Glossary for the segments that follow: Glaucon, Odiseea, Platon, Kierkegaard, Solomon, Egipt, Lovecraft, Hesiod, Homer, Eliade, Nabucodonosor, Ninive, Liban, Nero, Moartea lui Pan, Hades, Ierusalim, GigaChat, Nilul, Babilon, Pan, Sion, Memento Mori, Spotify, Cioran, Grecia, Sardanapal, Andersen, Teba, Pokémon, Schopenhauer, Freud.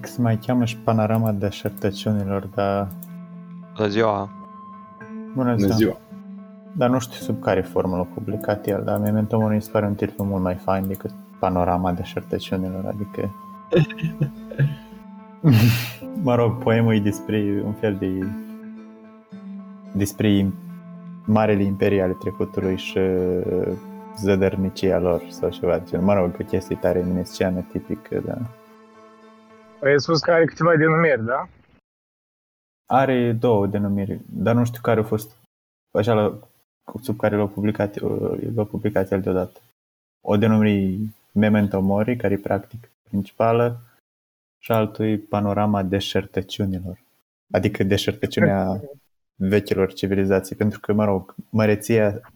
Practic se mai cheamă și Panorama de Așărtăciunilor, dar... Bună ziua! Bună ziua! Bună ziua! Dar nu știu sub care formă l-a publicat el, dar Memento Mori îmi pare un titlu mult mai fain decât Panorama de Așărtăciunilor, adică... Mă rog, poemul e despre un fel de... despre marele imperii ale trecutului și zădărnicia lor sau ceva de genul. Mă rog, o chestie tare eminesciană tipică, dar... Păi ai spus că are câteva denumiri, da? Are două denumiri, dar nu știu care a fost așa sub care l-a publicat el deodată. O denumire Memento Mori, care e practic principală, și altul e Panorama Deșertăciunilor, adică deșertăciunea vechilor civilizații, pentru că, mă rog, măreția,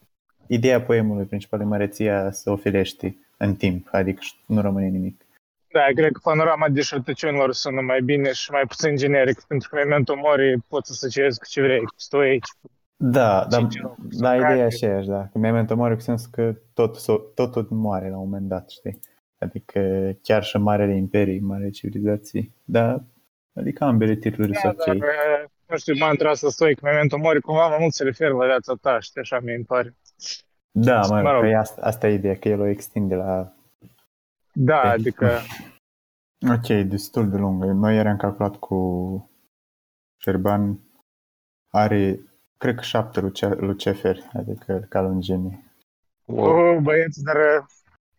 ideea poemului principal e măreția se ofilește în timp, adică nu rămâne nimic. Da, cred că Panorama Deșertăciunilor sună mai bine și mai puțin generic, pentru că Memento Mori poți să asociezi cu ce vrei, cu stoici. Da, dar da, ideea e aceeași, da. Memento Mori cu sensul că totul moare la un moment dat, știi? Adică chiar și marele imperii, marele civilizații, dar adică ambele titluri sunt ok. Nu știu, m-am întrebat să stoic, Memento Mori cumva mai mult se referă la viața ta, știi, așa mie îmi pare. Da, mă rog. Că asta e ideea, că el o extinde la... Da, adică... Ok, destul de lung. Noi ieri am calculat cu Șerban, are, cred că 7 luceferi, adică ca lungime. Wow. Băieți, dar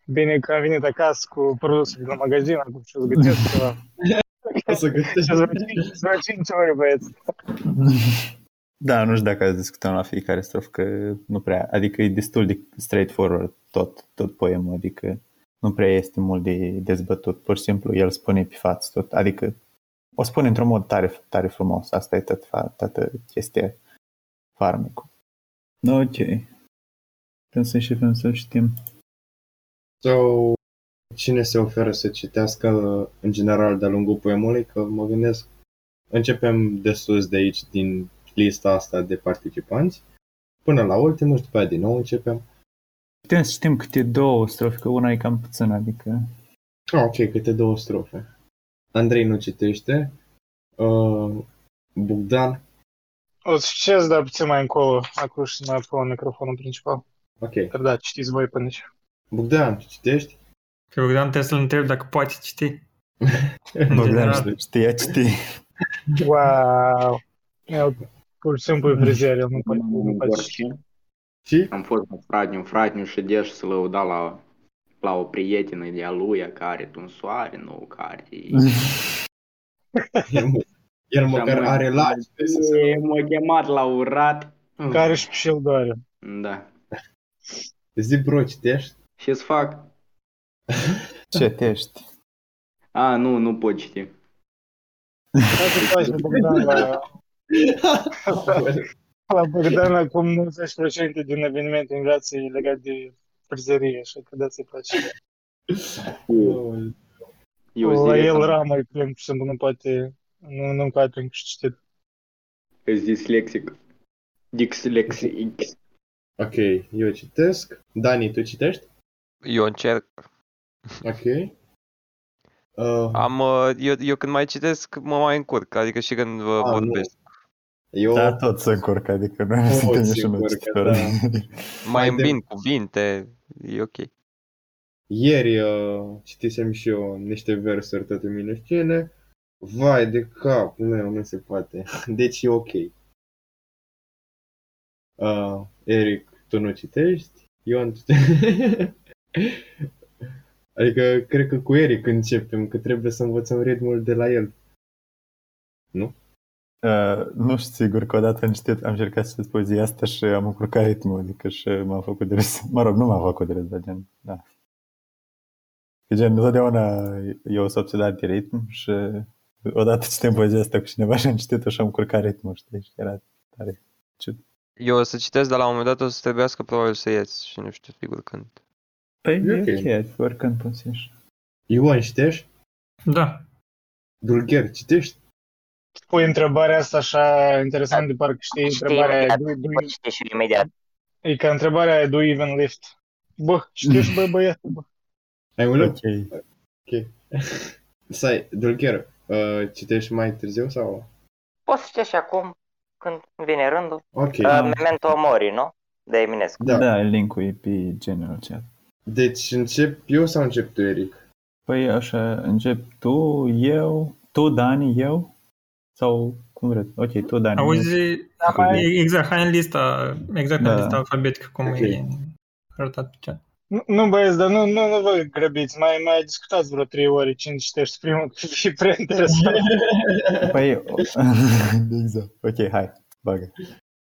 bine că am venit acasă cu produsul din magazin, acum și-o gătesc ceva. Și-o 5 ore, băieți. Da, nu știu dacă azi discutăm la fiecare strof, că nu prea, adică e destul de straightforward tot poemul, adică nu prea este mult de dezbătut, pur și simplu el spune pe față tot, adică o spune într-un mod tare, tare frumos, asta e toată chestia farmecul. Ok, când să începem să citim? Sau cine se oferă să citească în general de-a lungul poemului, că mă gândesc, începem de sus de aici din lista asta de participanți, până la ultimul și după aia din nou începem. Putem să știm câte două strofe, că una e cam puțin, adică... Ok, câte două strofe. Andrei nu citește. Bogdan? O să citesc, dar puțin mai încolo. Acum și mai pe microfonul principal. Ok. Dar da, citiți voi până aici. Bogdan, citești? Că Bogdan trebuie să-l întreb dacă poate citi. Bogdan știa citi. Wow! Eu pur și simplu e frizerea, nu poate citi. Și? Am fost cu fratniu și deși să lăuda la o prietenă de-a lui care are tunsoare nouă, care... Iar măcar are laci. M-a chemat la urat. Care și el doare. Da. Zi, bro, citești? Ce-ți fac? Citești. A, nu pot citi. La Bogdan acum 90% din evenimente în viață e legat de frizerie, așa că da, se place. La el ramă e plin, și nu poate, nu-mi poate încă citit. Îți dislexic. Dixlexic. Ok, eu citesc. Dani, tu citești? Eu încerc. Ok. Eu când mai citesc, mă mai încurc, adică și când vorbesc. Eu... Da, tot se încurcă, adică noi suntem și noi cititori. Da. Mai îmbin cuvinte, e ok. Ieri citisem și eu niște versuri toate minuscine. Vai de cap, nu se poate. Deci e ok. Eric, tu nu citești? Ion, tu adică, cred că cu Eric începem, că trebuie să învățăm ritmul de la el. Nu? Nu știu sigur că odată am încercat să spun asta și am încurcat ritmul, adică și m-a făcut de râs. Mă rog, nu m-a făcut de râs, dar gen, da. Că gen, întotdeauna eu sunt obsedat de ritm și odată citem poezia asta cu cineva și am citit-o și am încurcat ritmul, știi? Și era tare. Eu o să citesc, dar la un moment dat o să trebuiască probabil să ies și nu știu sigur când. Păi, ok, oricând poți ieși. Ioan, citești? Da. Dulgher, citești? Pui întrebarea asta așa interesant, de parcă știi întrebarea... Știi imediat. E ca întrebarea, do you even lift? Bă, citești băiatul, bă. Ai un loc? Ok. Stai, Dulgher, Citești mai târziu sau? Poți să citești acum, când vine rândul. Okay. Memento Mori, nu? De Eminescu. Da, link-ul e pe general chat. Deci încep eu sau încep tu, Eric? Păi așa, încep tu, eu, tu, Dani, eu? Sau cum vreți? Ok, tu, Dani. Auzi, exact, hai în lista, exact în lista alfabetică, cum e arătat pe chat. Nu, băieți, dar nu vă grăbiți, mai discutați vreo 3 ori cine citești primul, că e prea interesant. Păi, exact. Ok, hai, bagă.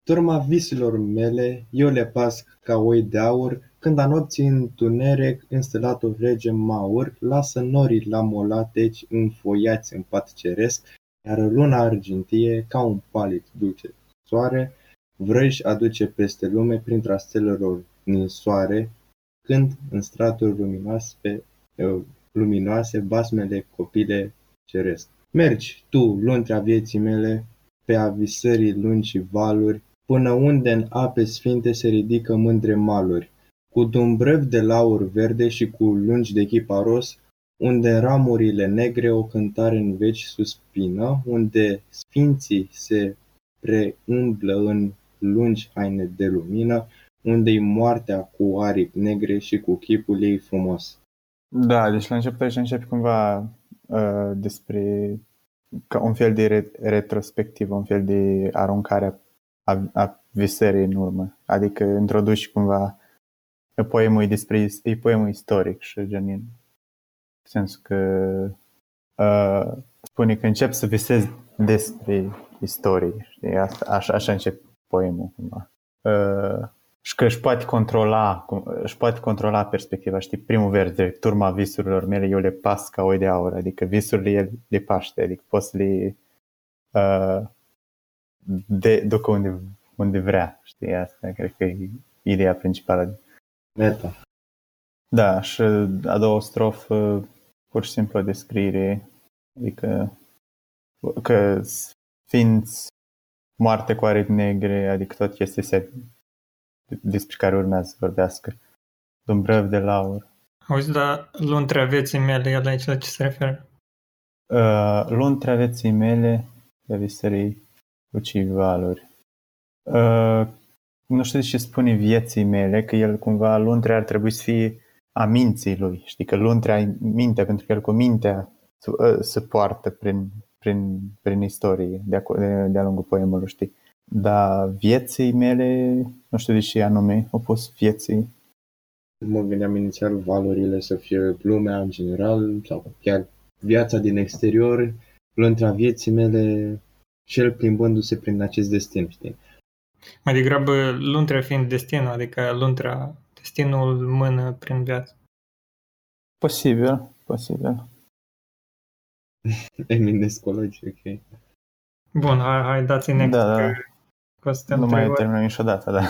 Turma viselor mele, eu le pasc ca oi de aur, când a nopții în tuneric, înstelatul rege maur, lasă norii la molateci înfoiați în pat ceresc, iar luna argintie, ca un palid dulce soare, vrăj aduce peste lume printre stelelor ninsoare, când în straturi luminoase basmele copile ceresc. Mergi tu, luntrea vieții mele, pe avisării lungi și valuri, până unde în ape sfinte se ridică mândre maluri, cu dumbrăvi de laur verde și cu lungi de chiparos, unde ramurile negre o cântare în veci suspină, unde sfinții se preumblă în lungi haine de lumină, unde-i moartea cu aripi negre și cu chipul ei frumos. Da, deci la început aici începe cumva despre ca un fel de retrospectivă, un fel de aruncare a visării în urmă. Adică introduci cumva poemul poemul istoric și genin. În sensul că spune că încep să visez despre istorie. Știi? Așa începe poemul cumva. Și că își poate controla perspectiva, știi, primul verze, turma visurilor mele, eu le pas ca oi de aur, adică visurile el le paște, adică poți să le ducă unde vrea, știi, asta cred că e ideea principală. Meta. Da, și a doua strofă, pur și simplu o descriere, adică că sfinți, moarte cu aripi negre, adică tot chestia se despre care urmează să vorbească. Dumbrăv de laur. Auzi, dar luntrea vieții mele, iar aici la ce se referă? Luntrea vieții mele, de visării lucii valori. Nu știu de ce spune vieții mele, că el cumva, luntrea ar trebui să fie a minții lui. Știi că luntrea e mintea, pentru că el cu mintea se poartă prin istorie de-a lungul poemului, știi? Dar vieții mele, nu știu de ce anume, au pus vieții. Mă gândeam inițial valorile să fie lumea în general sau chiar viața din exterior, luntrea vieții mele, cel plimbându-se prin acest destin, știi? Mai degrabă luntrea fiind destinul, adică luntrea, destinul mână prin viață. Posibil. Eminescu, ok. Bun, hai dați next, că o să stăm 3 ore. Nu mai terminăm niciodată, da.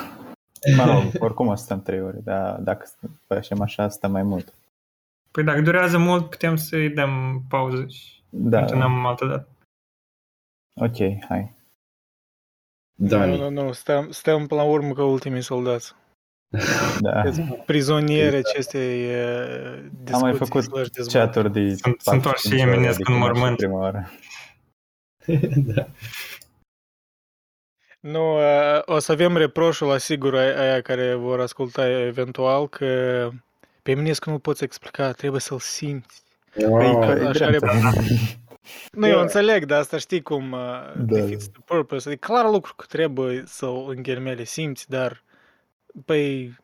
Mă rog, oricum o să stăm 3 ore, dar dacă facem așa, stăm mai mult. Păi dacă durează mult, putem să-i dăm pauză și continuăm altă dată. Ok, hai. Dani. Nu, stăm până la urmă ca ultimii soldați. Da. Prizoniere acestei discuții. Am mai făcut chat-uri de... Sunt ori și Eminescu în mormânt. Da. Nu, o să avem reproșul, asigur, aia care vor asculta eventual, că pe Eminescu nu-l poți explica, trebuie să-l simți. Wow, nu, eu înțeleg, dar asta știi cum defeats the purpose. Adică clar lucru că trebuie să-l în ghermele simți, dar păi,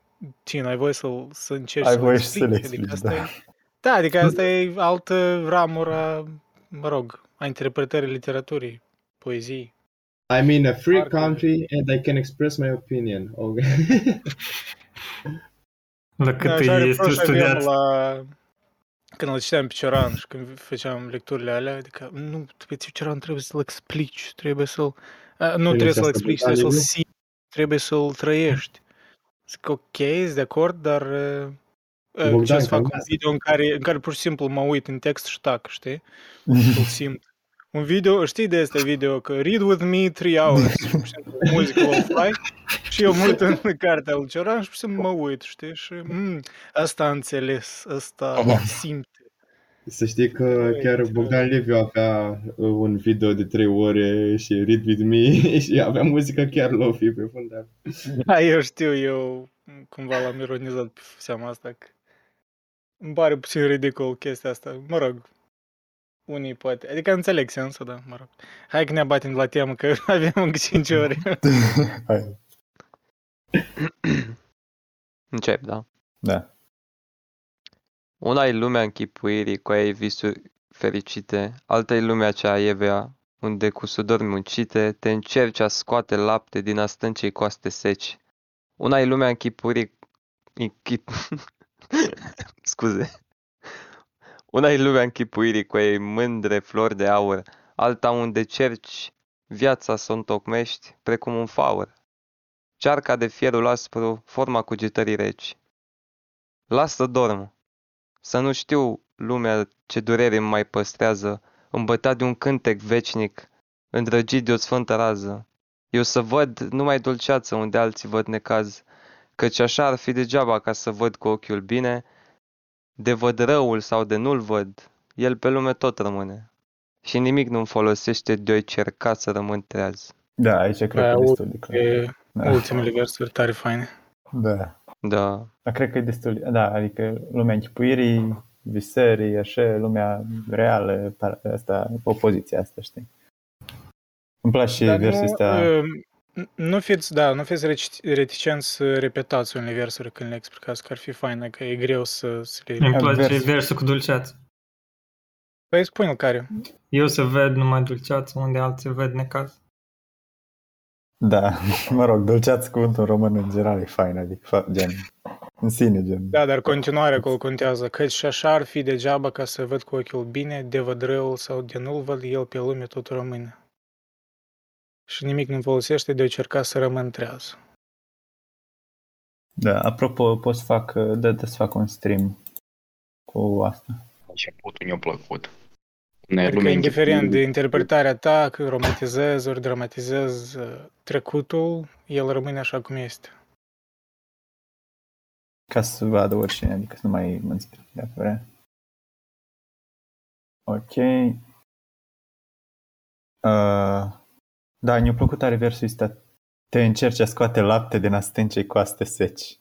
cine, ai voie să încerci să-l explici? Adică da, adică asta e altă ramură, mă rog, a interpretării literaturii, poezii. I'm in a free country and I can express my opinion. Okay. La cât ești studiat. Când îl citeam pe Cioran și când făceam lecturile alea, adică nu, pe Cioran trebuie să-l explici, trebuie să-l... Nu trebuie să-l explici, trebuie să-l simți, trebuie să-l trăiești. Zic, ok, ești de acord, dar... Ce să fac un video în care pur și simplu mă uit în text și tac, știi? Îl simt. Un video, știi de asta video, că read with me 3 hours, și pur și simplu muzică offline, și eu mă uit în cartea lui Cioran și pur și simplu mă uit, știi? Și asta a înțeles, asta simte. Să știi că chiar Bogdan-Liviu avea un video de 3 ore și Read With Me și avea muzică chiar lofi pe fundal. Da, eu știu, eu cumva l-am ironizat pe seama asta că îmi pare puțin ridicol chestia asta. Mă rog, unii poate. Adică înțeleg sensul, da, mă rog. Hai că ne abatem la temă, că avem încă 5 ore. Hai. Încep, da? Da. Una e lumea închipuirii cu ei visuri fericite, alta e lumea cea a Evea, unde cu sudor muncite te încerci a scoate lapte din astâncii coaste seci. Una e lumea închipuirii... Scuze. Una e lumea închipuirii cu ei mândre flori de aur, alta unde cerci viața să o întocmești precum un faur. Cearca de fierul aspru, forma cugetării reci. Lasă dorm. Să nu știu lumea ce durere îmi mai păstrează, îmbătat de un cântec vecinic, îndrăgit de o sfântă rază. Eu să văd numai dulceață unde alții văd necaz, căci așa ar fi degeaba ca să văd cu ochiul bine, de văd răul sau de nu-l văd, el pe lume tot rămâne. Și nimic nu-mi folosește de-o-i cerca să rămân treaz. Da, aici cred că e destul de clar. Da. Ultimele versuri tare faine. Da. Da. Dar cred că e destul, da, adică lumea închipuirii, visării, așa, lumea reală, asta, opoziția asta, știi. Îmi place și versul ăsta. Nu fiți reticenți să repetați unele versuri când le explicați, că ar fi faină, că e greu să le... Îmi place versul cu dulceață. Păi spune-l care. Eu să ved numai dulceață unde alții ved necaz. Da, mă rog, dulceață cuvântul român în general e fain, adică gen, în sine gen. Da, dar continuarea acolo contează, căci și așa ar fi degeaba ca să văd cu ochiul bine, de văd răul sau de nu-l văd, el pe lume tot rămâne. Și nimic nu-mi folosește de a cerca să rămân treaz. Da, apropo, pot să fac, să fac un stream cu asta. Începutul mi-a plăcut. Că indiferent de interpretarea ta, că romantizezi ori dramatizezi trecutul, el rămâne așa cum este. Ca să vadă oricine, adică să nu mai mă înspire dacă vrea. Ok. Da, mi-a plăcut tare versul ăsta. Te încerci a scoate lapte din astâncii coaste seci.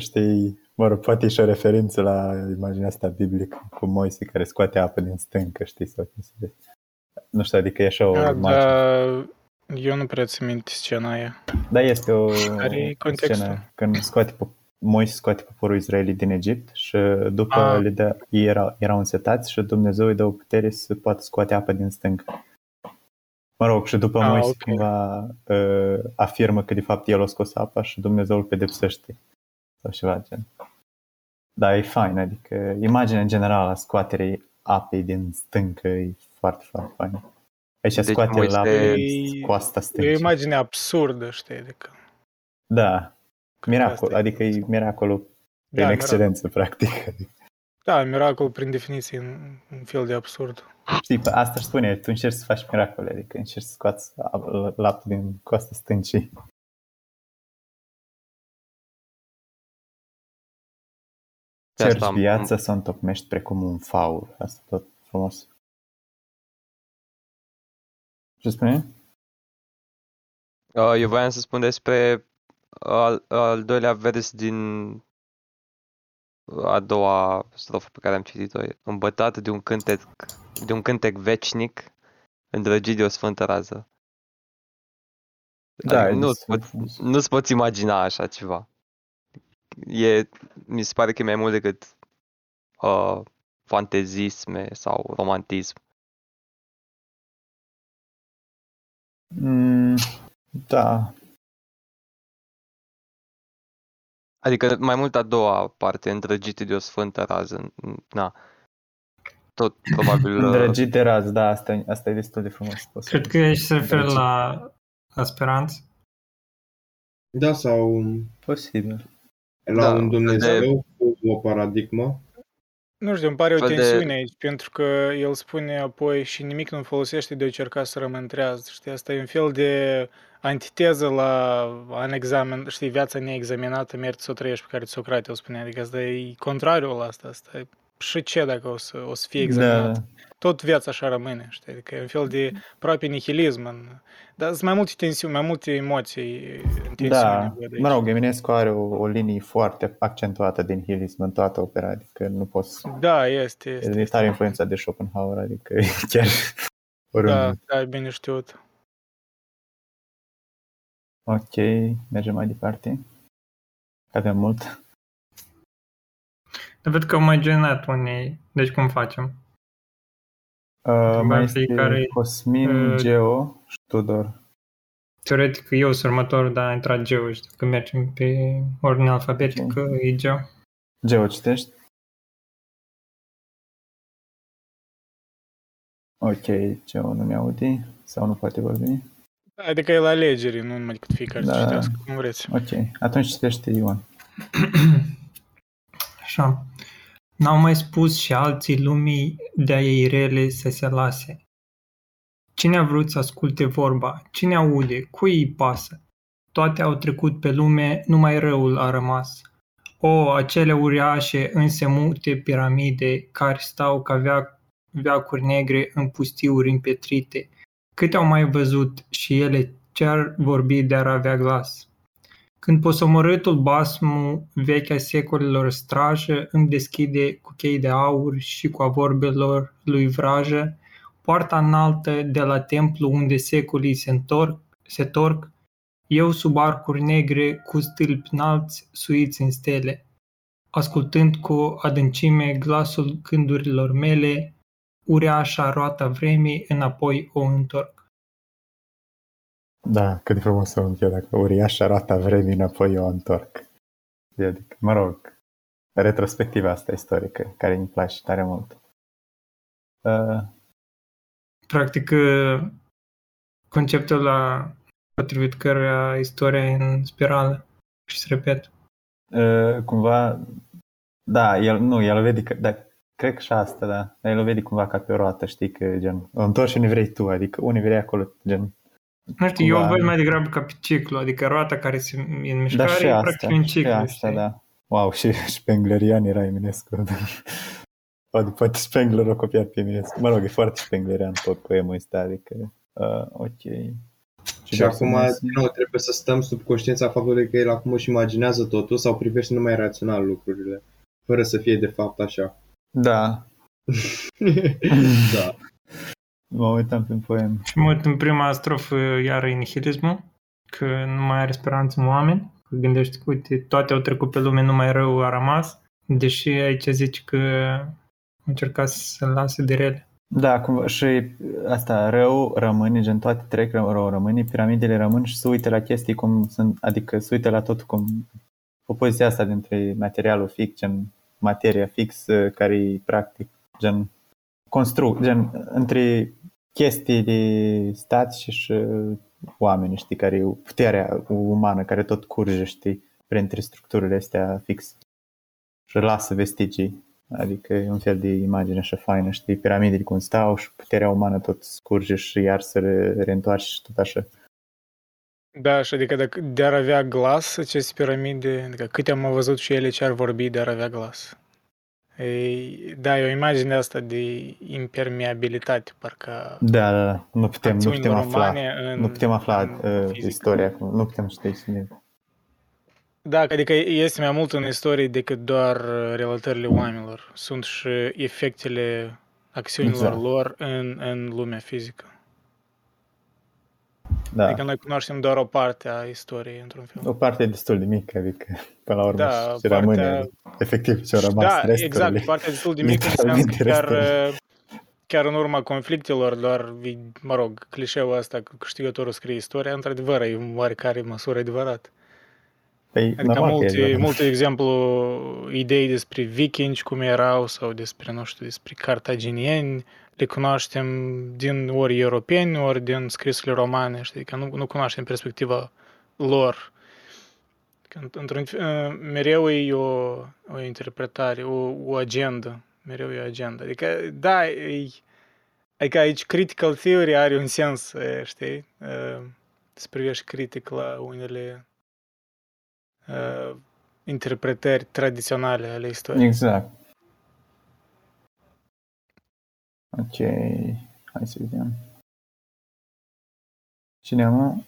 Știi... Mă rog, poate e și o referință la imaginea asta biblică cu Moise care scoate apă din stâncă, știi, sau cum se vede. Nu știu, adică e așa o imagine. Eu nu prea ți-am mintit scena aia. Da, este o scenă când Moise scoate poporul Israelit din Egipt și după le dă, ei erau însetați și Dumnezeu îi dă o putere să poată scoate apă din stâncă. Mă rog, și după Moise cumva afirmă că de fapt el a scos apa și Dumnezeu îl pedepsește. Sau ceva gen. Dar e fain, adică imaginea în general a scoaterei apei din stâncă e foarte, foarte fain. Aici deci scoatere la coasta stâncii. E o imagine absurdă, știi, adică... Da, miracol, adică e miracolul prin excelență, practic. Da, miracol prin definiție un fel de absurd. Știi, asta își spune, tu încerci să faci miracole, adică încerci să scoați lapte din coasta stâncii. Cerci viața să întocmești precum un faur. Asta tot frumos. Ce spune? Eu voiam să spun despre al doilea vers din a doua strofă pe care am citit-o. Îmbătată de un cântec vecinic, îndrăgit de o sfântă rază. Da, adică nu-ți poți imagina așa ceva. Mi se pare că e mai mult decât fantezisme sau romantism. Da. Adică mai mult a doua parte, îndrăgite de o sfântă rază. Na. Tot probabil... Îndrăgit de rază, da, asta e destul de frumos. Cred că ești se referă la speranță. Da, sau... Posibil. La un Dumnezeu cu o paradigmă. Nu știu, îmi pare o tensiune aici, pentru că el spune apoi și nimic nu-mi folosește de a cerca să rămân treaz. Știi, asta e un fel de antiteză la an examen, știi, viața neexaminată, mergi să o trăiești, pe care Socrate o spune. Adică asta e contrariul la asta. Asta e și ce dacă o să fie examinat. Da. Tot viața așa rămâne, știi? Adică e un fel de aproape nihilism. Dar sunt mai multe tensiuni, mai multe emoții. Da, mă rog, Eminescu are o linie foarte accentuată de nihilism în toată opera, adică nu poți... Da, este tare influența de Schopenhauer, adică chiar oriunde. Da, e bine știut. Ok, mergem mai departe. Avem mult. Văd că au mai generat unei, deci cum facem? Mai este care, Cosmin, Geo și Tudor. Teoretic eu sunt următorul, dar a intrat Geo, știu că mergem pe ordine alfabetică, okay. E Geo. Geo, citești? Ok, Geo nu mi-aude sau nu poate vorbi? Adică e la alegere, nu numai decât fiecare să citească, cum vreți. Ok, atunci citește Ioan. Așa. N-au mai spus și alții lumii de-a ei rele să se lase. Cine a vrut să asculte vorba? Cine aude? Cui îi pasă? Toate au trecut pe lume, numai răul a rămas. O, acele uriașe însemute piramide care stau ca veacuri negre în pustiuri împetrite. Cât au mai văzut și ele ce-ar vorbi de-ar avea glas? Când posomorâtul basmul vechea secolilor strajă îmi deschide cu chei de aur și cu a vorbelor lui vrajă, poarta înaltă de la templu unde secolii se torc, eu sub arcuri negre cu stâlpi înalți suiți în stele, ascultând cu adâncime glasul gândurilor mele, ureașa roata vremii înapoi o întorc. Da, cât de frumos să încheie, dacă uriașa roata vremii înapoi eu o întorc. Adică, mă rog, retrospectiva asta istorică, care îmi place tare mult. Practic, conceptul ăla potrivit căruia istoria e în spirală și se repetă. Cumva, da, el vede că... Da, cred că și asta, da. El o vede cumva ca pe o roată, știi, că gen... O întorci unii vrei tu, adică unii vrei acolo, gen... Nu știu, eu văd mai degrabă ca pe ciclu, adică roata care se e în mișcare, da, e asta, practic un ciclu. Asta, da. Wow, și pe Englerian era Eminescu. Poate Spengler o copiat pe Eminescu. Mă rog, e foarte Spenglerian tot poemul ăsta, adică, ok. Și acum, din nou, trebuie să stăm sub conștiința faptului că el acum își imaginează totul sau privește numai rațional lucrurile, fără să fie de fapt așa. Da. Da. Mă uitam prin poem. Și mă uit în prima strofă, iară e nihilismul, că nu mai are speranță în oameni, că gândești că, uite, toate au trecut pe lume, numai rău a rămas, deși aici zici că încerca să lase de rele. Da, cumva, și asta, rău rămâne, gen toate trec, rău rămâne, piramidele rămân și se uită la chestii cum sunt, adică se uită la tot cum opoziția asta dintre materialul fix, gen materia fixă, care e practic, gen între chestii de stat și oameni, știi, care e puterea umană, care tot curge, știi, printre structurile astea fix și lasă vestigii, adică e un fel de imagine așa faină, știi, piramidele cum stau și puterea umană tot scurge și iar se reîntoarce și tot așa. Da, și adică dacă de-ar avea glas aceste piramide, adică câte am văzut și ele ce ar vorbi de-ar avea glas. Da, e o imagine asta de impermeabilitate, parcă... Da, nu putem afla istoria, nu putem ști cine. Da, adică este mai mult în istorie decât doar relatările oamenilor. Sunt și efectele acțiunilor lor în lumea fizică. Da. Adică noi cunoaștem doar o parte a istoriei, într-un fel. O parte destul de mică, adică, până la urmă, da, ce rămâne, efectiv, ce-o rămas resturile. Da, exact, partea destul de mică înseamnă că chiar în urma conflictelor, doar, mă rog, clișeul ăsta că câștigătorul scrie istoria, într-adevăr, e în oarecare măsură adevărat. Păi, adică multe exemplu, idei despre vikingi, cum erau, sau despre, nu știu, despre cartaginieni, le cunoaștem din ori europeni, ori din scrisurile romane, știi, că nu cunoaștem perspectiva lor. Mereu e o interpretare, o agendă, mereu e o agendă. Adică, da, adică aici critical theory are un sens, știi, să privești critic la unele interpretări tradiționale ale istoriei. Exact. Ok, hai să vedem. Cine am?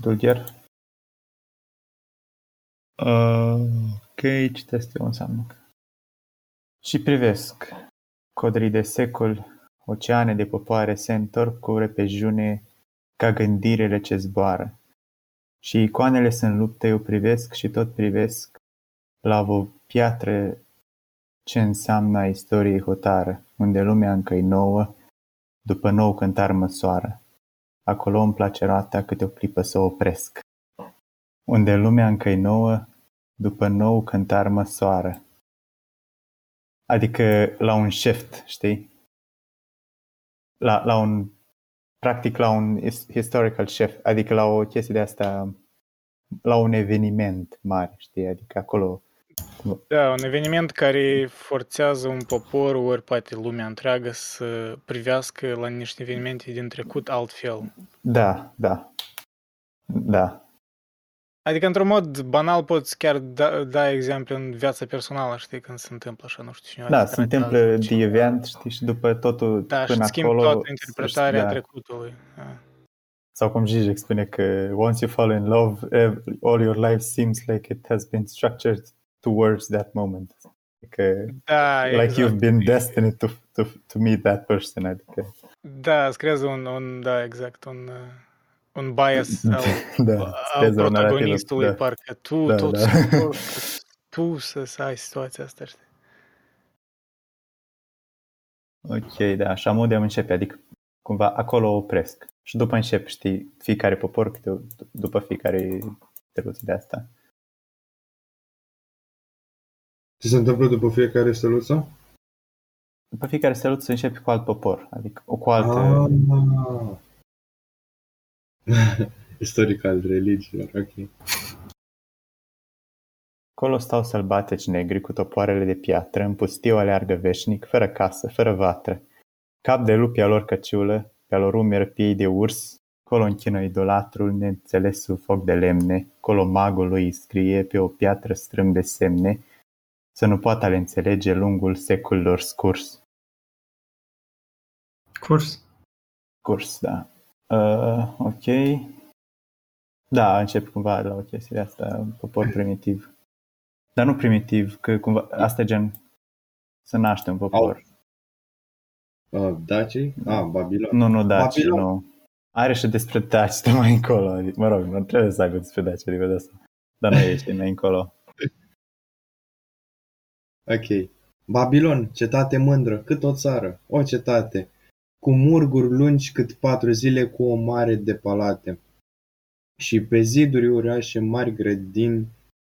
Dulgher. Ok, citesc eu înseamnă. Și privesc. Codrii de secol, oceane de popoare se întorc cu repejune ca gândirele ce zboară. Și icoanele sunt luptă, eu privesc și tot privesc la o piatră ce înseamnă a istoriei hotară, unde lumea încă-i nouă, după nou cântar măsoară. Acolo îmi place roata câte o clipă să o opresc. Unde lumea încă-i nouă, după nou cântar măsoară. Adică la un șeft, știi? La un... Practic la un historical shift, adică la o chestie de asta, la un eveniment mare, știi? Adică acolo... Da, un eveniment care forțează un popor, ori poate lumea întreagă, să privească la niște evenimente din trecut altfel. Da, da, da. Adică, într-un mod banal, poți chiar da exemple în viața personală, știi, când se întâmplă așa, nu știu, cineva... Da, se întâmplă the event, știi, și după totul da, până acolo... Da, și toată interpretarea trecutului. Da. Sau cum Zizek spune că once you fall in love, all your life seems like it has been structured towards that moment. Adică, da, like exact. You've been destined to meet that person, adică... Da, îți creează un bias al protagonistului, da. Parcă tu să ai situația asta, știi? Ok, da, așa modul am începe, adică cumva acolo o opresc și după încep, știi, fiecare popor după fiecare steluță de asta. Ce se întâmplă după fiecare steluță? După fiecare steluță începi cu alt popor, adică cu altă... Istoric al religiilor, ok. Acolo stau sălbateci negri cu topoarele de piatră, în pustiu aleargă veșnic, fără casă, fără vatră. Cap de lupi a lor căciulă, pe-a lor umeri piei de urs, colo închină idolatrul, neînțelesul foc de lemne, colo magul lui îi scrie pe o piatră strâmbe semne, să nu poată le înțelege lungul secolilor scurs. Curs, da. Ok. Da, încep cumva la o chestie de asta, popor primitiv. Dar nu primitiv, că cumva, asta gen, să naște un popor. Dacii? Babilon. Nu dacii, nu. Are și despre daci de mai încolo. Adică, mă rog, nu trebuie să aibă despre daci, adică de asta. Dar nu ești mai încolo. Ok. Babilon, cetate mândră, cât o țară, o cetate. Cu murguri lungi cât 4 zile, cu o mare de palate. Și pe ziduri uriașe mari grădini,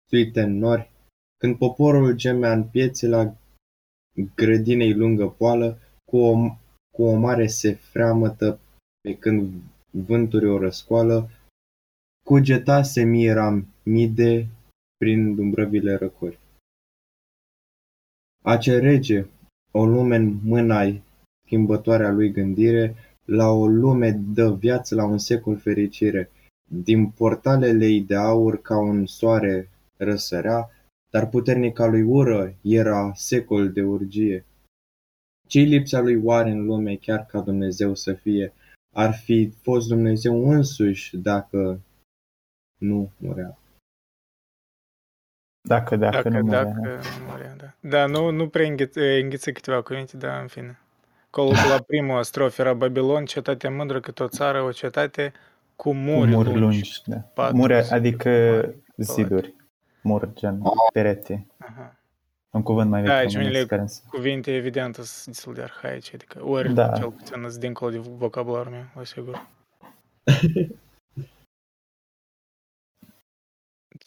suite în nori, când poporul gemea în piețe la grădinei lungă poală, cu o mare se freamătă pe când vânturi o răscoală, cugetase mii de prin dumbrăvile răcori. Ace rege, o lume în mâna-i, schimbătoarea lui gândire, la o lume dă viață, la un secol fericire. Din portalele ei de aur ca un soare răsărea, dar puternica lui ură era secol de urgie. Ce-i lipsa lui oare în lume, chiar ca Dumnezeu să fie? Ar fi fost Dumnezeu însuși dacă nu murea. Dacă nu murea, da. Da, nu prea înghiță câteva cuvinte, dar în fine. Acolo la prima strofă era Babilon, cetate mândră cât o țară, o cetate cu muri lungi. Da. Muri, adică ziduri. Muri, gen perete. Aha. Un cuvânt mai vechi. Da, aici unele cuvinte evident sunt destul de arhaice, adică ori cel puțin sunt dincolo de vocabularul meu, la sigur.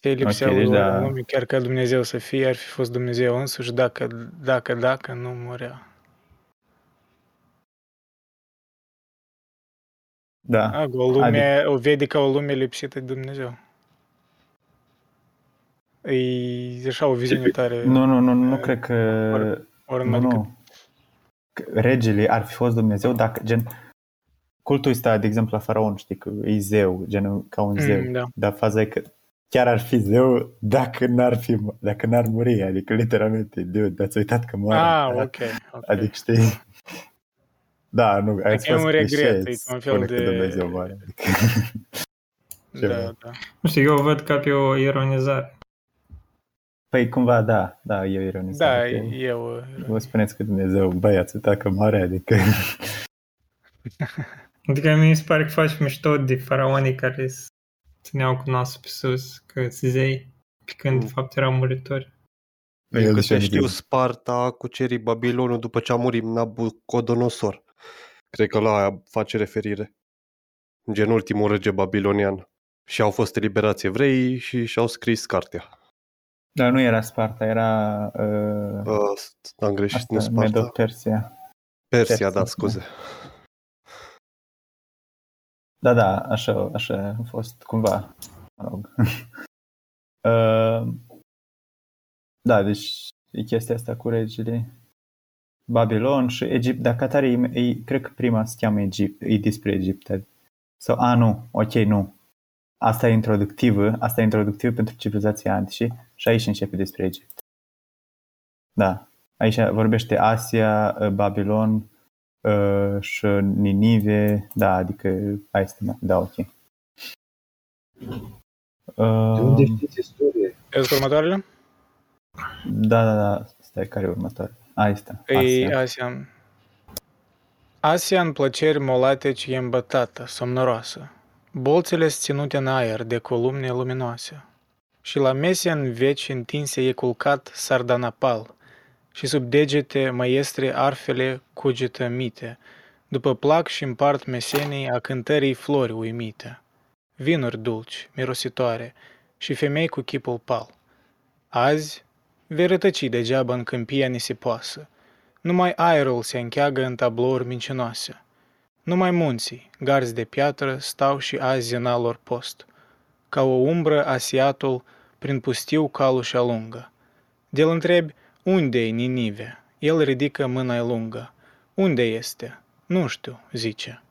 Ce lipsea lui lume, chiar ca Dumnezeu să fie, ar fi fost Dumnezeu însuși dacă nu murea. Da. O lume, adică... o vede ca o lume lipsită de Dumnezeu. E așa o viziune tare. Nu cred că... Nu. Regele ar fi fost Dumnezeu dacă, gen... Cultul ăsta, de exemplu, la faraon, știi, că e zeu, gen ca un zeu. Da. Dar faza e că chiar ar fi zeu dacă n-ar muri, adică literalmente, Dumnezeu, te-ați uitat că moare. Ok. Adică știi... Da, nu, ai spus un regret, e un fel de... Dumnezeu, bani. Da. Nu știu, eu văd ca pe o ironizare. Păi cumva, da, eu ironizare. Da, eu... Vă spuneți că Dumnezeu, băiați, atacă mare, adică... Adică mi se pare că faci mișto de faraonii care țineau cu nasul pe sus, că zei, pe când de fapt erau muritori. Pentru că se știu, Sparta cuceri Babilonul după ce a murit Nabucodonosor. Cred că la aia face referire. Gen ultimul rege babilonian. Și au fost eliberați evreii și și-au scris cartea. Dar nu era Sparta, era... am greșit, asta, nu Sparta. Medo-Persia. Persia, da, scuze. Da, așa a fost cumva, mă rog. Da, deci e chestia asta cu regele Babilon și Egipt, dar Catare, cred că prima se cheamă Egipt, e despre Egipt. Sau, nu. Asta e introductivă pentru civilizația antică și aici începe despre Egipt. Da, aici vorbește Asia, Babilon și Ninive, da, adică hai să da, ok. De unde știți istorie? Următoarele? Da, stai, care e următoare? Asia. Asia în plăceri molateci e îmbătată, somnoroasă. Bolțele ținute în aer de columne luminoase. Și la mese în veci întinse e culcat sardanapal. Și sub degete măiestre arfele cugetămite. După plac și împart mesenii a cântării flori uimite. Vinuri dulci, mirositoare și femei cu chipul pal. Azi vei rătăci degeaba în câmpia nisipoasă. Numai aerul se încheagă în tablouri mincinoase. Numai munții, garzi de piatră, stau și azi zâna lor post. Ca o umbră asiatul prin pustiu calul și alungă. De-l întrebi, unde-i Ninive? El ridică mâna lungă. Unde este? Nu știu, zice.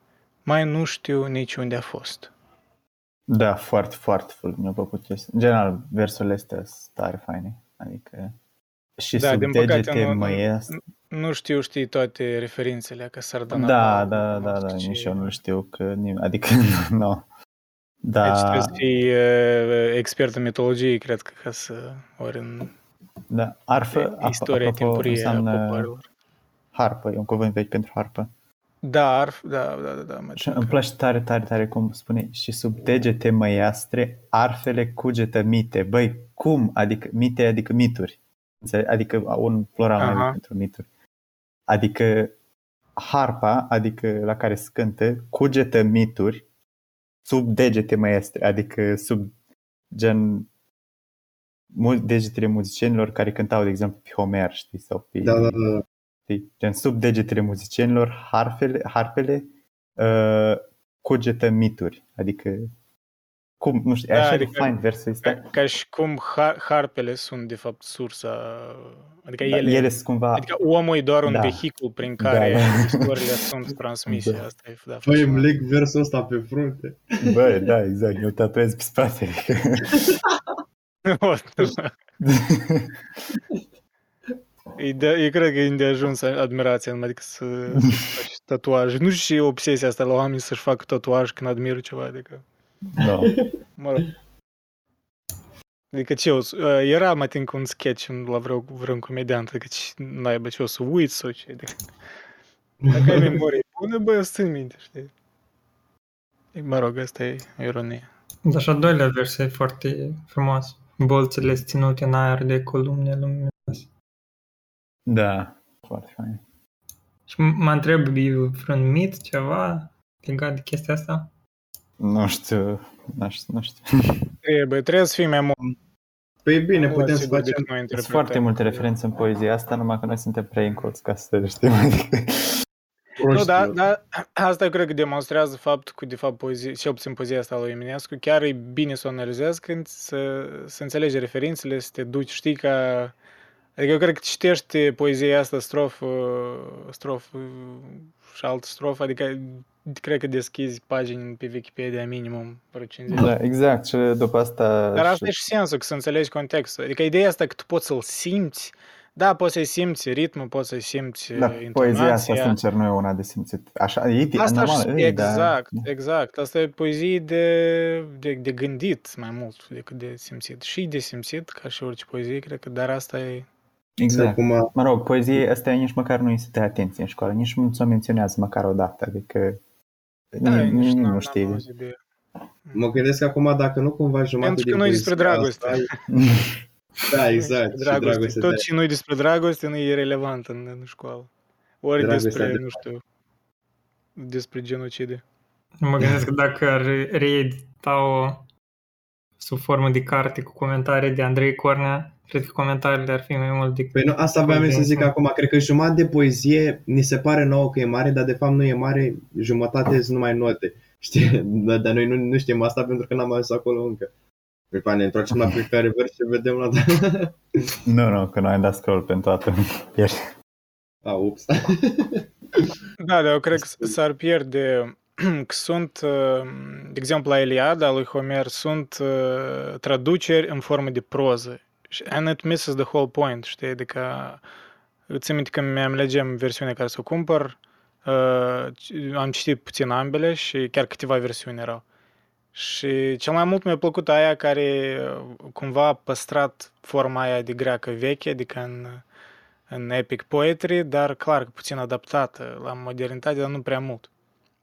Mai nu știu nici unde a fost. Da, foarte mult mi-a plăcut chestia. În general, versurile astea sunt tare faine. Adică și da, sub degete măiestre. Nu știu toate referințele, că sardanapal. Da, nici eu nu știu că... Adică, nu. Da. Deci trebuie să fii expert în mitologie, cred că, ca să... Ori în... Da, arfă, istoria timpurie înseamnă popoarelor. Harpă, e un cuvânt vechi pentru harpă. Da, arfă, da. Îmi place tare cum spune, și sub degete măiastre, arfele cugetă mite. Băi, cum? Adică mite, adică mituri. Adică un plural mai mic pentru mituri. Adică harpa, adică la care se cântă, cugetă mituri sub degete măiastre, adică sub gen... degetele muzicienilor care cântau, de exemplu, pe Homer, știi, sau pe... Da. Știi? Gen, sub degetele muzicienilor, harfele cugetă mituri. Adică, cum, nu știu, așa adică, de fain versul ăsta. Ca și cum harpele sunt, de fapt, sursa... Adică ele sunt cumva... Adică omul e doar un vehicul prin care istorile sunt transmise. Da. Asta e, da, băi, îmi leg versul ăsta pe frunte. Băi, da, exact, eu tatuez pe spate. Eu cred că e de ajuns admirația, adică să faci tatuaje. Nu știu ce e obsesia asta la oameni să-și facă tatuaj când admiră ceva, adică... Da. Mă rog. Adică ce o să... Era mai timp un sketch la vreun comediant, adică naiba ce o să uiți sau ce, adică... Dacă ai memorie bună, bă, o să țin minte, știi? Mă rog, asta e ironie. Dar și al doilea vers e foarte frumos. Bolțele ținute în aer de columne luminoase. Da, foarte fain. Și mă întreb, e vreun mit, ceva legat de chestia asta? Nu știu. Trebuie să fii mai mult. Păi bine, putem să facem. Sunt foarte multe referențe în poezie asta, numai că noi suntem prea inculți ca să le știm. Nu, dar asta eu cred că demonstrează faptul că, de fapt, cel puțin poezia asta lui Eminescu, chiar e bine să o analizezi când să înțelegi referințele, să te duci, știi, ca... Adică eu cred că citești poezia asta strofă și altă strofă, adică cred că deschizi pagini pe Wikipedia minimum vreo 50. Da, exact, și după asta... Dar asta e și sensul, că să înțelegi contextul. Adică ideea asta că tu poți să-l simți, Da, poți să-i simți ritmul, poți să-i simți intonația. Poezia asta, sincer, nu e una de simțit. Așa, exact. Asta e poezie de gândit mai mult decât de simțit. Și de simțit, ca și orice poezie, cred că, dar asta e... Exact. Acum... Mă rog, poezie asta nici măcar nu îi se dă atenție în școală, nici nu ți-o menționează măcar o dată, adică nici nu știi. Mă gândesc acum dacă nu cumva jumătate din poezie... Pentru că noi despre dragoste. Da, exact. Dragoste. Tot ce nu-i despre dragoste nu e relevant în școală. Ori despre, nu știu, despre genocide. Mă gândesc că dacă reedita-o sub formă de carte cu comentarii de Andrei Cornea, cred că comentariile ar fi mai mult decât... Păi nu, asta voiam să zic acum. Cred că jumătate de poezie ni se pare nouă că e mare, dar de fapt nu e mare, jumătate sunt numai note. Știi? Dar noi nu știm asta pentru că n-am ajuns acolo încă. Păi, ne întoarcem la fiecare vers și vedem la dată. Nu, că noi am dat scroll pentru toată. A, ups. Da, dar eu cred că s-ar pierde că sunt, de exemplu, la Iliada lui Homer, sunt traduceri în formă de proză. And it misses the whole point, știi? Adică, țin minte că mi-am legem versiunea care să o cumpăr, am citit puțin ambele și chiar câteva versiuni erau. Și cel mai mult mi-a plăcut aia care cumva a păstrat forma aia de greacă veche, adică în epic poetry, dar clar, puțin adaptată la modernitate, dar nu prea mult.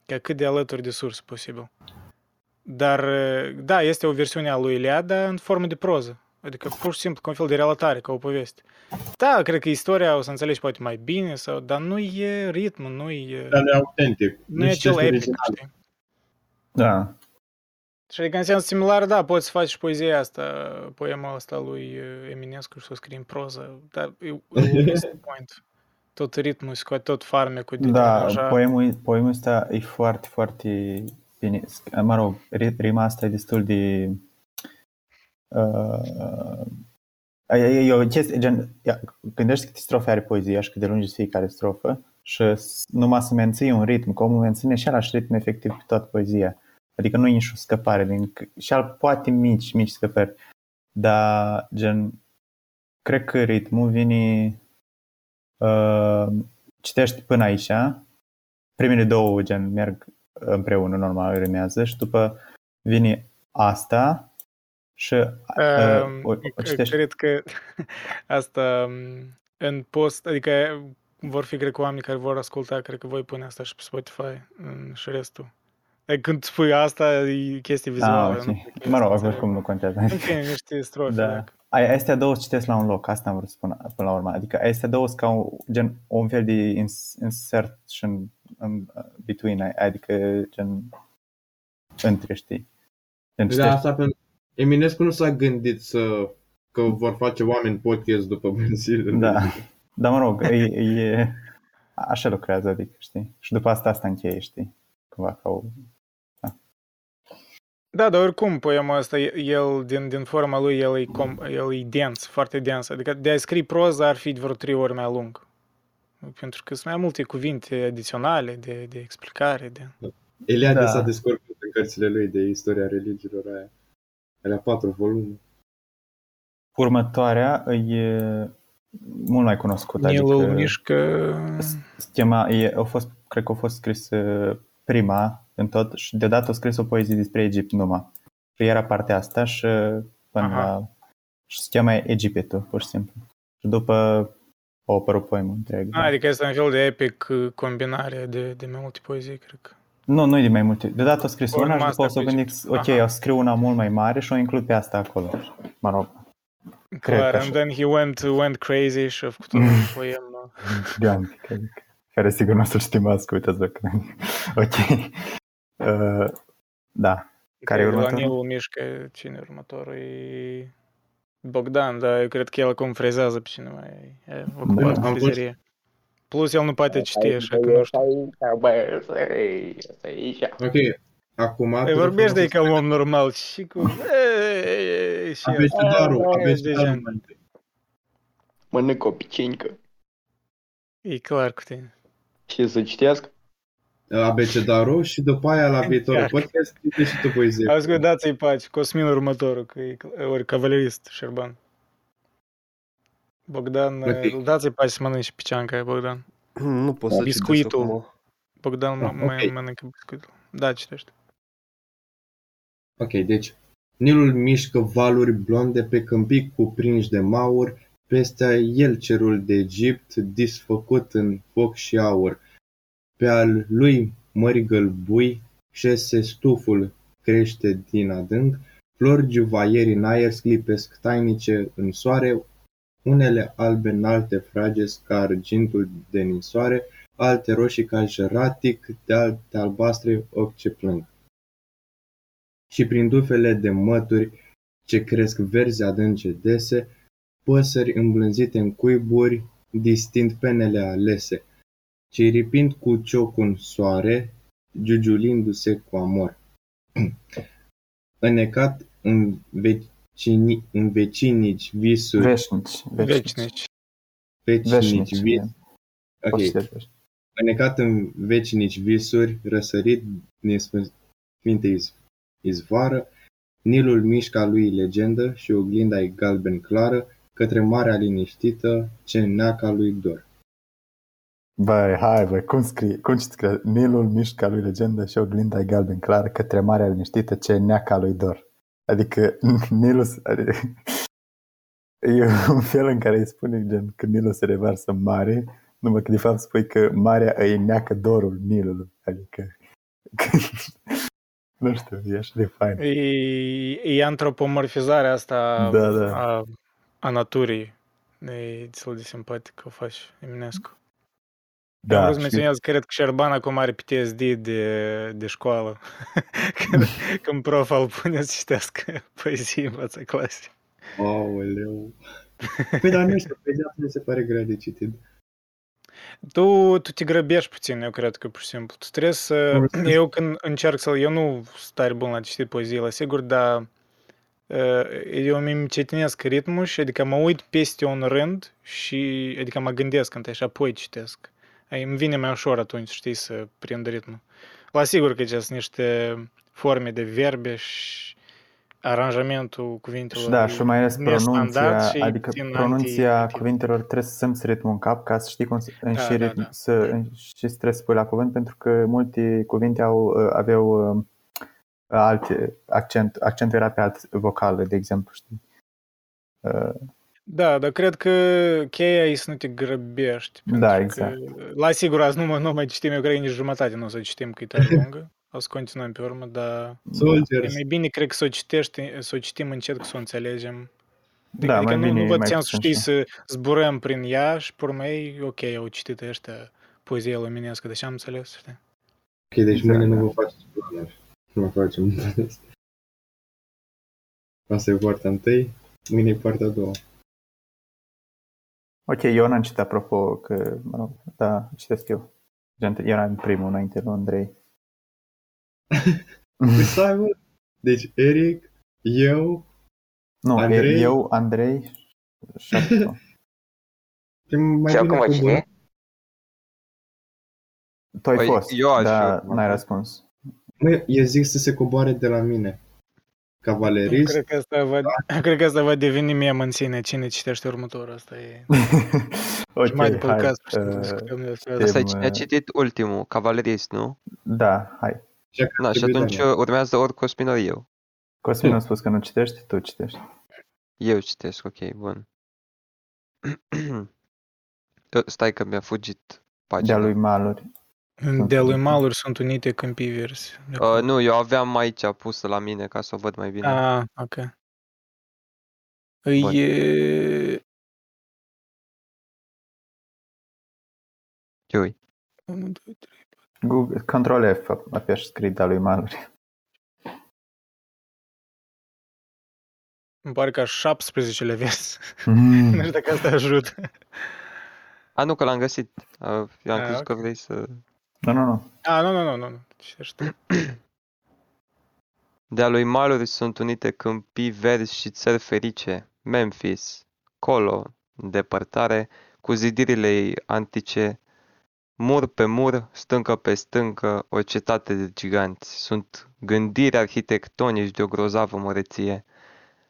Că cât de alături de sursă posibil. Dar, da, este o versiune a lui Iliada în formă de proză. Adică pur și simplu, ca un fel de relatare, ca o poveste. Da, cred că istoria o să înțelegi poate mai bine, sau, dar nu e ritmul, nu e... Dar e autentic. Nu e cel epic, știi? Da. Și adică în sens similar, da, poți să faci și poezia asta, poema asta lui Eminescu și să o scrii în proză, dar point. Tot ritmul, scoate tot farmecul. Da, poemul ăsta e foarte, foarte bine. Mă rog, rima asta e destul de... e o chestie, gen, gândești câte strofe are poezia și cât de lungi este fiecare strofă și numai să menții un ritm, că omul menține și același ritm efectiv pe toată poezia. Adică nu e nici o scăpare din, și al poate mici scăpări, dar gen cred că ritmul vine citești până aici, primele două gen merg împreună, normal rimează și după vine asta și o citești. Cred că asta în post, adică vor fi cred că oamenii care vor asculta, cred că voi pune asta și pe Spotify și restul. Când spui asta, e chestie vizuală. Okay. Mă rog, oricum nu contează. Okay, niște strofe. Da. Astea două citesc la un loc, asta am vrut să spun până la urmă. Adică astea două sunt ca un fel de insertion between, adică gen între, știi. Da, asta pentru Eminescu nu s-a gândit că vor face oameni podcast după benzile. Da, dar mă rog, așa lucrează, adică, știi. Și după asta încheie, știi. Cumva ca o... Da, dar oricum poemul ăsta, el, din forma lui, el e dens, foarte dens. Adică de a scrie proză ar fi de vreo 3 ori mai lung. Pentru că sunt mai multe cuvinte adiționale de explicare. Eliade s-a descurcat în cărțile lui de istoria religiilor aia. Alea 4 volume. Următoarea e mult mai cunoscută. Nilul adică mișcă... cred că a fost scris prima în tot și deodată a scris o poezie despre Egipt numai. Și era partea asta și până la... Și se cheamă Egiptul, pur și simplu. Și după a apărut poemul întreg. Adică este un fel de epic combinare de mai multe poezii, cred că. Nu e de mai multe. Deodată a scris una și după o să gândi, ok, eu scriu una mult mai mare și o includ pe asta acolo. Mă rog. Clar, and then he went crazy și a făcut un poem. Gigantic, adică. Care sigur nu o să-l stimați, că uitați-vă că... Ok. Da. Care e următorul? La Nilul mișcă cine următorul? E Bogdan, dar eu cred că el acum frezează pe cine mai e ocupat cu frizerie. Plus el nu poate citi, așa că nu știu. Ok. Acum... Vorbești de ca om normal și cu... Aveți darul, aveți darul. Mănâncă o picincă. E clar cu tine. Și să citească? Abecedarul și după aia la viitorul podcast citești și tu poezie. Ascult, dați-i pace, Cosmin următorul, că e ori cavalerist, Șerban. Bogdan, dați-i 4 mănânci picianca, Bogdan. Nu pot să biscuitul. Bogdan mai mănâncă biscuitul. Da, citește. Ok, deci Nilul mișcă valuri blonde pe câmpii cuprinși de mauri, peste el cerul de Egipt disfăcut în foc și aur. Pe al lui mări gălbui șese stuful crește din adânc, flori juvaieri în aer sclipesc tainice în soare, unele albe înalte fragezi ca argintul de ninsoare, alte roșii ca jăratic, de alte albastre ochi ce plâng. Și prin dufele de mături ce cresc verzi adânce dese, păsări îmblânzite în cuiburi, distind penele alese, ciripind cu ciocul în soare, giugiulindu-se cu amor. Înecat în vecinici visuri. Înecat în vecinici visuri, răsărit din sfinte izvoară, Nilul mișca lui legendă și oglinda-i galben clară, către marea liniștită ce neaca lui dor. Băi, hai, băi, cum scrie? Nilul mișca lui legendă și oglinda-i galben clară, către marea liniștită ce neaca lui dor. Adică Nilul e un fel în care îi spune gen că Nilul se revarsă mare, numai că de fapt spui că marea îi neacă dorul Nilului. Adică nu știu, e așa de fain. E antropomorfizarea asta a naturii. E destul de simpatic că o faci, Eminescu. Da, vreau să menționez, cred că Șerban acum are PTSD de școală. Când prof al pune să citească poezie în fața clasei. Aoleu. Păi dar nu știu, poezia nu se pare grea de citit. Tu te grăbești puțin, eu cred că pur și simplu. Tu trebuie să... Eu când încerc să... Eu nu sunt tare bun la citit poezie, la sigur, dar eu îmi cetinesc ritmul și adică mă uit peste un rând și adică mă gândesc întâi și apoi citesc. Îmi vine mai ușor atunci, știi, să prind ritmul. La sigur că sunt niște forme de verbe și aranjamentul cuvintelor și mai ales pronunția, adică pronunția cuvintelor trebuie să îmi ritmul în cap ca să știi cum trebuie să spui la cuvânt, pentru că multe cuvinte aveau alte accentul era pe alte vocale, de exemplu, știi. Da, dar cred că cheia e să nu te grăbești. Da, exact. La sigur, azi nu mai citim, eu cred că nici jumătate nu o să citim, că e tare lungă. O să continuăm pe urmă, dar e mai bine, cred că să o citim încet, că să o înțelegem. Da, adică nu văd ce am să știi să zburăm prin ea și, pe urmă, ok, au citit ăștia poezie luminească, deci am înțeles, știi? Ok, deci mâine nu vă faceți planuri. Nu mă facem. Asta e partea întâi, mâine e partea a doua. Ok, eu n-am citit, apropo, că, mă rog, da, citesc eu. Eu n-am primul înainte lui Andrei. Deci Eric, eu, Andrei. Eu, Andrei și acolo. Și acum cine? Tu ai fost, dar n-ai răspuns. Eu zic să se coboare de la mine. Cavalerist. Cred că asta va deveni meme în sine. Cine citește următorul? Asta e... Ok, mai după hai. Asta cine a citit ultimul, Cavalerist, nu? Da, hai. Și atunci urmează ori Cosmin ori eu. Cosmin a spus că nu citești, tu citești. Eu citesc, ok, bun. Stai că mi-a fugit pagina. De-a lui Maluri. De-a lui Maluri sunt unite câmpii verzi. Nu, eu aveam aici pusă la mine ca să o văd mai bine. Ah, ok. Ce ui? 1, 2, 3. Google, Control F, apeși scrita lui Maluri. Îmi pare că 17-le vers. Nu știu dacă asta ajută. Nu, că l-am găsit. Eu am crezut că vrei să... Nu. Nu. De-a lui Maluri sunt unite câmpii verzi și țări ferice. Memphis, colo, îndepărtare, cu zidirile ei antice, mur pe mur, stâncă pe stâncă, o cetate de giganți. Sunt gândiri arhitectonici de o grozavă măreție.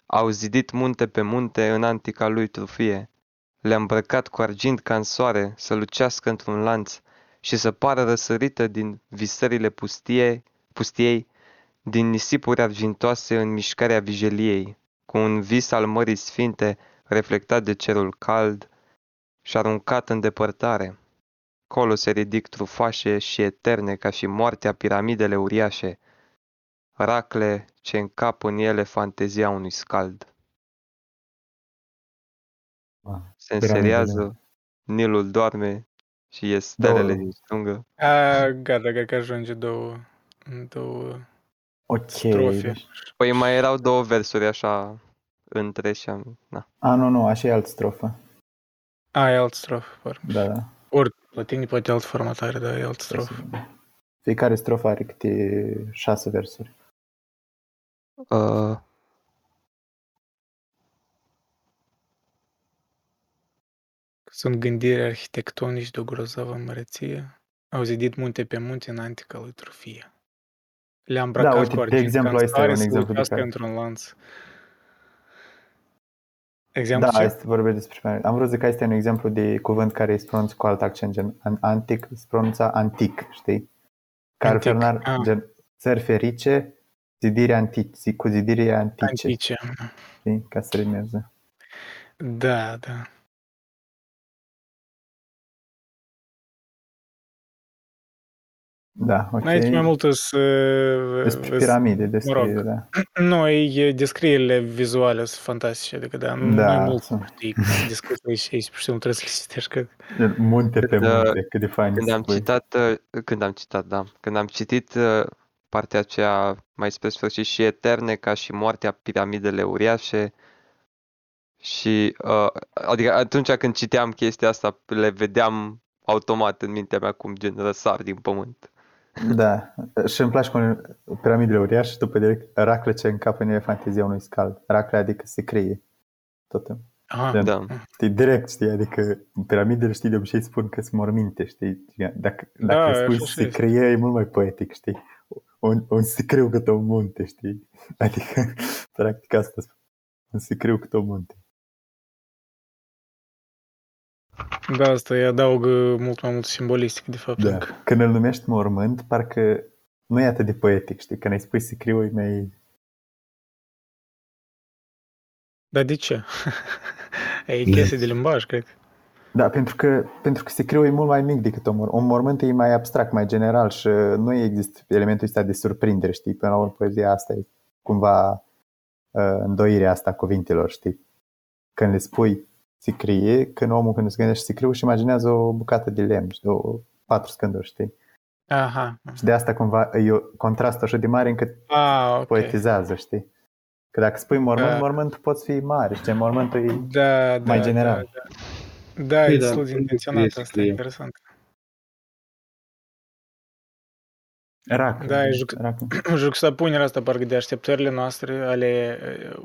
Au zidit munte pe munte în antica lui trufie. Le-a îmbrăcat cu argint ca în soare, să lucească într-un lanț și să pară răsărită din visările pustiei, din nisipuri argintoase în mișcarea vijeliei, cu un vis al mării sfinte reflectat de cerul cald și aruncat în depărtare. Colo se ridic trufașe și eterne ca și moartea piramidele uriașe, racle ce încap în ele fantezia unui scald. Se înseriază, Nilul doarme și ies stelele din stungă. Gata, cred că ajunge două strofe. Păi mai erau două versuri așa între și am... Na. Nu, așa e alt strofă. E alt strofă. Da. Ori la tine poate alt formatare, dar e alt strofă. Fiecare strofă are câte 6 versuri. Sunt gândiri arhitectonici de o grozavă măreție. Au zidit munte pe munte în antica lui trufie. Le-a îmbrăcat cu argint ca în soare să lucrească într-un lanț. Exemplu ce? Asta vorbesc despre... Am vrut să zic că asta e un exemplu de cuvânt care îi pronunță cu alt accent, gen antic, îi pronunța antic, știi? Gen țări ferice, zidire antici, cu zidire antice. Știi? Ca să rimeze. Da. Da, ok. Aici mai mult despre piramide, despre... Noi descrierile vizuale sunt fantastice, adică mai mult știi descrierile și aici, pur și simplu trebuie să le citești că... Munte pe munte, cât de fain. Când am citit partea aceea mai spre sfârșit și eterne ca și moartea piramidele uriașe și adică atunci când citeam chestia asta le vedeam automat în mintea mea cum gen răsar din pământ. Da, și îmi place cum piramidele uriașe, după direct racle ce încapă în ele fantezia unui scald. Racle adică se creie tot timpul. Da. Știi, direct, știi, adică piramidele, știi, de obicei spun că sunt morminte, știi, dacă spui se creie e mult mai poetic, știi, un sicriu cât o munte, știi, adică practic asta, un sicriu cât o munte. Da, asta îi adaugă mult mai mult simbolistic, de fapt. Da. Când îl numești mormânt, parcă nu e atât de poetic, știi? Când îi spui sicriu, e mai... Dar de ce? E chestie de limbaj, cred. Da, pentru că sicriu e mult mai mic decât un mormânt e mai abstract, mai general și nu există elementul ăsta de surprindere, știi? Până la urmă, poezia asta e cumva îndoirea asta cuvintelor, știi? Când le spui sicrie, când se gândește sicriu și imaginează o bucată de lemn, știi? 4 scânduri, știi? Aha. Și de asta cumva e o contrastă așa de mare încât poetizează, știi? Că dacă spui mormânt poți fi mare, știi? Mormântul e mai general. Da, e destul de intenționat, asta e interesant. Da, juxtapunerea asta parcă de așteptările noastre ale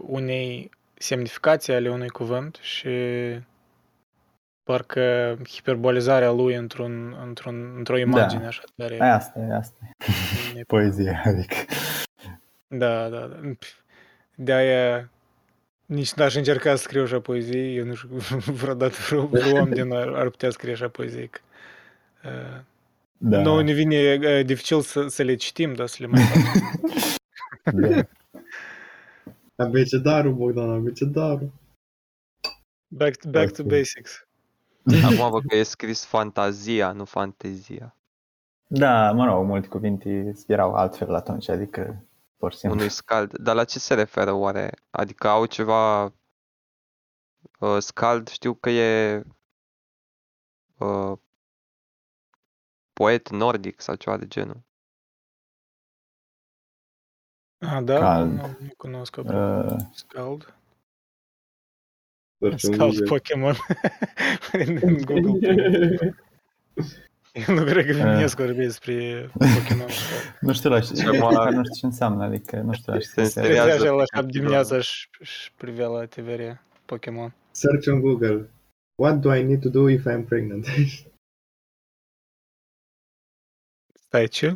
unei semnificații ale unui cuvânt și parcă hiperbolizarea lui într-o imagine așa tare. Asta. Poezie, adică. Da. De-aia nici n-aș încerca să scriu așa poezie, eu nu știu, vreodată vreun om din ar putea scrie așa poezie. Nouă ne vine dificil să le citim, dar să le mai facem. Da. Abecedarul, Bogdan, abecedarul. Back to basics. Acum văd că e scris fantazia, nu fantezia. Da, mă rog, multe cuvinte erau altfel atunci, adică pur și simplu. Unui scald, dar la ce se referă oare? Adică au ceva scald, știu că e poet nordic sau ceva de genul. Nu cunosc Scald. Scald Pokémon. În Google. Nu cred că Eminescu vorbește despre Pokémon. Nu știu la ce înseamnă, adică nu știu la ce se referă. La 7 dimineața și privea la TVR Pokémon. Search on Google. What do I need to do if I'm pregnant? Stai, ce?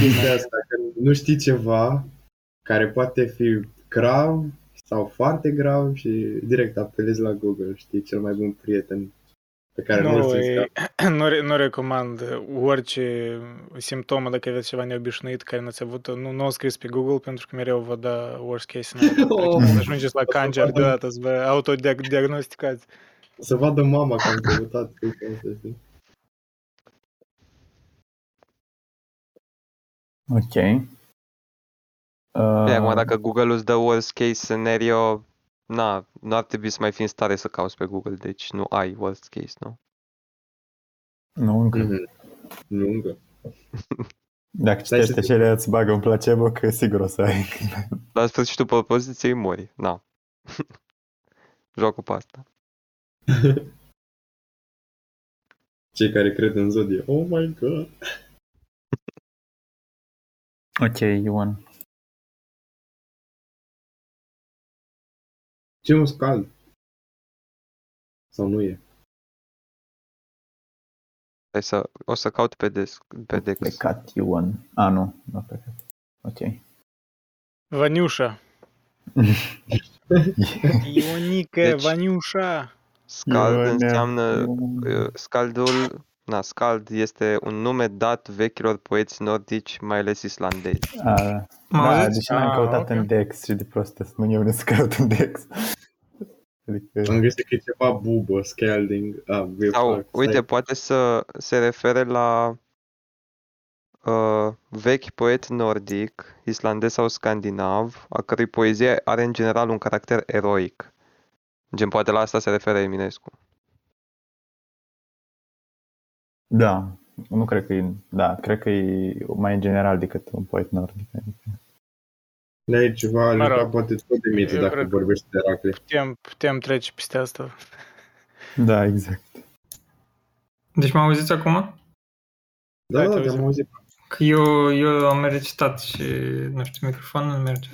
Chestia asta, că nu știi ceva care poate fi grav sau foarte grav și direct apelezi la Google, știi, cel mai bun prieten pe care nu recomand orice simptomă dacă aveți ceva neobișnuit care n-ați avut, nu o scrieți pe Google pentru că mereu vă dă worst case scenario. Ajungeți la cancer deodată, să vă autodiagnosticați. Să vadă mama că am căutat. Ok. Acum dacă Google îți dă worst case scenario, nu ar trebui să mai fi în stare să cauți pe Google, deci nu ai worst case, nu? Nu încă. Nu încă. Dacă citești cele îți bagă un placebo, că sigur o să ai. La sfârșitul propoziției mori, na. Jocul pe asta. Cei care cred în zodie, oh my god. Ok, Ioan. Ce nu-s cald? Sau nu e? O să caut pe Dex. Plecat Ioan. Nu a plecat. Ok. Vaniușa. Ionică, deci, Vaniușa. Scald înseamnă... Scaldul... Scald este un nume dat vechilor poeți nordici, mai ales islandezi. Deci n-am căutat în Dex și de prostă să nu ne scaut în Dex. Adică... Am găsit că e ceva bubă, scalding. Uite, poate să se refere la vechi poet nordic, islandez sau scandinav, a cărui poezie are în general un caracter eroic. Gen, poate la asta se referă Eminescu. Da, nu cred că e, da, cred că e mai general decât un poet nordic. N-ai ceva, poate tot de mită dacă vorbești de Heracle. Putem trece peste asta. Da, exact. Deci mă auziți acum? Da, te-am auzit. Că eu am recitat și, nu știu, microfonul nu merge.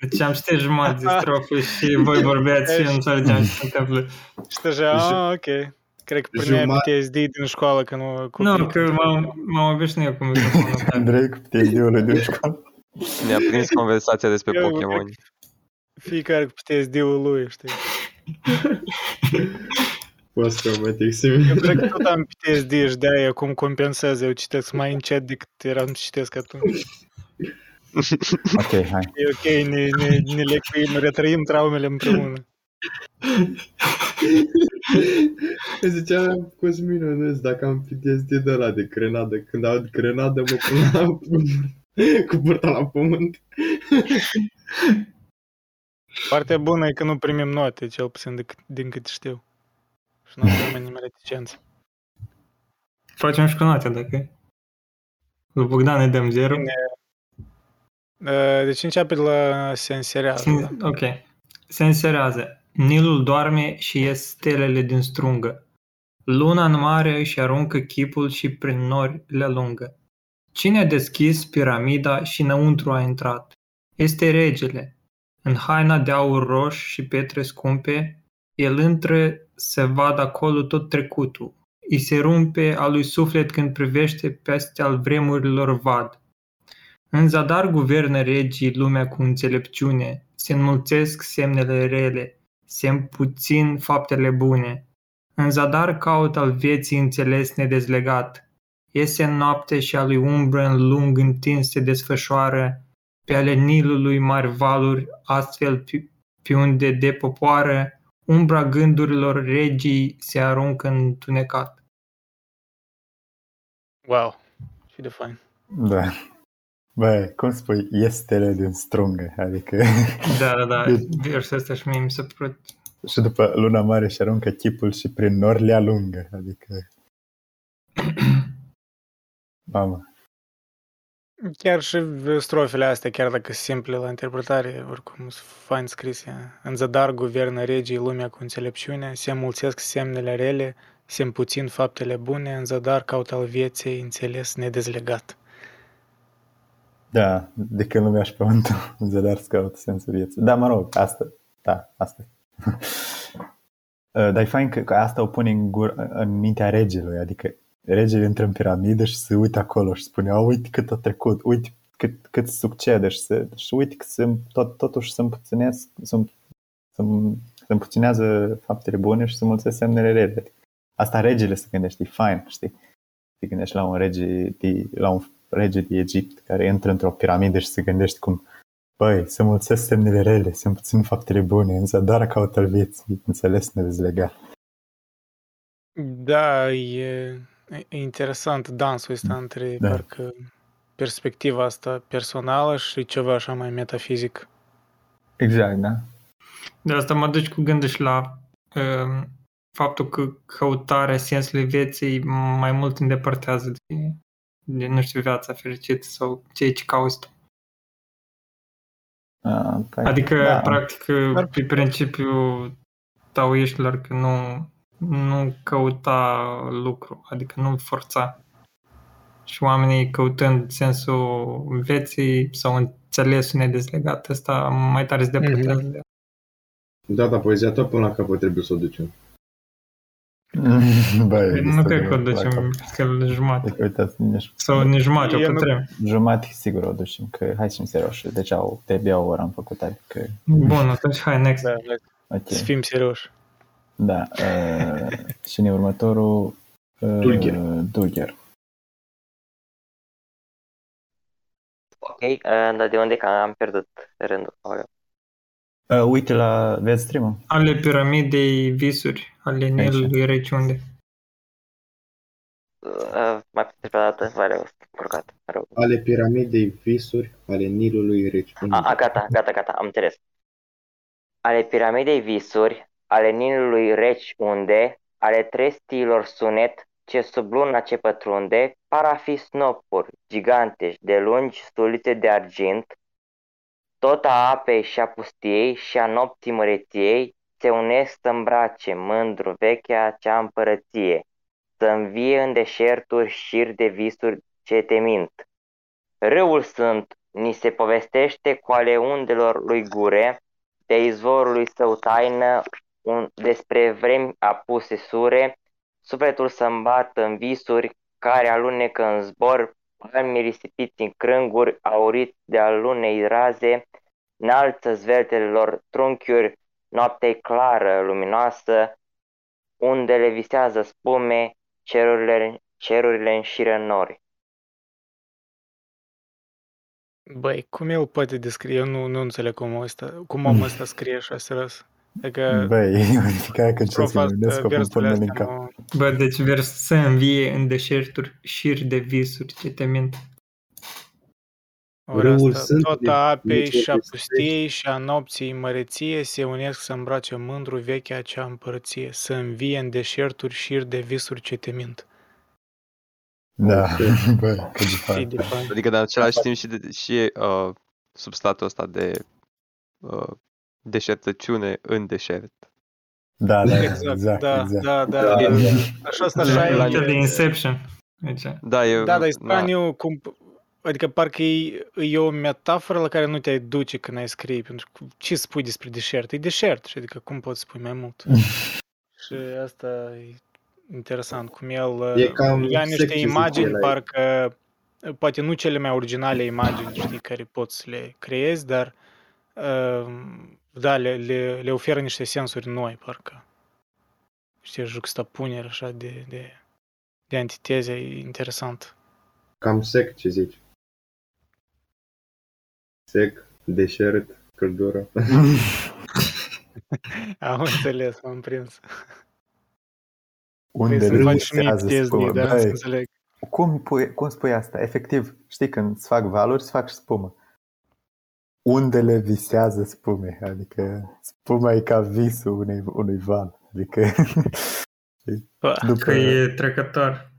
Deci am citit jumătate de strofă și voi vorbeați și înțelegeam ce se întâmplă. Și deja, ok. Cred că primeai PTSD din școală când o copil. Nu, că m-am obișnuit cu microfonul. Andrei cu PTSD-ul din școală. Ne-a prins conversația despre Pokémon. Fiecare cu PTSD-ul lui, știi? Eu cred că tot am PTSD și de-aia cum compensez. Eu citesc mai încet decât eram să citesc atunci. Ok, hai. E ok, ne lecuim, retrăim traumele împreună. Îmi ziceam Cosminul, dacă am PTSD de ăla de grenadă, când aud grenadă mă puneam cu burta la pământ. Partea bună e că nu primim note, cel puțin din cât știu. Și nu avem nimeni reticență. Facem și cu note, dacă lui Bogdan îi dăm 0. Deci începe de la senserează. Ok. Senserează. Nilul doarme și ies stelele din strungă. Luna în mare își aruncă chipul și prin nori le lungă. Cine a deschis piramida și înăuntru a intrat? Este regele. În haina de aur roșu și pietre scumpe, el intră să vadă acolo tot trecutul. Îi se rumpe a lui suflet când privește peste al vremurilor vad. În zadar guvernă regii lumea cu înțelepciune, se înmulțesc semnele rele. Semn puțin faptele bune. În zadar caut al vieții înțeles nedezlegat. Iese în noapte și a lui umbră în lung întins se desfășoară, pe ale Nilului mari valuri, astfel pe unde depopoară, umbra gândurilor regii se aruncă în tunecat. Wow, și de fain. Da. Băi, cum spui, iestele din strungă, adică... Da, versul ăsta și mie mi s-a părut. Și după luna mare și aruncă chipul și prin nori le alungă, adică... Mama. Chiar și strofele astea, chiar dacă sunt simple la interpretare, oricum sunt fain scrise. În zadar guvernă regii lumea cu înțelepciune, se mulțesc semnele rele, se împuțin faptele bune, în zadar caut al vieții înțeles nedezlegat. Da, de când lumea și pământul în zadar scăută sensul vieții. Da, mă rog, asta, da, asta. Dar e fain că asta o pune în mintea regelui, adică regele intră în piramidă și se uită acolo și spune, uite cât a trecut, uite cât succede și uit că totuși se împuținează faptele bune și se mulțesc semnele rele. Asta regele se gândește, fain, știi? Te gândești la un rege din Egipt care intră într-o piramidă și se gândește cum, băi, se mulțesc semnele rele, se împuțin faptele bune, însă doar caută-l vieții, înțeles, nedezlegat. Da, e interesant dansul ăsta între parcă perspectiva asta personală și ceva așa mai metafizic. Exact, da. De asta mă duci cu gândul și la faptul că căutarea sensului vieții mai mult îndepărtează de nu știu, viața fericită sau ceea ce cauți tu. Adică, da, practic, pe principiul taoiștilor că nu căuta lucru, adică nu-l forța. Și oamenii căutând sensul vieții sau înțelesul nedezlegat, ăsta mai tare se depărtează. Mm-hmm. Da, dar poezia tot până la capăt trebuie să o ducem. Bă, nu cred că o ducem, că e jumate. Uitați, ne jumate, o putem. Jumate sigur o ducem, că hai să-mi serioși. Deci de-abia o oră am făcut, adică... Bun, atunci hai, next. Da, okay. Să fim serioși. Da, și în următorul... Dulger. Ok, dar de unde că am pierdut rândul? Uite la web stream-ul. Ale piramidei visuri, ale Nilului rece unde? Mai puteți pe dată, v-a curcat. Ale piramidei visuri, ale Nilului rece unde? Gata, am înțeles. Ale piramidei visuri, ale Nilului reci unde, ale trei stilor sunet, ce sub luna ce pătrunde, par a fi snopuri gigante de lungi stulițe de argint, tot a apei și a pustiei și a nopții măreției, se unesc să îmbrace mândru vechea cea împărăție, să învie în deșerturi șiri de visuri ce te mint. Râul sunt, ni se povestește cu ale undelor lui gure, de izvorului său taină, despre vremi apuse sure, sufletul să-mbată în visuri care alunecă în zbor, palmii risipiți în crânguri, aurit de-a lunei raze, înalță zveltele lor trunchiuri, noaptea clară, luminoasă, undele visează spume, cerurile înșiră nori. Băi, cum el poate descrie? Eu nu înțeleg cum omul ăsta scrie așa, serios. Adică... Băi, unificarea că ce se Eminescu îmi pune în cap. Bă, deci vers să învie în deșerturi șiri de visuri, ce te mint. Tot a apei și a pustiei și a nopții măreție se unesc să îmbrace mândru vechea cea împărăție, să învie în deșerturi șiri de visuri, ce te mint. Da, băi, cât de fain. Adică, dar același timp și substratul ăsta de... deșertăciune în deșert. Da, exact. Da. Așa asta e de Inception. Da, e spaniu cum, adică parcă e o metaforă la care nu te-ai duce când ai scrie, pentru că ce spui despre deșert? E deșert, și adică cum poți spui mai mult? Și asta e interesant, cum el ia niște imagini, parcă poate nu cele mai originale imagini, știi, care poți să le creezi, dar da, le oferă niște sensuri noi, parcă. Știi, juxtapuneri așa de antiteze, e interesant. Cam sec, ce zici? Sec, deșert, căldură. Am înțeles, m-am prins. Unde râusează spumă, băi. Cum spui asta? Efectiv, știi, când îți fac valuri, îți fac și spumă. Undele visează spume, adică spuma e ca visul unui val, adică... După... Că e trecător,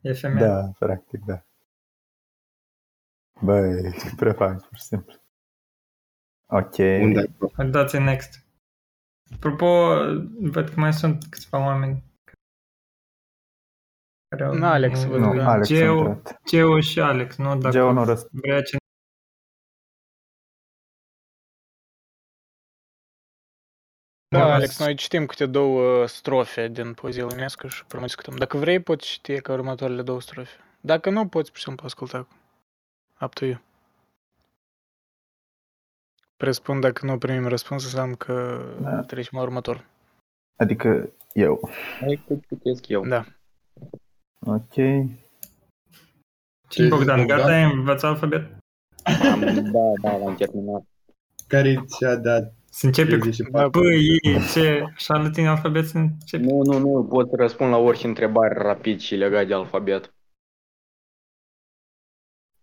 e femeie. Da, practic, da. Băi, prea fain, pur și simplu. Ok. Dați next. Apropo, văd că mai sunt câțiva oameni. Nu, Alex, văd că... Geo și Alex, nu? Dacă Geo nu răspunde. Da, Alex, noi citim câte două strofe din poezia lui Eminescu și mai discutăm. Dacă vrei, poți citi ca următoarele două strofe. Dacă nu, poți pur și simplu asculta. Up to you. Răspund, dacă nu primim răspuns, înseamnă că da. Trecem la următor. Adică eu. Da. Ok. Ce Bogdan, gata, ai învățat alfabet? Da, l-am terminat. Care ți-a dat? Se începe cu P, I, C, și la tine alfabet se începe? Nu, pot răspund la orice întrebare rapid și legat de alfabet.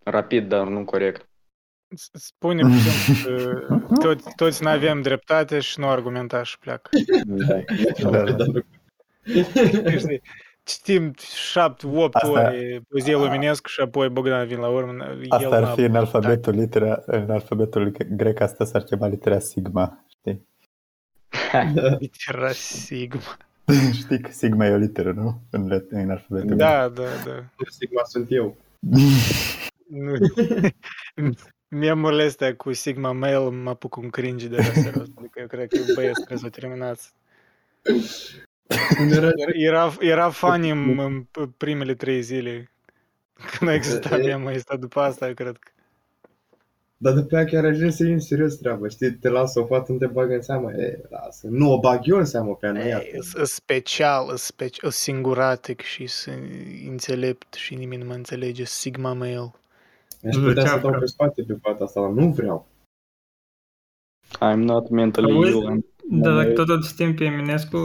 Rapid, dar nu corect. Spune, pe exemplu, toți n-avem dreptate și nu argumenta și pleacă. Da. Citim 7-8 ori poezie Eminescu și apoi Bogdan vine la urmă. Asta ar fi în alfabetul grec, asta s-ar chema litera sigma, știi? Litera sigma. Știi că sigma e o literă, nu? În alfabetul grec. Da. Sigma sunt eu. Nu. Memurile astea cu sigma male mă apuc un cringe de la serios. Adică eu cred că băieți trebuie să o terminați. Era funny în primele 3 zile. Când a existat meme asta, după asta eu cred că. Dar după aia chiar ajunge să iei în serios treaba, știi? Te lasă o fată, nu te bagă în seamă. Lasă, nu o bag eu în seamă pe anuia. E special, e singuratic și înțelept și nimeni nu mă înțelege. Sigma male. Mi-aș putea să dau pe spate pe fata asta, dar nu vreau. I'm not mentally ill. Dar dacă tot știm pe Eminescu,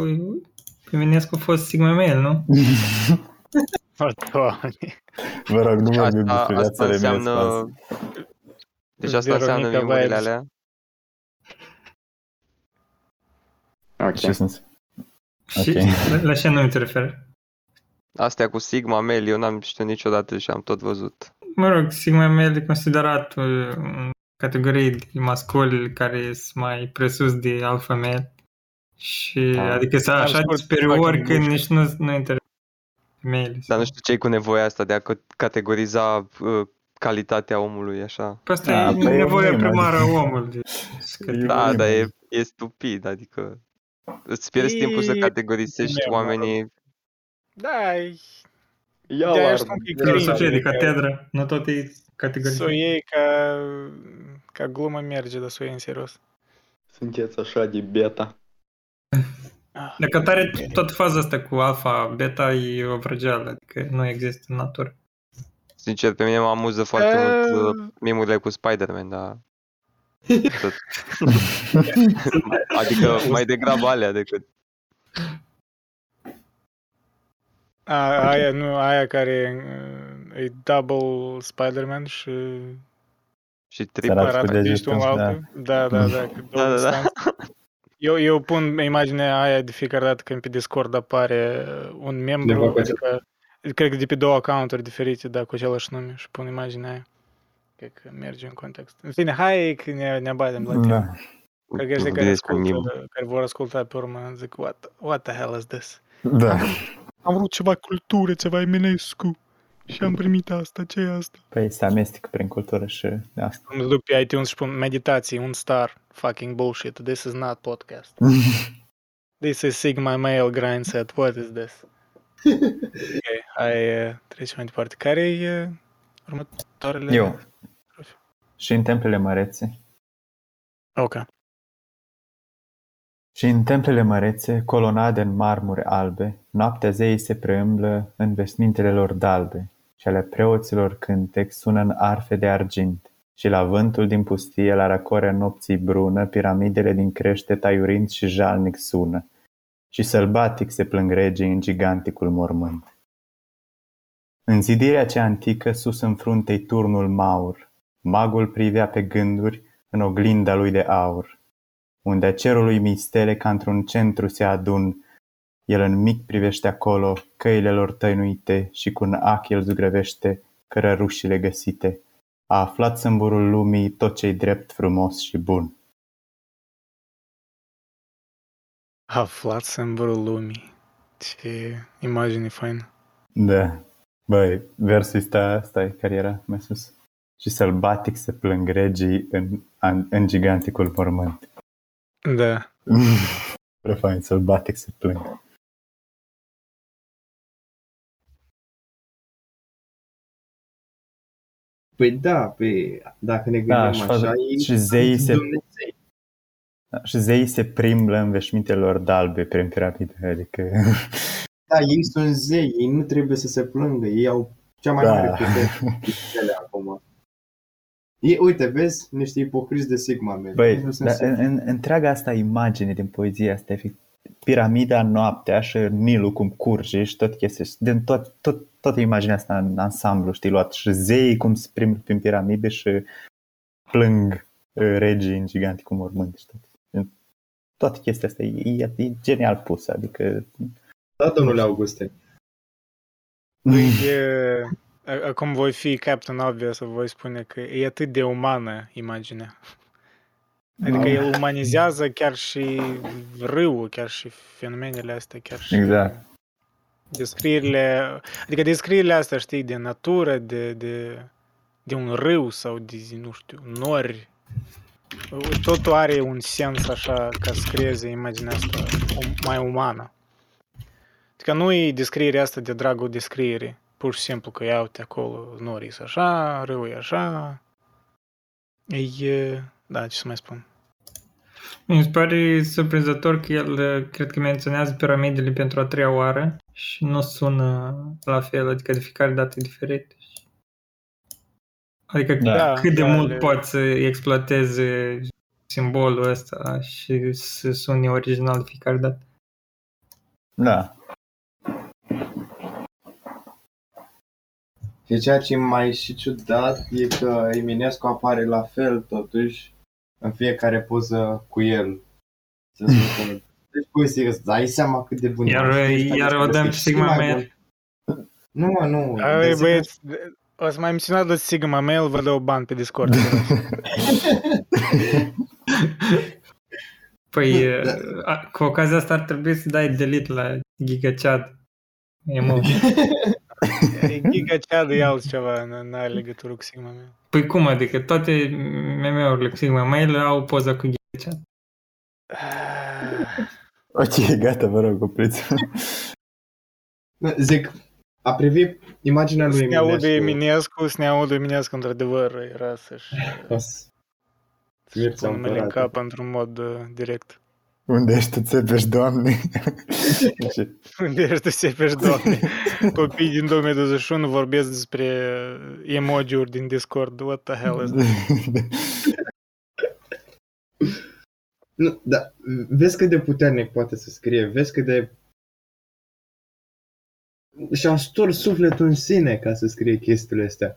Eminescu a fost sigma male, nu? Vă rog, nu mă iubiți pe viața de Eminescu. Deci asta înseamnă memorile alea. Ok. La ce anume te referi? Astea cu sigma male, eu n-am știut niciodată și am tot văzut. Mă rog, sigma male e considerat o categorie de masculi care sunt mai presus de alfa male. Și adică sunt așa de superior că nici nu interesează male. Dar nu știu ce e cu nevoia asta de a categoriza calitatea omului așa. Păi asta e nevoia primară a omului. Da, dar e stupid, adică îți pierzi timpul să categorisești oamenii. Da, de-aia știu că e cringe de catedră, nu tot e categorie. S-o iei ca glumă merge, dar s-o iei în serios. Sunteți așa de beta. Dacă tare tot faza asta cu alfa, beta e o vrăgeală, adică nu există în natură. Sincer, pe mine mă amuză foarte mult memurile cu Spider-Man, dar... adică mai degrabă alea decât... Aia care e double Spider-Man și triple arată că ești unul altul. Da. Eu pun imaginea aia de fiecare dată când pe Discord apare un membru, adică, cred că de pe 2 accounturi diferite, dar cu același nume și pun imaginea aia. Cred că merge în context. În fine, hai că ne batem la tine. Cred că ăștia care vor asculta pe urmă zic, what the hell is this? Da. Am vrut ceva cultură, ceva Eminescu și am primit asta, ce e asta? Păi se amestecă prin cultură și asta. Îmi duc pe iTunes și pun meditații, un star, fucking bullshit, this is not podcast. This is sigma male grind set, what is this? Ok, hai trecem mai departe. Care e următoarele? Eu. Și în templele mărețe. Ok. Și în templele mărețe, colonade în marmuri albe, noaptea zeii se preîmblă în vestmintele lor dalbe și ale preoților cântec sună în arfe de argint. Și la vântul din pustie, la racoarea nopții brună, piramidele din crește taiurind și jalnic sună. Și sălbatic se plâng regii în giganticul mormânt. În zidirea cea antică, sus în frunte-i turnul maur, magul privea pe gânduri în oglinda lui de aur. Unde a cerului mii stele ca într-un centru se adun, el în mic privește acolo căile lor tăinuite și cu un ac el zugrăvește cărărușile găsite. A aflat sâmburul lumii tot ce-i drept, frumos și bun. A aflat sâmburul lumii. Ce imagine faină. Da. Băi, versul ăsta e care era mai sus. Și sălbatic se plâng regii în giganticul mormânt. Da. Prefain, sălbatic se plâng. Păi da, dacă ne gândim așa, și zeii se Și zeii se primblă în veșmintele lor de albe prin piramide, adică... Da, ei sunt zei, ei nu trebuie să se plângă, ei au cea mai mare putere acum. Ei, uite, vezi, niște ipocriți de Sigma Man. Băi, întreaga asta imagine din poezia asta, piramida noaptea și Nilul cum curge și tot chestia, din toată imaginea asta în ansamblu, știi, luat și zeii cum se primblă prin piramide și plâng regii în giganticul mormânt, știi? Toată chestia asta e genial pusă, adică... Da, domnule Auguste. Acum voi fi Captain Obvious, să voi spune că e atât de umană imaginea. Adică el umanizează chiar și râul, chiar și fenomenele astea, chiar și exact. Descrierile, adică descrierile astea, știi, de natură, de un râu sau de, nu știu, nori. Totul are un sens așa ca să creeze imaginea asta mai umană. Adică nu e descrierea asta de dragul descrierii. Pur și simplu că ia uite acolo norii sunt așa, râul e așa. E... Da, ce să mai spun. Mi se pare surprinzător că el, cred că menționează piramidele pentru a treia oară și nu sună la fel, adică de fiecare dată e diferit. Adică da, cât de mult poate să exploateze simbolul ăsta și să sune original de fiecare dată. Da. Și ceea ce e mai și ciudat e că Eminescu apare la fel, totuși, în fiecare poză cu el. Să spun. Deci, cum e să dai seama cât de bun e. Iar o dăm Sigma Male. Nu. Băieți, o să mai menționat de Sigma Male, vă dau bani pe Discord. Păi, cu ocazia asta ar trebui să dai delete la GigaChat. E mult. GigaChat e altceva, n-are legătură cu Sigma Mail. Păi cum, adică toate meme-urile cu Sigma Mail au poza cu GigaChat. Ok, gata, vă rog, opriți. Zic, a privi imaginea lui Eminescu. Să ne audă Eminescu, într-adevăr, era să-și pun numele în cap într-un mod direct. Unde ești tu, țepești, Doamne? Unde ești tu, țepești, Doamne? Copiii din 2021 vorbesc despre emoji-uri din Discord. What the hell is that? Nu, da, vezi cât de puternic poate să scrie, vezi cât de... Și-a stors sufletul în sine ca să scrie chestiile astea.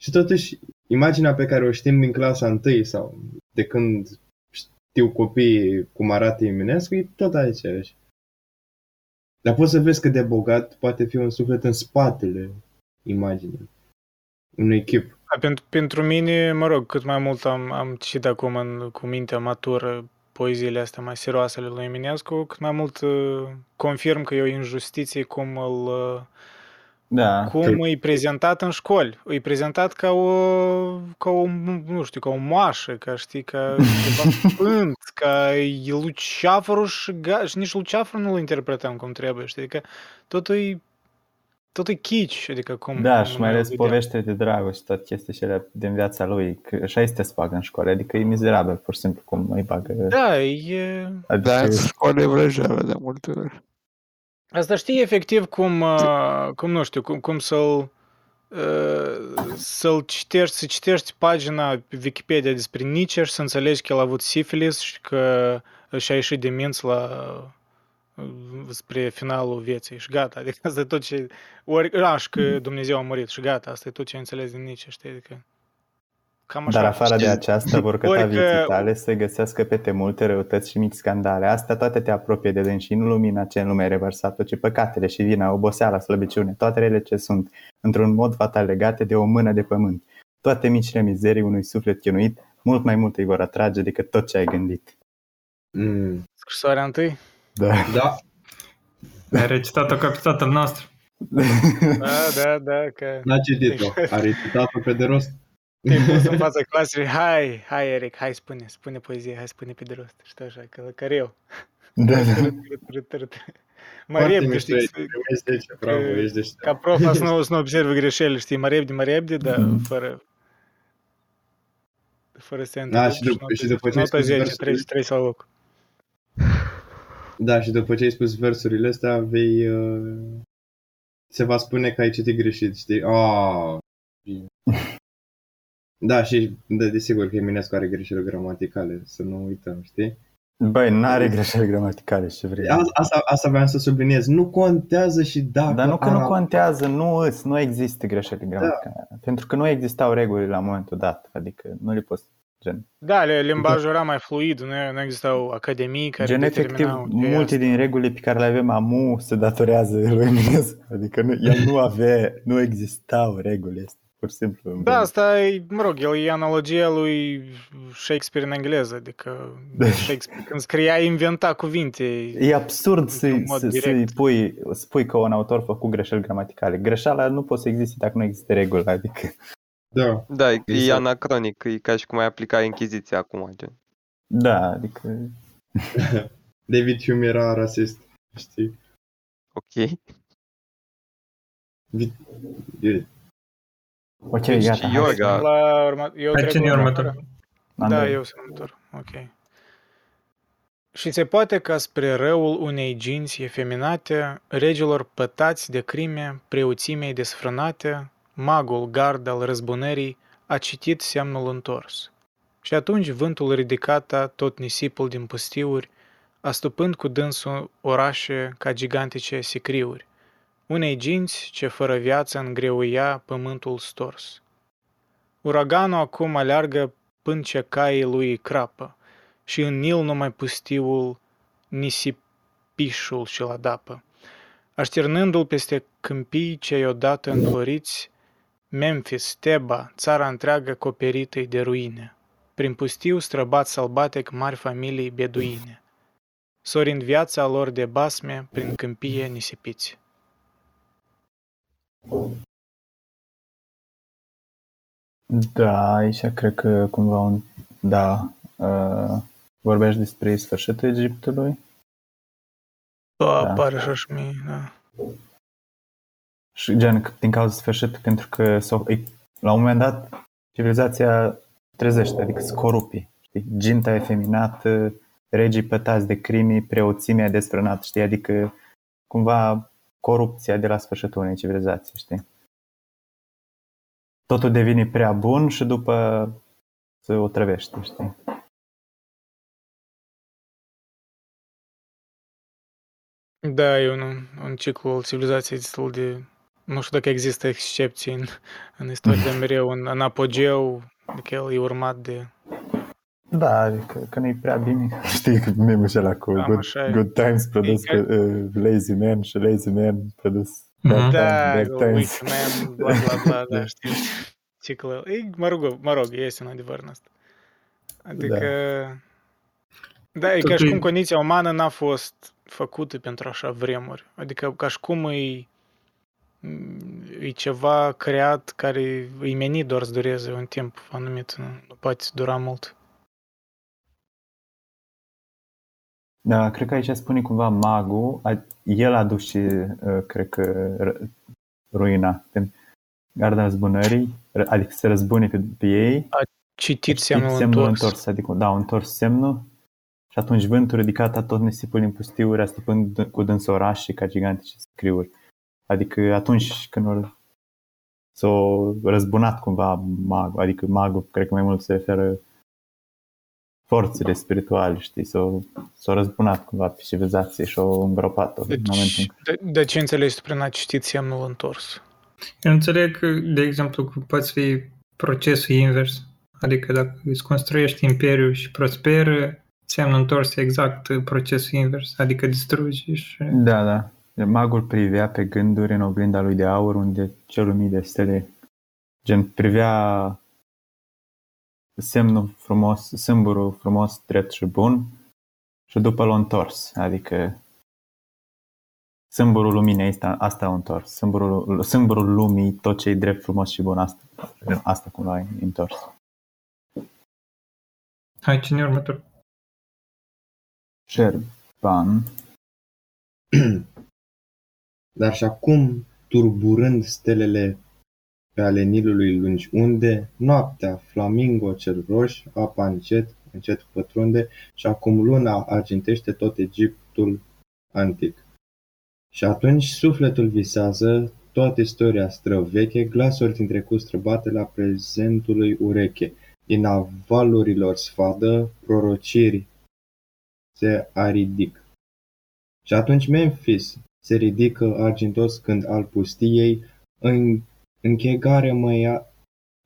Și totuși, imaginea pe care o știm din clasa 1 sau de când... știu copiii cum arată Eminescu, e tot aici. Dar poți să vezi cât de bogat poate fi un suflet în spatele imaginii unui chip. Pentru mine, mă rog, cât mai mult am citit acum cu mintea matură poeziile astea mai serioase ale lui Eminescu, cât mai mult confirm că e o injustiție cum îl... e prezentat în școli. E prezentat ca o nu știu, ca o moașă, ca știi, ca ceva pânt, ca e luceafărul și nici luceafărul nu-l interpretăm cum trebuie, știi, că tot e kitsch, adică cum... Da, și mai ales poveștile de dragoste, tot chestiile din viața lui, că și astea se bagă în școală, adică e mizerabil, pur și simplu, cum îi bagă... Da, e... Da, școală e vrăjeală de multe ori. Asta știi efectiv cum nu știu, cum să citești pagina Wikipedia despre Nietzsche și să înțelegi că el a avut sifilis și că și-a ieșit demenț spre finalul vieții și gata. Adică asta e tot ce... și că Dumnezeu a murit și gata, asta e tot ce ai înțeles din Nietzsche, știi? Adică... Cam așa. Dar afară de aceasta vor căta vieții tale să găsească peste multe răutăți și mici scandale. Asta toate te apropie de dânsi, nu lumina ce în lume ai revărsat-o, ci păcatele și vina, oboseala, slăbiciune, toate ele ce sunt, într-un mod fatal legate de o mână de pământ. Toate micile mizerii unui suflet chinuit, mult mai mult îi vor atrage decât tot ce ai gândit. Scrisoarea întâi? Da. Ai recitat-o capitatul nostru. Da, că... N-a citit-o, a recitat-o pe de rost. Te-ai pus în fața clasei, hai Eric, hai spune poezie, hai spune pe de rost, știi așa, călăcăreu. Mă repede, știi, ca profa să nu observi greșeli, știi, mă repede, dar fără fără să se întâmple. Și după ce ai spus versurile... Da, și după ce ai spus versurile astea, vei... Se va spune că ai citit greșit, știi? Ah, bine. Da, și desigur că Eminescu are greșeli gramaticale, să nu uităm, știi? Băi, n-are greșeli gramaticale, ce vrei. Asta vreau să subliniez. Nu contează și dacă... Dar nu că nu contează, nu există greșeli gramaticale. Da. Pentru că nu existau reguli la momentul dat, adică nu le poți... Gen. Da, limbajul era mai fluid, nu existau academii care gen, determinau... Efectiv, multe din regulile pe care le avem amu se datorează lui Eminescu, adică nu existau reguli, pur și simplu. Da, asta e, mă rog, el e analogia lui Shakespeare în engleză, adică Shakespeare când scria, inventa cuvinte. E absurd să-i pui că un autor făcut greșeli gramaticale. Greșeala nu poate să existe dacă nu există reguli, adică... Da, e exact. Anacronic, e ca și cum ai aplica Inchiziția acum, gen. Da, adică... David Hume era rasist, știi? Ok. Ok, deci, gata. Yoga. Următor? Da, eu sunt următor. Ok. Și se poate ca spre răul unei ginți efeminate, regilor pătați de crime, preoțimei desfrânate... Magul gard al răzbunării a citit semnul întors. Și atunci vântul ridicat, tot nisipul din pustiuri, astupând cu dânsul orașe ca gigantice sicriuri, unei ginți ce fără viață îngreuia pământul stors. Uraganul acum aleargă până ce caii lui crapă, și în Nil numai pustiul nisipișul și-l adapă. Așternându-l peste câmpii cei odată înfloriți, Memphis, Teba, țara întreagă coperită-i de ruine, prin pustiu străbat sălbatec mari familii beduine, sorind viața lor de basme prin câmpie nisipiți. Da, aici cred că cumva vorbești despre sfârșitul Egiptului. Da, apare așa și mie, da. Și gen, din cauza sfârșit, pentru că la un moment dat civilizația trezește, adică se corupi, știi? Ginta efeminată, regii pătați de crimi, preoțimea desfrânată, știi? Adică cumva corupția de la sfârșitul unei civilizații, știi? Totul devine prea bun și după se otrăvește, știi? Da, e un ciclu al civilizației destul de... Nu știu dacă există excepții în istorie, de mereu în apogeu, adică el e urmat de... Da, adică că nu-i prea bine. Știi că meme-ul ăla cu good times produs lazy man și lazy man produs bad times. Da, weak man, bla bla bla, da, știi, ciclul. Mă rog, este în adevăr în asta. Adică... Da, e ca și cum condiția umană n-a fost... făcute pentru așa vremuri. Adică ca și cum e ceva creat care îi menit doar să dureze un timp anumit, nu poate dura mult. Da, cred că aici spune cumva magul, el a dus și, cred că, ruina. Garda răzbunării, adică se răzbune pe ei. A citit semnul întors. Adică, da, întors semnul. Și atunci vântul ridicat a tot nisipul din pustiuri, astăpând cu dâns orașe ca gigantice scriuri. Adică atunci când s-o răzbunat cumva magul, adică magul cred că mai mult se referă forțele spirituale, știi, s-o răzbunat cumva pe civilizație și o îngropat-o. De ce înțelegi prin a citit semnul întors? Eu înțeleg că, de exemplu, poate fi procesul invers, adică dacă îți construiești imperiul și prosperă, semnul întors exact procesul invers, adică distrugi și... Da, da. Magul privea pe gânduri în oglinda lui de aur, unde celul mii de stele, gen, privea semnul frumos, sâmburul frumos, drept și bun, și după l-a întors, adică sâmburul luminei, asta l-a întors, sâmburul lumii, tot ce e drept, frumos și bun, asta cum l-a întors. Hai, cine următor? Șerban. Dar și acum, turburând stelele, Pe ale Nilului lungi unde, noaptea, flamingo cel roș, apa încet, încet pătrunde și acum luna argintește tot Egiptul antic. Și atunci sufletul visează toată istoria străveche, glasuri din trecut străbate la prezentului ureche. Din avalurilor sfadă, prorociri se aridic. Și atunci Memphis se ridică argintos când al pustiei, închegare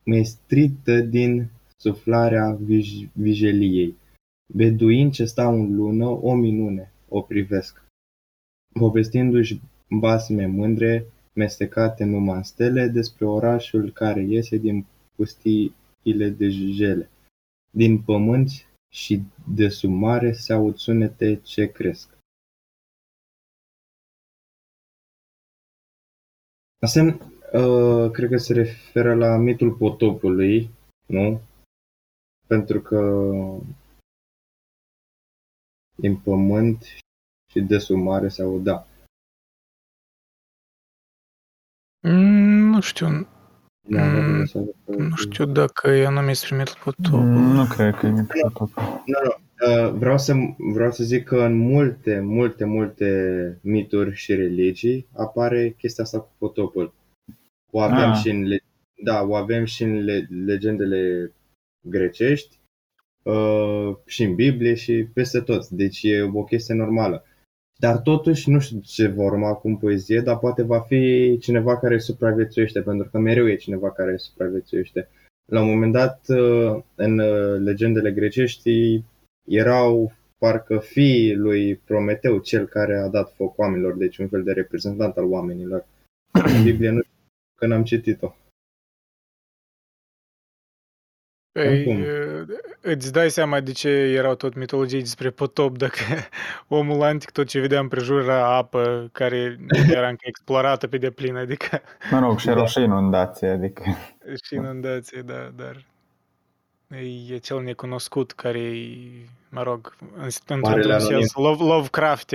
maestrită din suflarea vijeliei. Beduini ce stau în lună, o minune, o privesc. Povestindu-și basme mândre, mestecate numai în stele, despre orașul care iese din pustiile de jele. Din pământ și de sub mare se aud sunete ce cresc. Asemenea, cred că se referă la mitul potopului, nu? Pentru că din pământ și de sub mare se aud, da. Nu știu. Nu știu dacă e anume despre mitul potopului. Nu cred că e mitul potopului. Nu. Vreau să zic că în multe mituri și religii apare chestia asta cu potopul. O avem și în legendele grecești, și în Biblie și peste tot. Deci e o chestie normală. Dar totuși nu știu ce vor urma cu în poezie, dar poate va fi cineva care supraviețuiește, pentru că mereu e cineva care supraviețuiește. La un moment dat, în legendele grecești, erau parcă fiii lui Prometeu, cel care a dat foc oamenilor, deci un fel de reprezentant al oamenilor. În Biblie nu știu că n-am citit-o. Păi, îți dai seama de ce erau tot mitologii despre potop, dacă omul antic tot ce vedea împrejur era apă care era încă explorată pe deplin, adică... Mă rog, și erau și inundații, adică... Și inundații, da, dar... E cel necunoscut care, mă rog, într-un sens, Lovecraft,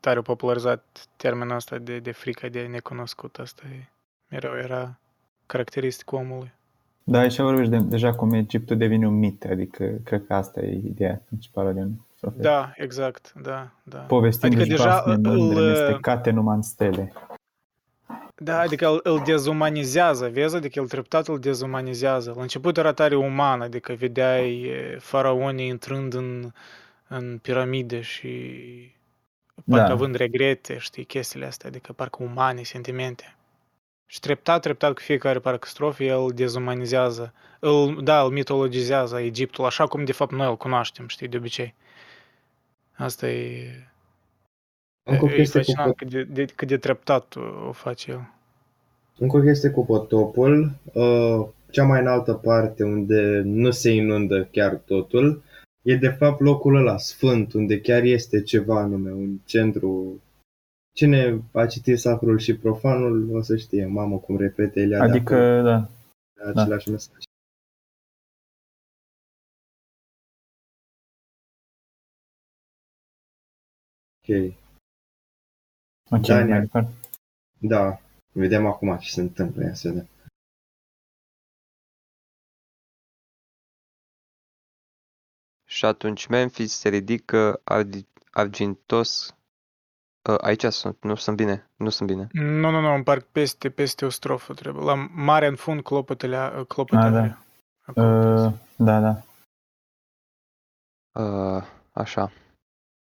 tare a popularizat termenul ăsta de frică de necunoscut. Asta mereu era caracteristic omului. Da, aici vorbești deja cum Egiptul devine un mit, adică cred că asta e ideea principală din sofet. Da, exact, da. Povestindu-și adică basme mândre, mestecate numai în stele. Da, adică îl dezumanizează, vezi? Adică el treptat îl dezumanizează. La început era tare uman, adică vedeai faraonii intrând în piramide și parcă având regrete, știi, chestiile astea, adică parcă umane, sentimente. Și treptat, cu fiecare parcă strofă, el dezumanizează, îl mitologizează Egiptul, așa cum de fapt noi îl cunoaștem, știi, de obicei. Asta e... E fascinant cât de treptat o face el. Încă o chestie cu potopul, cea mai înaltă parte unde nu se inundă chiar totul, e de fapt locul ăla sfânt, unde chiar este ceva anume, un centru. Cine a citit Sacrul și Profanul o să știe, mamă, cum repete Iliada. Adică, da. Același mesaj. Ok. Daniel. Da, vedem acum ce se întâmplă, ia să vedem. Și atunci Memphis se ridică argintos. Aici sunt, nu sunt bine. Nu, îmi parc peste o strofă trebuie. La mare în fund clopotele. Da. Așa.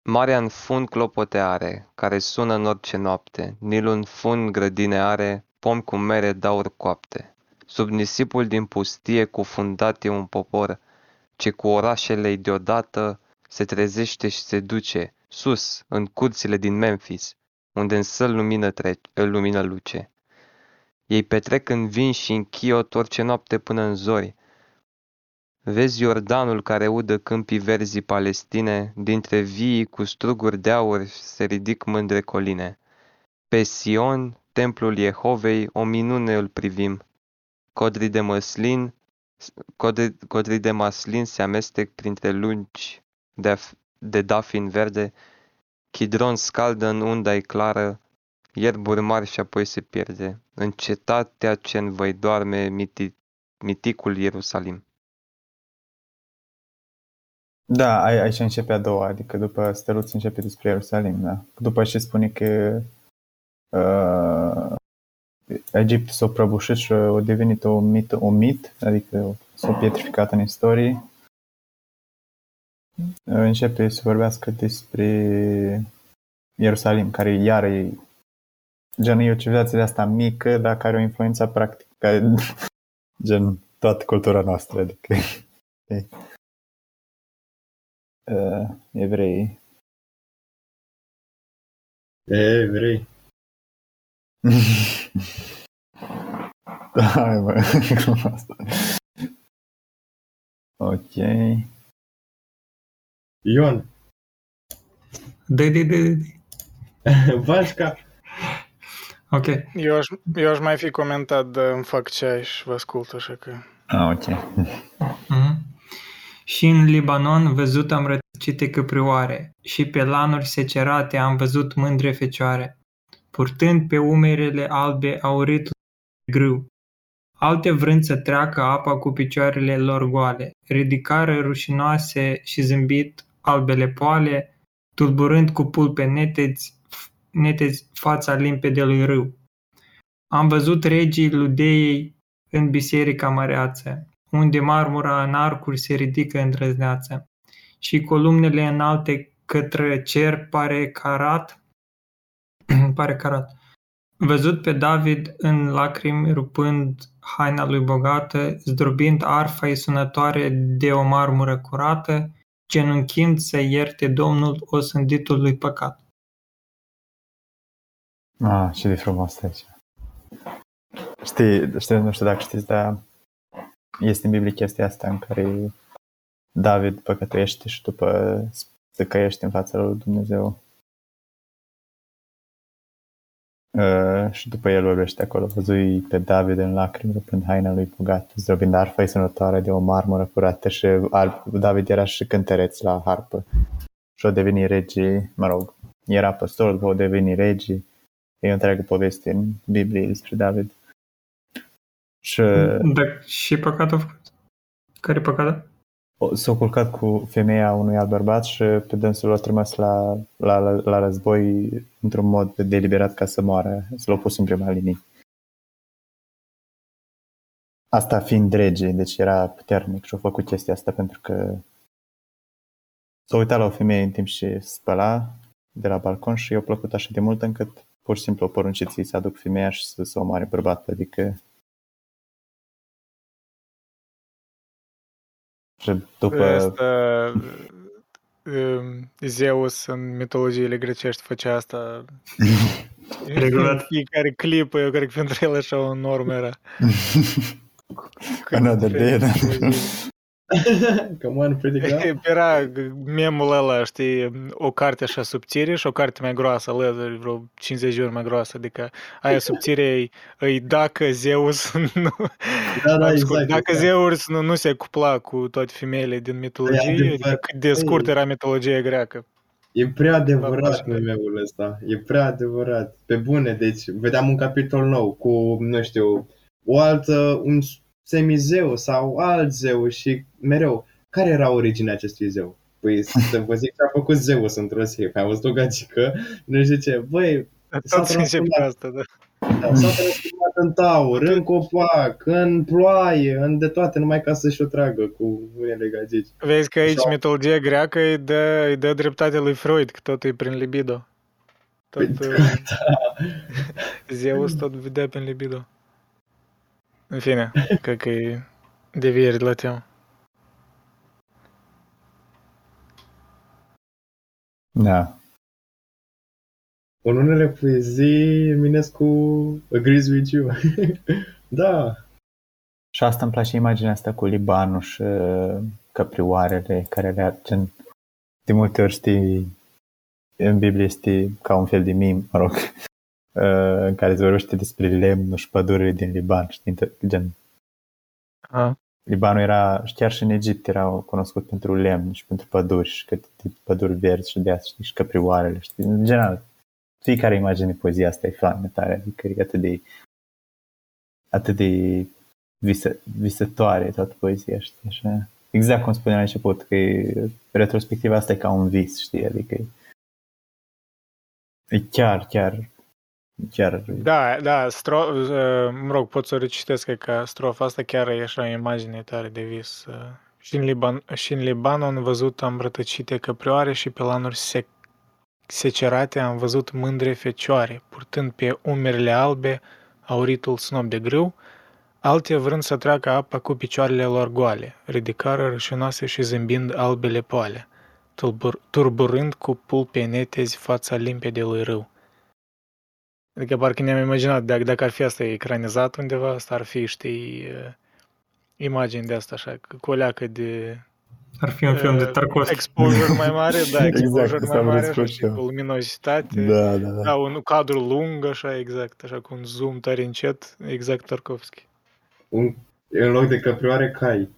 Marea în fund clopote are, care sună în orice noapte. Nilul în fund grădine are, pomi cu mere d'aur coapte. Sub nisipul din pustie cufundat e un popor, ce cu orașele-i deodată se trezește și se duce, sus, în curțile din Memphis, unde în săl lumină luce. Ei petrec în vin și în chiot orice noapte până în zori. Vezi Iordanul care udă câmpii verzii Palestine, dintre vii cu struguri de aur se ridic mândre coline. Pe Sion, templul Jehovei, o minune îl privim. Codrii de măslin se amestec printre lungi de dafin verde, Chidron scaldă în unda-i clară, ierburi mari și apoi se pierde, în cetatea ce învăi doarme miticul Ierusalim. Da, aici începe a doua, adică după steluț începe despre Ierusalim, da. După ce spune că Egiptul s-a prăbușit și a devenit un mit, adică s-a pietrificat în istorie. Începe să vorbească despre Ierusalim, care iar e genul o civilizație de asta mică, dar care o influență practic gen toată cultura noastră, adică evrei. Da, mă, cum asta. Ok. Ion. Vașca. Ok. Eu aș mai fi comentat, de îmi fac ceai și vă ascult, așa că... Ah, ok. Mm-hmm. Și în Libanon văzut am rătăcite căprioare, și pe lanuri secerate am văzut mândre fecioare, purtând pe umerele albe auritul grâu. Alte vrânță treacă apa cu picioarele lor goale, ridicară rușinoase și zâmbit albele poale, tulburând cu pulpe netezi fața limpede lui râu. Am văzut regii Ludeiei în biserica măreață, unde marmura în arcuri se ridică îndrăzneață, și columnele înalte către cer pare carat. Văzut pe David în lacrimi rupând haina lui bogată, zdrobind arfa-i sunătoare de o marmură curată, genunchind să ierte Domnul osânditul lui păcat. Ah, ce de frumos aici. Știi, nu știu dacă știți, dar este în Biblie chestia asta în care David păcătuiește și după se căiește în fața lui Dumnezeu. Și după el vorbește acolo, văzui pe David în lacrimi rupând haina lui bogată, zdrobind arfa-i sunătoare de o marmură curată, și David era și cântăreț la harpă și o deveni rege, era păstor, după o deveni rege. E o întreagă poveste în Biblie despre David. Și, da, și păcatul făcut? Care-i păcatul? S-a culcat cu femeia unui alt bărbat și pe dânsul l-a trimis la război într-un mod deliberat ca să moară. S-l-a pus în prima linie. Asta fiind rege, deci era puternic și a făcut chestia asta pentru că s-a uitat la o femeie în timp ce spăla de la balcon și i-a plăcut așa de mult încât pur și simplu o poruncit să-i se aduc femeia și să o omoare bărbatul, adică... Asta, Zeus în mitologiile grecești făcea asta regulat. Fiecare clipă, eu cred că pentru el așa o normă era. Another day. Era memul ăla, știi, o carte așa subțire și o carte mai groasă, vreo 50 de ori mai groasă, adică aia subțire îi dacă Zeus nu, da, exact, dacă exact. Zeus nu se cupla cu toate femeile din mitologie, adică cât de scurt era mitologia greacă. E prea adevărat memeul ăsta, e prea adevărat, pe bune, deci vedeam un capitol nou cu, nu știu, un semizeu sau alt zeu și mereu, care era originea acestui zeu? Păi să vă zic că a făcut Zeus într-o zi, mi-a văzut o gagică, nu știu ce, băi, s-a transformat în taur, în copac, în ploaie, în de toate, numai ca să-și o tragă cu unele gagici. Vezi că aici mitologia greacă îi dă dreptate lui Freud, că totul e prin libido. Zeus tot vedea prin libido. În fine, cred că e deviere de la temă. Da. În unele poezii, Eminescu agrees with you. Da. Și asta îmi place, imaginea asta cu Libanul și căprioarele care le arcen. De multe ori, știi, în Biblie este ca un fel de mim, în care se vorbește despre lemnul și pădurile din Liban, știi, gen. Libanul era, chiar și în Egipt era cunoscut pentru lemn și pentru păduri și câte păduri verzi și de asta, știi, și căprioarele, știi, în general. fiecare imagine de poezie asta e fragmentară, adică e atât de visătoare toată poezia, știi, așa. Exact cum spuneam la început, că retrospectiva asta e ca un vis, știi, adică e chiar... Da, mă rog, pot să o recitesc că strofa asta chiar e așa o imagine tare de vis. Și în Libanon văzut am rătăcite căprioare și pe lanuri secerate am văzut mândre fecioare, purtând pe umerile albe auritul snop de grâu, alte vrând să treacă apa cu picioarele lor goale, ridicară rășinoase și zâmbind albele poale, turburând cu pulpe netezi fața limpede lui râu. Adică parcă ne-am imaginat, dacă ar fi asta ecranizat undeva, asta ar fi, știi, imagini de asta așa, cu o leacă de... Ar fi un film de Tarkovsky. Exposure mai mare, da, exposure exact, mai mare așa, și cu luminositate. Da. Da, un cadru lung, așa, exact, așa, cu un zoom tare încet, exact Tarkovsky. În loc de căprioare, cai.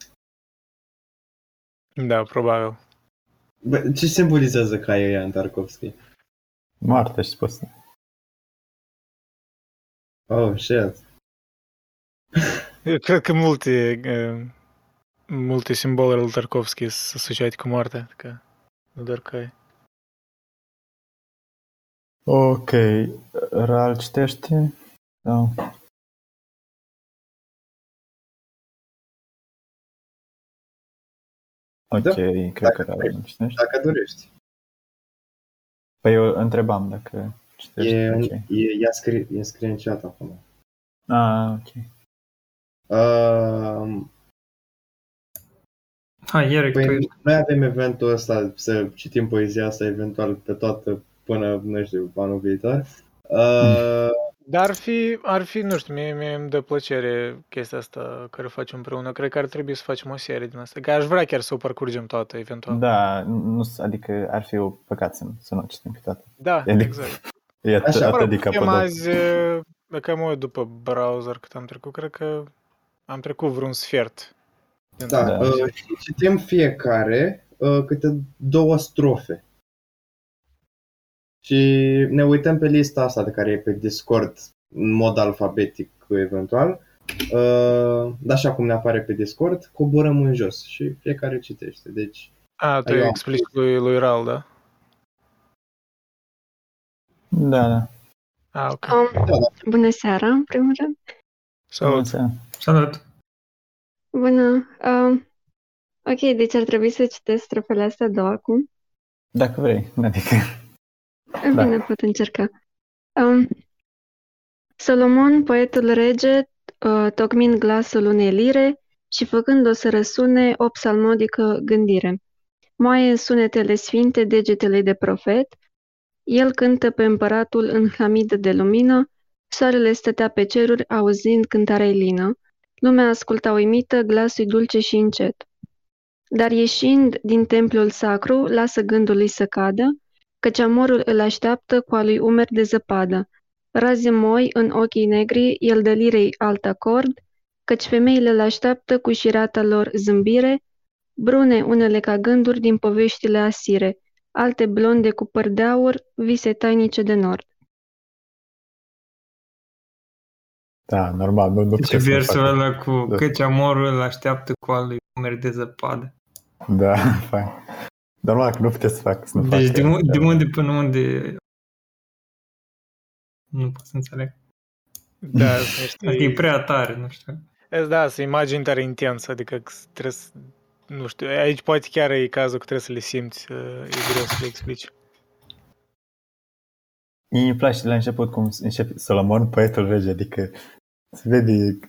Da, probabil. Bă, ce simbolizează caii ăia în Tarkovsky? Moartea și spusă. Oh, shit. Eu cred că multe simboluri al Tarkovsky sunt asociate cu moartea, că nu doar cai. Ok, Ral citește? Da. Ok, da? Cred că Ral nu citește. Dacă dorești. Păi eu întrebam dacă... E scrie în chat acum. Ah, ok. Păi, noi avem eventul ăsta, să citim poezia asta eventual pe toată până, nu știu, anul viitor. Dar ar fi, nu știu, mie îmi dă plăcere chestia asta care o facem împreună. Cred că ar trebui să facem o serie din asta. Că aș vrea chiar să o parcurgem toată, eventual. Da, nu, adică ar fi o păcat să nu o citim pe toată. Da, adică, exact. E atât de capăt. Dacă mă uit după browser cât am trecut, cred că am trecut vreun sfert. Da. Citim fiecare câte două strofe. Și ne uităm pe lista asta de care e pe Discord în mod alfabetic eventual. Așa cum ne apare pe Discord, coborăm în jos și fiecare citește. Deci, tu îi explici lui Ral, da? Da. Okay. Bună seara, în primul rând. Salut! Bună! Ok, deci ar trebui să citesc strofele astea două acum? Dacă vrei, adică... Bine, da. Pot încerca. Solomon, poetul rege, tocmind glasul unei lire și făcând-o să răsune o psalmodică gândire. Moaie în sunetele sfinte degetele de profet, el cântă pe împăratul în hlamidă de lumină, soarele stătea pe ceruri auzind cântarea-i lină, lumea asculta uimită glasul dulce și încet. Dar ieșind din templul sacru, lasă gândul lui să cadă, căci amorul îl așteaptă cu a lui umeri de zăpadă. Raze moi în ochii negri, el dă lirei alt acord, căci femeile îl așteaptă cu șirata lor zâmbire, brune unele ca gânduri din poveștile asire, alte blonde cu păr de aur, vise tainice de nord. Da, normal. Nu deci versul ăla cu da. Căci amorul îl așteaptă cu al lui umeri de zăpadă. Da, fain. Normal că nu puteți să fac. Deci de unde până unde... Nu pot să înțeleg. Da, adică e prea tare, nu știu. Da, sunt imagini tare intensă, adică trebuie să... Nu știu, aici poate chiar e cazul că trebuie să le simți, e greu să le explici. Îmi place de la început cum începe Solomon, poetul rege, adică se vede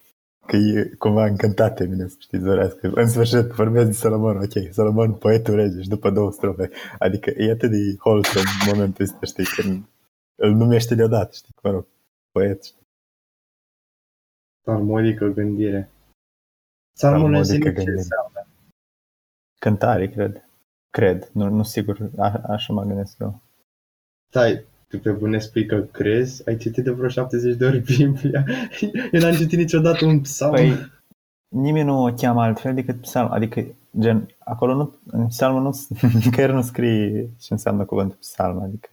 că e cumva încântat Eminescu, știi, zorească. În sfârșit vorbesc de Solomon, ok, Solomon, poetul rege și după două strofe. Adică e atât de wholesome momentul ăsta, știi, când îl numește deodată, știi, mă rog, poet. Psalmodică gândire. Psalmodică gândire. Cântare, cred. Nu sigur, așa mă gândesc eu. Stai, tu pe bune spui că crezi? Ai citit de vreo 70 de ori Biblia? Eu n-am citit niciodată un psalm. Păi, nimeni nu o cheamă altfel decât psalm. Adică, gen, acolo nu, în psalmul nu, că nu scrie ce înseamnă cuvântul psalm. Adică,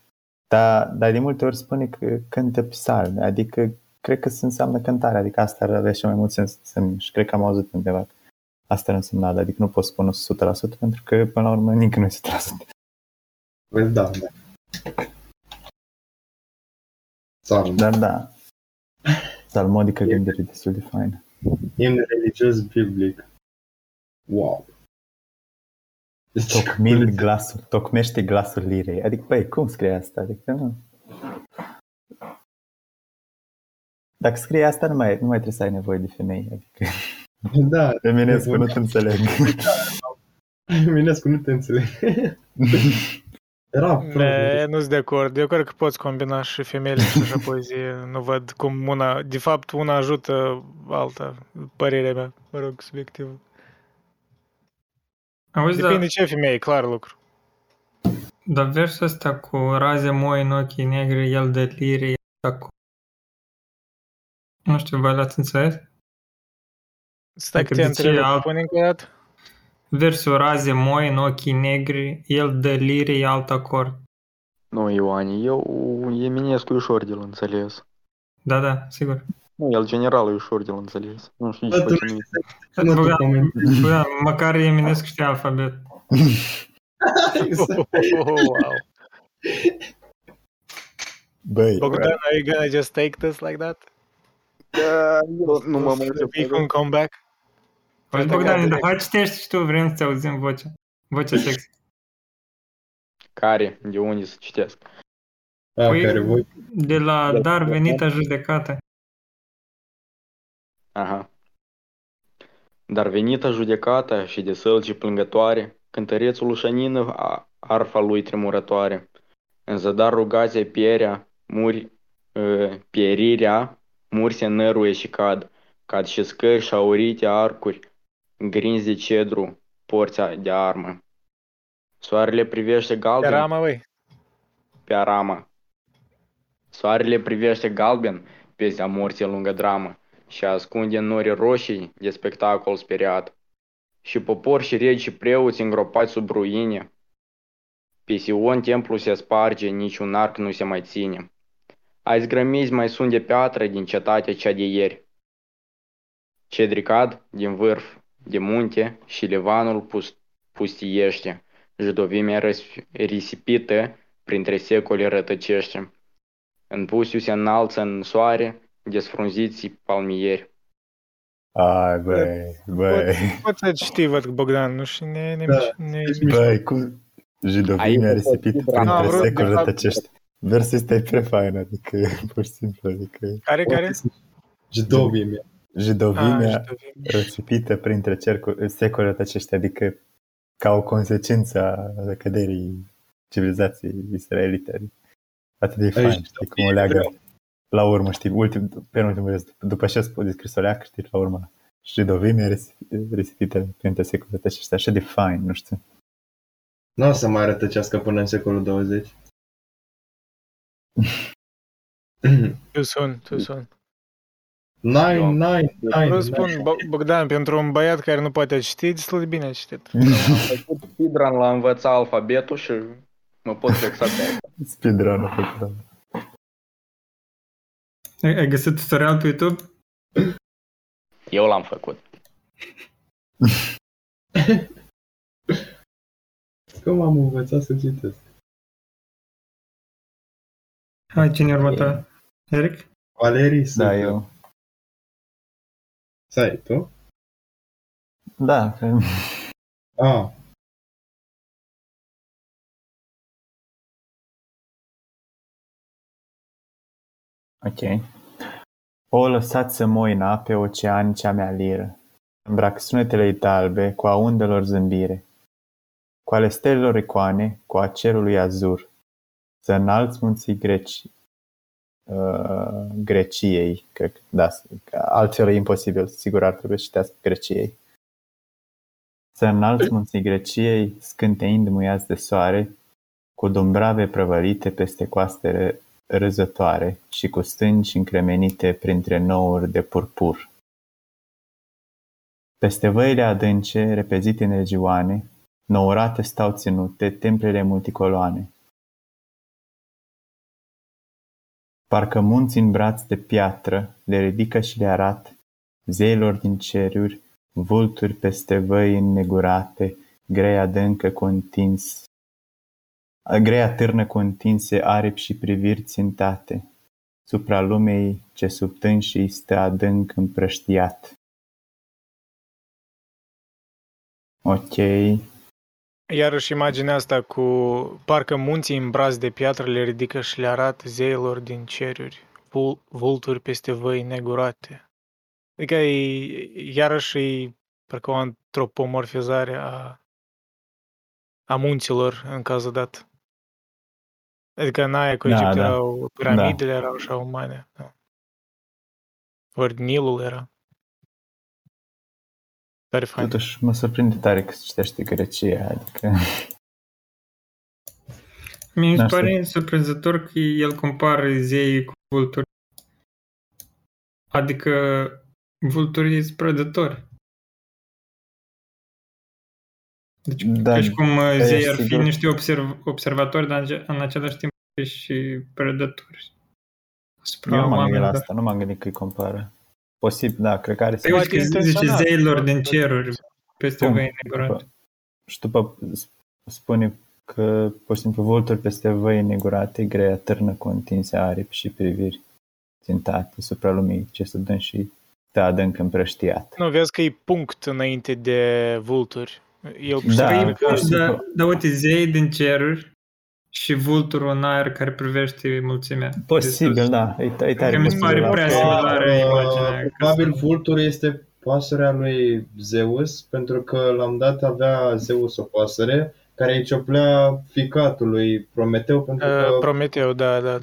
Dar de multe ori spune că cântă psalmi, adică cred că se înseamnă cântare, adică asta are și mai mult sens și cred că am auzit undeva. Asta nu înseamnă, adică nu pot spune 100% pentru că până la urmă nici nu este 100%. Păi da, da. Dar da, salmodică gândire destul de faină. Imn religios biblic. Wow. Tocmește glasul lirei. Adică, păi, cum scrie asta? Adică, nu. Dacă scrie asta, nu mai trebuie să ai nevoie de femei. Adică, da. Eminescu, nu te înțeleg. Eminescu, nu te înțeleg. Nu sunt de acord. Eu cred că poți combina și femeile și așa poezie. Nu văd cum una... De fapt, una ajută alta. Părerea mea, mă rog, subiectivă. Auzi, depinde ce femeie, clar lucru. Dar versul ăsta cu raze moi în ochii negri, el de lirie, cu... Nu știu, voi l-ați înțeles? Stai că te întreb, pune încă o dată. Versul raze moi în ochii negri, el de lirie, alt acord. Nu, Ioani, Eminescu ușor de-l înțeles. Da, da, sigur. Nu, el general e ușor de-l înțeles. Nu știu ce face mie. Bă, măcar Eminescu știe alfabet. Wow. Bogdan, are you gonna just take this like that? Nu mă mulțumesc. Pick un comeback? Bogdan, hai citești și tu, vrem să te auzim vocea. Vocea sexy. Care? De unde să citesc? De la dar venită judecată. Aha. Dar venită judecata și de sălci plângătoare, cântărețul ușanină arfa lui tremurătoare. În zadar rugația pierea, pierirea, muri se năruie și cad și scări și aurite arcuri, grinzi de cedru, porția de armă. Soarele privește galben... Pe arama. Soarele privește galben pe zea morții lungă dramă. Și ascunde în nori roșii de spectacol speriat. Și popor și regi și preoți îngropați sub ruine. Pe Sion templu se sparge, niciun arc nu se mai ține. Ai zgrămiți mai sunt de piatră din cetatea cea de ieri. Cedricad din vârf, de munte și Livanul pustiește. Judovimea risipită printre secole rătăcește. În pusiu se înalță în soare... Desfrunziți palmieri. Ai, băi. Poți să știi, văd, Bogdan, nu știu, ne-ai mișcat. Băi, cum judovimea risipită printre secole rătăcește. Versul ăsta e prea fain, adică, pur și simplu, adică... Care? Judovimea. Judovimea risipită printre secole rătăcește, adică ca o consecință a căderii civilizației israelite. Atât de fain, știi, cum o leagă. La urmă, știi, penultimul rest, după ce spui descrisoleac, știi, la urmă, judovimea risipită printre secole rătăcește, așa de fain, nu știu. Nu o să mai rătăcească până în secolul 20. Tu sun. Nu spun, Bogdan, pentru un băiat care nu poate citi, destul de bine a citit. Speedrun l-a învățat alfabetul și mă pot fixa pe asta. Speedrun-ul făcut. Ai găsit tutorial pe YouTube? Eu l-am făcut. Cum am învățat să citesc? Hai, cine următor? Eric? Valerii? Da, eu. Stai, tu? Da, că... Ah. Ok. O lăsați să moina pe ocean cea mea liră, îmbrac sunetele talbe cu a undelor zâmbire, cu ale stelelor icoane, cu a cerului azur, să înalți munții Greciei, cred că da, altfel e imposibil, sigur ar trebui să citească Greciei. Să înalți munții Greciei, scânteind muiați de soare, cu dumbrave prăvălite peste coastele răzătoare și cu stânci încremenite printre nouri de purpur. Peste văile adânce, repezite în regioane, nourate stau ținute templele multicoloane. Parcă munții în braț de piatră le ridică și le arat zeilor din ceruri, vulturi peste văi înnegurate, grei adâncă contins. Greia târnă cu întinse aripi și priviri țintate, supra lumei ce sub tânșii stă adânc împrăștiat. Ok. Iarăși imaginea asta cu parcă munții în braț de piatră le ridică și le arată zeilor din ceruri, vulturi peste văi negurate. Adică iarăși e parcă o antropomorfizare a munților în cazul dat. Adică în aia cu Egipt erau piramidele, erau așa umane. Da. Ori Nilul era. Tare fain. Totuși mă surprinde tare că se citește Grecia, adică... Mie îmi pare surprinzător că el compară zeii cu vulturi. Adică vulturii sunt prădători. Deci, da, ca și cum zei ar fi niște observatori, dar în același timp și predători. Nu m-am gândit la asta, nu m-am gândit că îi compară. Posibil, da, cred că are... Păi uite că zice zeilor din ceruri, peste văi negurate. Și după spune că, pur și simplu, vulturi peste văi negurate, greia târnă cu întinse aripi și priviri țintate supra lumii ce se dă și te adânc împrăștiat. Nu, vezi că e punct înainte de vulturi. Dar uite, zei din ceruri și vulturul în aer care privește mulțimea. Posibil, da. E tare mi se pare prea similară imaginea. Probabil vulturul este pasărea lui Zeus, pentru că la un dat avea Zeus o pasăre care îi cioplea ficatul lui Prometeu. Pentru că Prometeu, da.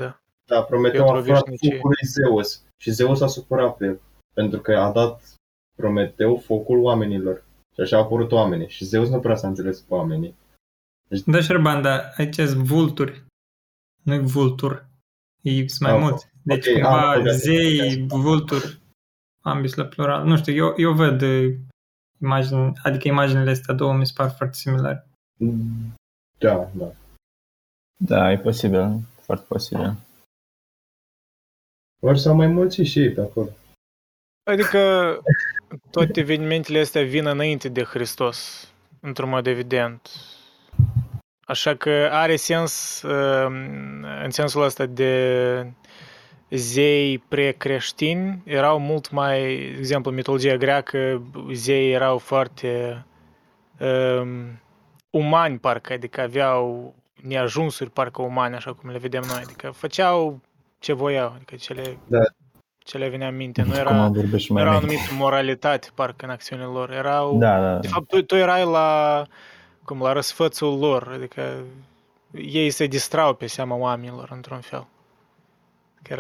Da, Prometeu a furat focul lui Zeus și Zeus a supărat pe el, pentru că a dat Prometeu focul oamenilor. Și așa au apărut oamenii. Și Zeus nu prea s-a înțeles cu oamenii. Deci... Da, Șerban, dar aici sunt vulturi. Nu-i vultur. Ei sunt mai mulți. Deci okay, cumva zei, vulturi, ambii la plural. Nu știu, eu văd imagini, adică imaginile astea două mi se par foarte similare. Da. Da, e posibil. Foarte posibil. Ori s-au mai mulți și ei pe acolo. Adică... Toate evenimentele astea vin înainte de Hristos, într-un mod evident. Așa că are sens în sensul ăsta de zei pre-creștini, erau mult mai, de exemplu, în mitologia greacă, zei erau foarte umani, parcă, adică aveau neajunsuri, parcă umane, așa cum le vedem noi, adică făceau ce voiau, adică cele... Da. Ce le venea în minte, nu era anumită moralitate, parcă, în acțiunile lor. Erau, da. De fapt, tu erai la răsfățul lor, adică ei se distrau pe seama oamenilor, într-un fel. Că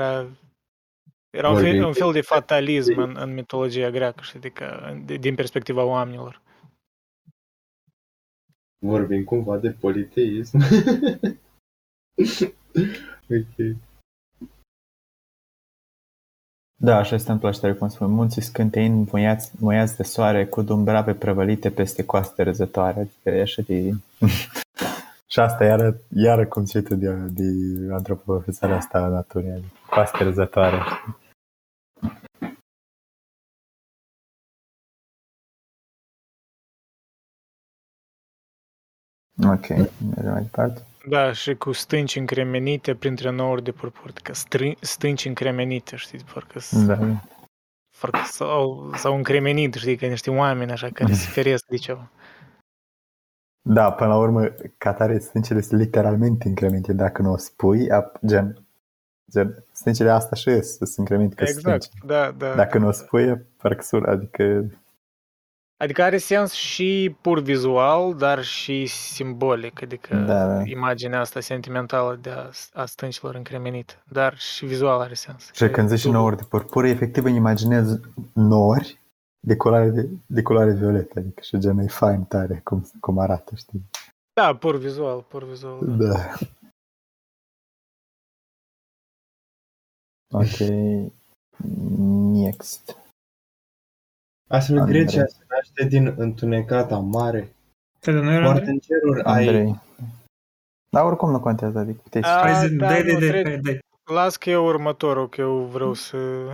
era un fel de fatalism în mitologia greacă, adică, din perspectiva oamenilor. Vorbim cumva de politeism. Ok. Da, așa este întâmplătoare, cum spune, munții scânteini muiați de soare cu dumbrabe prăvălite peste coaste răzătoare. Adică e așa de... Și asta iară cum se uită de antropomorfizarea asta a naturii, adică coaste răzătoare. Ok, mergem mai departe. Da, și cu stânci încremenite printre nouri de purpur, că stânci încremenite, știi, parcă s-au încremenit, știi, că niște oameni așa care se feresc de ceva. Da, până la urmă, catare stâncile sunt literalmente încremenite, dacă nu o spui, gen stâncile astea și sunt încremenite că exact, stânci. Da. Dacă nu o spui, parcă sură, Adică are sens și pur vizual, dar și simbolic, adică imaginea asta sentimentală de a stâncilor încremenite, dar și vizual are sens. Și când zici nouri de purpură, efectiv îmi imaginez nori de culoare violetă, adică și genul e fain tare cum arată, știi? Da, pur vizual. Da. Ok, next. Astfel, Grecia se naște din întunecata mare. Moarte în ceruri ai... Dar oricum nu contează, adică puteți... Dai. Las că e următorul, că eu vreau să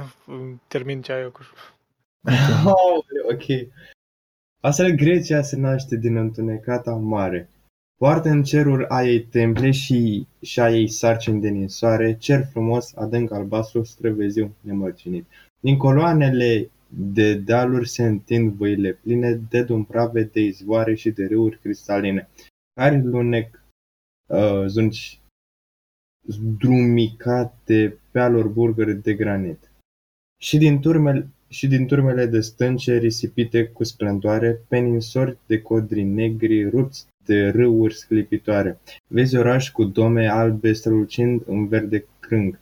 termin ce ai eu cu... Ok. Astfel Grecia se naște din întunecata mare. Poartă în cerul a ei temple și a ei sarcini de ninsoare, cer frumos, adânc albastru, străveziu, nemărginit. Din coloanele de dealuri se întind văile pline de dumbrave, de izvoare și de râuri cristaline, care lunec zunci zdrumicate pe alor burgări de granit. Și din turmele de stânce risipite cu splendoare, peninsori de codri negri rupți de râuri sclipitoare. Vezi oraș cu dome albe strălucind în verde crâng.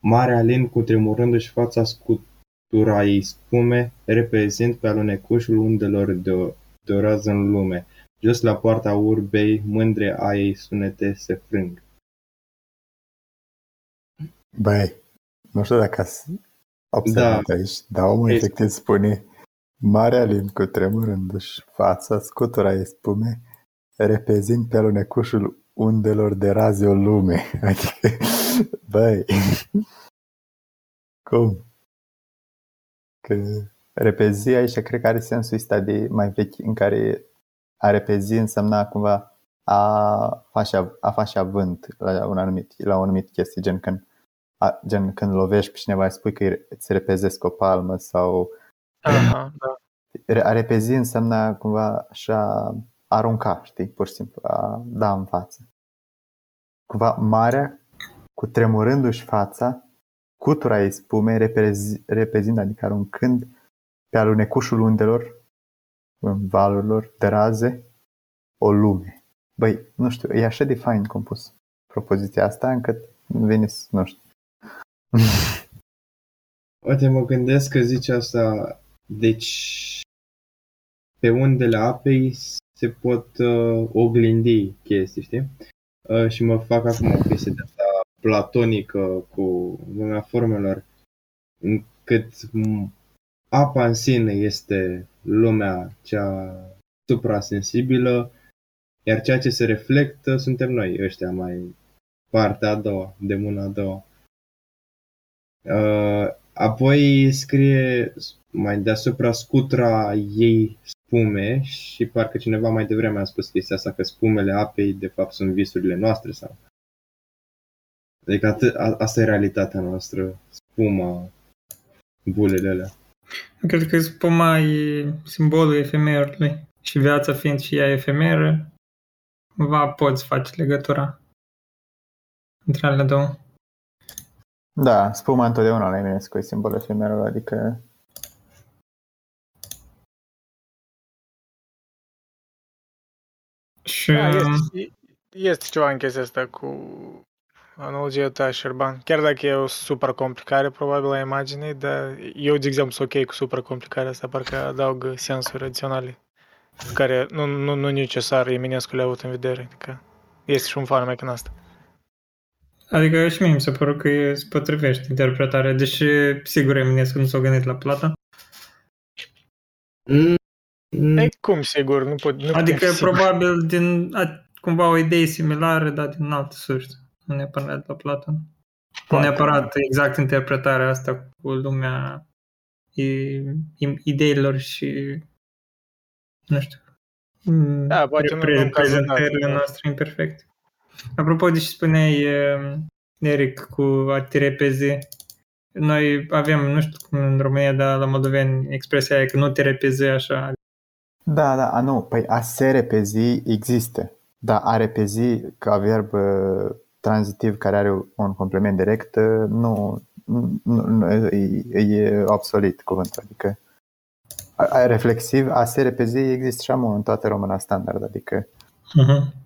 Marea lin cutremurându-și fața scutura ei spume, reprezint pe alunecușul undelor de o rază în lume. Jos la poarta urbei, mândre a ei sunete se frâng. Băi, nu știu dacă ați observat aici, dar omul efectiv spune Marea lin cutremurându-și fața scutura ei spume, reprezint pe alunecușul undelor de raze o lume. Adică, băi, cum? Că repezi aici cred că are sensul ăsta de mai vechi, în care a repezi însemna cumva a face avânt la un anumit chestie, gen când lovești pe cineva și spui că îți repezesc o palmă sau... Aha, da. A repezi însemna cumva așa... arunca, știi, pur și simplu, a da în față. Cumva marea, cu tremurându-și fața, cutura ei spume, reprezintă, adică aruncând pe alunecușul undelor, în valurilor, de raze, o lume. Băi, nu știu, e așa de fain compus propoziția asta, încât vine, nu știu. Uite, mă gândesc că zice asta, deci, pe undele apei, se pot oglindi chestii, știi? Și mă fac acum o chestie de asta platonică cu lumea formelor, încât apa în sine este lumea cea suprasensibilă, iar ceea ce se reflectă suntem noi, ăștia mai partea a doua, de mâna a doua. Apoi scrie mai deasupra scutura ei spume și parcă cineva mai devreme a spus chestia asta, că spumele apei de fapt sunt visurile noastre sau... Adică asta e realitatea noastră, spuma, bulele alea. Cred că spuma e simbolul efemerului și viața fiind și ea efemeră, cumva poți face legătura între alea două. Da, spuma întotdeauna la Eminescu e simbolul efemerului, adică... Da, este ceva în chestia asta cu analogia ta, Șerban. Chiar dacă e o super complicare, probabil, a imaginei, dar eu, de exemplu, sunt ok cu super complicarea asta, parcă adaugă sensuri adiționale, care nu necesar Eminescu le-a avut în vedere. Adică este și un farmec în asta. Adică și mie mi se pare că se potrivește interpretarea, deși, sigur, Eminescu nu s-a gândit la plata. E cum, sigur, nu pot... Nu adică probabil din cumva o idee similară, dar din alte surse, nu neapărat la Platon. Nu neapărat exact interpretarea asta cu lumea ideilor și, nu știu, da, prezentările noastre imperfecte. Apropo de ce spuneai, Eric, cu a te repezi, noi avem, nu știu cum în România, dar la moldoveni expresia aia că nu te repezi așa. Da, nu. Păi a se repezi există, dar a repezi ca verb tranzitiv care are un complement direct nu e obsolet cuvântul. Adică reflexiv, a se repezi există și amul în toată româna standard. Adică,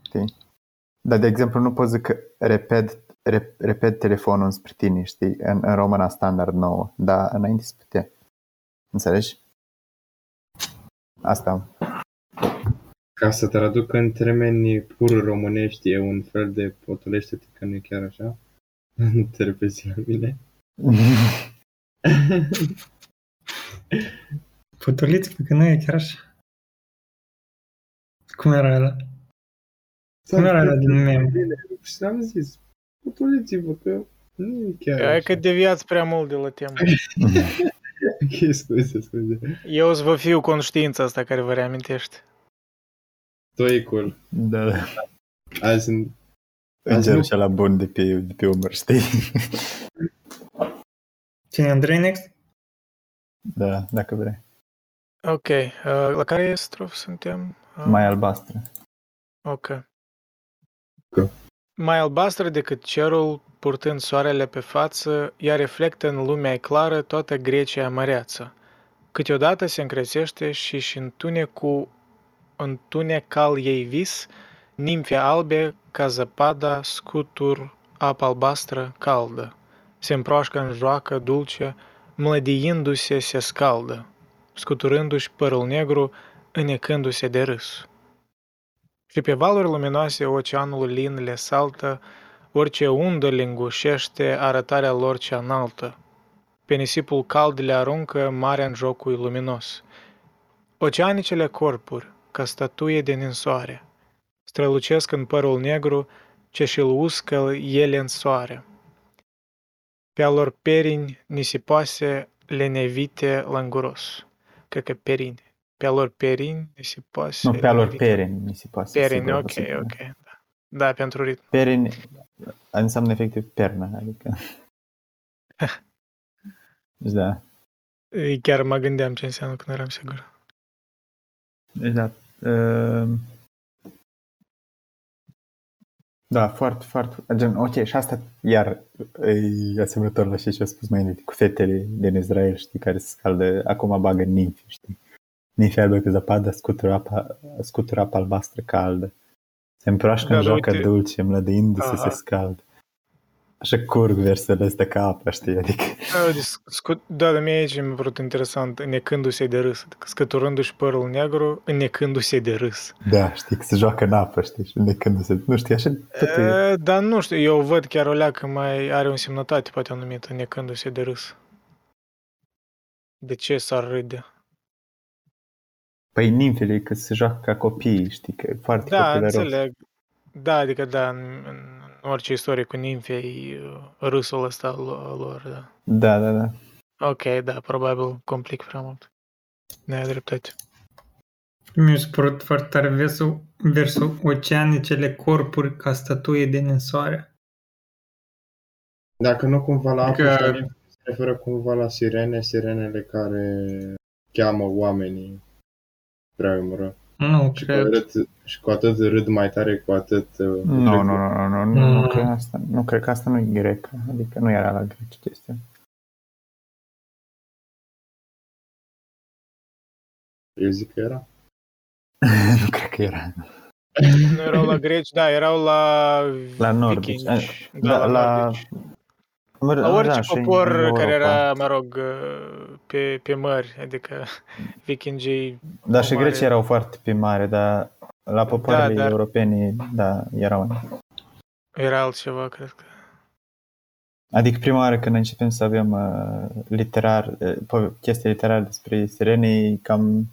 știi? Dar, de exemplu, nu poți zic repet telefonul înspre tine, știi? În româna standard nouă, dar înainte se putea. Înțelegi? Asta. Ca să traduc în termeni pur românești, e un fel de potolește-te că nu e chiar așa. Nu te repezi la mine. Potolește-te că nu e chiar așa. Cum era ăla? Cum era ăla din meme? Și am zis, potolește-vă că Nu chiar așa. Că deviați prea mult de la temă. Ok, scuze. Eu îți vă fiu conștiința asta care vă reamintește. Stoicul. Da, da. Azi în... Încercea la bun de pe umăr, știi? Cine, Andrei next? Da, dacă vrei. Ok. La care strof suntem? Mai albastră. Ok. Mai albastră decât cerul, purtând soarele pe față, ea reflectă în lumea clară toată Grecia măreață. Câteodată se încrețește și întunecal ei vis, nimfe albe ca zăpada, scutur, apă albastră caldă. Se împroașcă în joacă dulce, mlădiindu-se se scaldă, scuturându-și părul negru, înecându-se de râs. Și pe valuri luminoase oceanul lin le saltă, orice undă lingușește arătarea lor cea înaltă. Pe nisipul cald le aruncă marea în jocul luminos. Oceanicele corpuri, ca statuie de ninsoare, strălucesc în părul negru ce și-l uscă ele în soare. Pe-a lor perini nisipoase le nevite languros. Cred că perini. Pe-a lor perini nisipoase... Nu, pe-a lor perini nisipoase. Perini, ok. Da, pentru ritm. Perini înseamnă efectiv pernă, adică... Da. Chiar mă gândeam ce înseamnă, că nu eram sigur. Da. Da, foarte, foarte... Gen, ok, și asta iar e asemănător la ce a spus mai înainte, cu fetele din Israel, știi, care se scaldă, acum bagă nimfe, știi? Nimfe albă că zăpada, scutură apa albastră caldă. Se împroașcă în joacă dulce, mlădeindu-se se scaldă. Așa curg versele astea ca apă, știi, adică... Da, de mie aici mi-a părut interesant, înecându-se de râs, scăturându-și părul negru, înecându-se de râs. Da, știi, că se joacă în apă, știi, înecându-se, nu știi, așa... Dar nu știu, eu văd chiar o leacă mai are o însemnătate, poate anumită, înecându-se de râs. De ce s-ar râde? Păi nimfele, că se joacă ca copii, știi, că e foarte popular. Da, înțeleg. Da, adică, da, orice istorie cu nimfe e râsul ăsta lor, da. Da. Ok, da, probabil complic prea mult. Ne-ai dreptate. Mi-a spărut foarte tare versul oceanicele corpuri ca statuie de ninsoare. Dacă nu cumva la apă, se referă cumva la sirenele care cheamă oamenii. Prea umoră. Nu, și cu atât râd mai tare, cu atât... Nu, cred asta. Nu, cred că asta nu e grecă. Adică nu era la greci chestia. Eu zic că era. Nu cred că era. Nu erau la greci, da, erau la... La nordici. La orice popor care era, mă rog, pe mări, adică vikingii... Da, și grecii erau foarte pe mare, dar la popoarele europene, da, erau... Era altceva, cred că... Adică prima oară când începem să avem chestii literare despre sirene, cam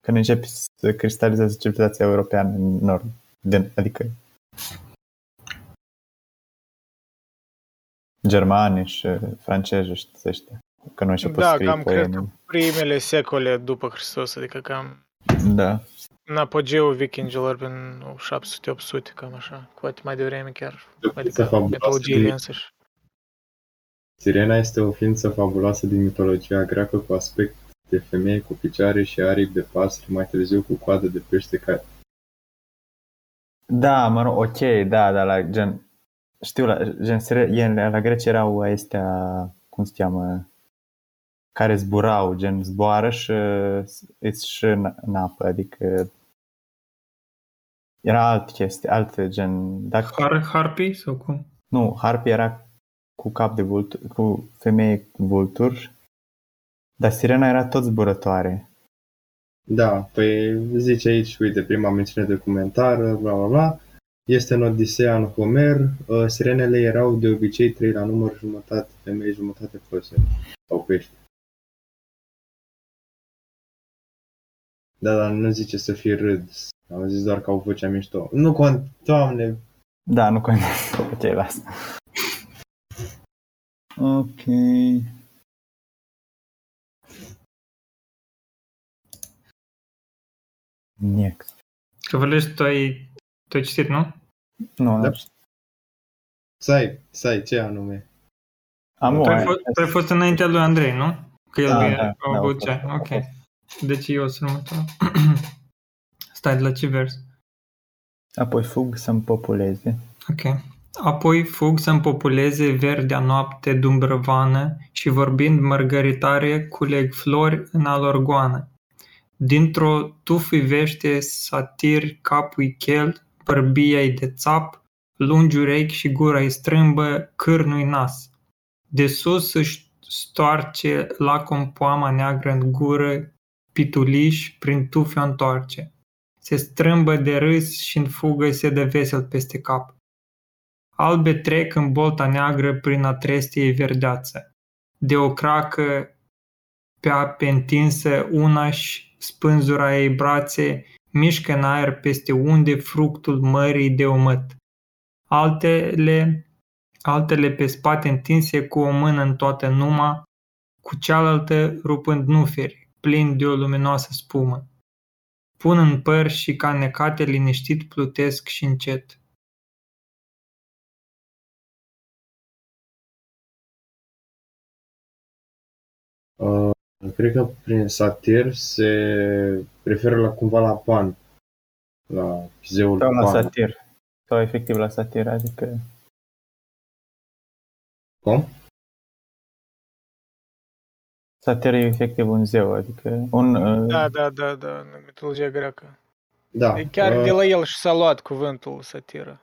când începe să cristalizează civilizația europeană în nord, adică... Germani și francezi și ăștia, că noi și-au pus scrii poemii. Da, cam cred că primele secole după Hristos, adică cam... Da. În apogeul vikingilor prin 700-800, cam așa, poate mai devreme chiar, adică mitologiile însăși. Sirena este o ființă fabuloasă din mitologia greacă cu aspect de femeie cu picioare și aripi de pasăre, mai târziu cu coadă de pește care... Da, mă rog, ok, da, la gen... Știu, la greci erau astea, cum se cheamă, care zburau, gen zboară și îți și în apă, adică era alt chestie, alte gen... Dacă... Harpii sau cum? Nu, harpii era cu cap de vultur, cu femeie cu vultur, dar sirena era tot zburătoare. Da, păi zice aici, uite, prima mențiune documentară, bla bla bla. Este în Odiseea, în Homer, sirenele erau de obicei 3 la număr, jumătate femei, jumătate păsări sau pești. Da, dar nu zice să fie râd, am zis doar că au vocea mișto. Nu contează, Doamne! Da, nu contează, ok, lasă. Ok. Next. Căvăluș, tu ai citit, nu? Nu, da. Sai, ce anume? Tu ai fost înaintea lui Andrei, nu? Că el a avut cea. Ok. Deci eu sunt următorul. Stai, de la ce vers? Apoi fug să-mi populeze. Ok. Apoi fug să-mi populeze verdea noapte dumbrăvană și vorbind mărgăritare culeg flori în alorgoană. Dintr-o tufivește satiri capul chel, bărbia-i de țap, lungi urechi și gura-i strâmbă, cârnui nas. De sus își stoarce la compoama neagră în gură, pituliș prin tufi întoarce. Se strâmbă de râs și în fugă se dă vesel peste cap. Albe trec în bolta neagră prin atrestiei verdeață. De o cracă pe ape întinsă una-și spânzura ei brațe, mișcă în aer peste unde fructul mării de omăt. Altele pe spate întinse cu o mână în toată numa, cu cealaltă rupând nuferi, plin de o luminoasă spumă. Pun în păr și ca necate liniștit plutesc și încet. Cred că prin satir se referă la Pan, la zeul Pan. La satir. Sau efectiv la satir, adică... Cum? Satir e efectiv un zeu, adică un... Da, în mitologia greacă. Da. E chiar de la el și s-a luat cuvântul satiră.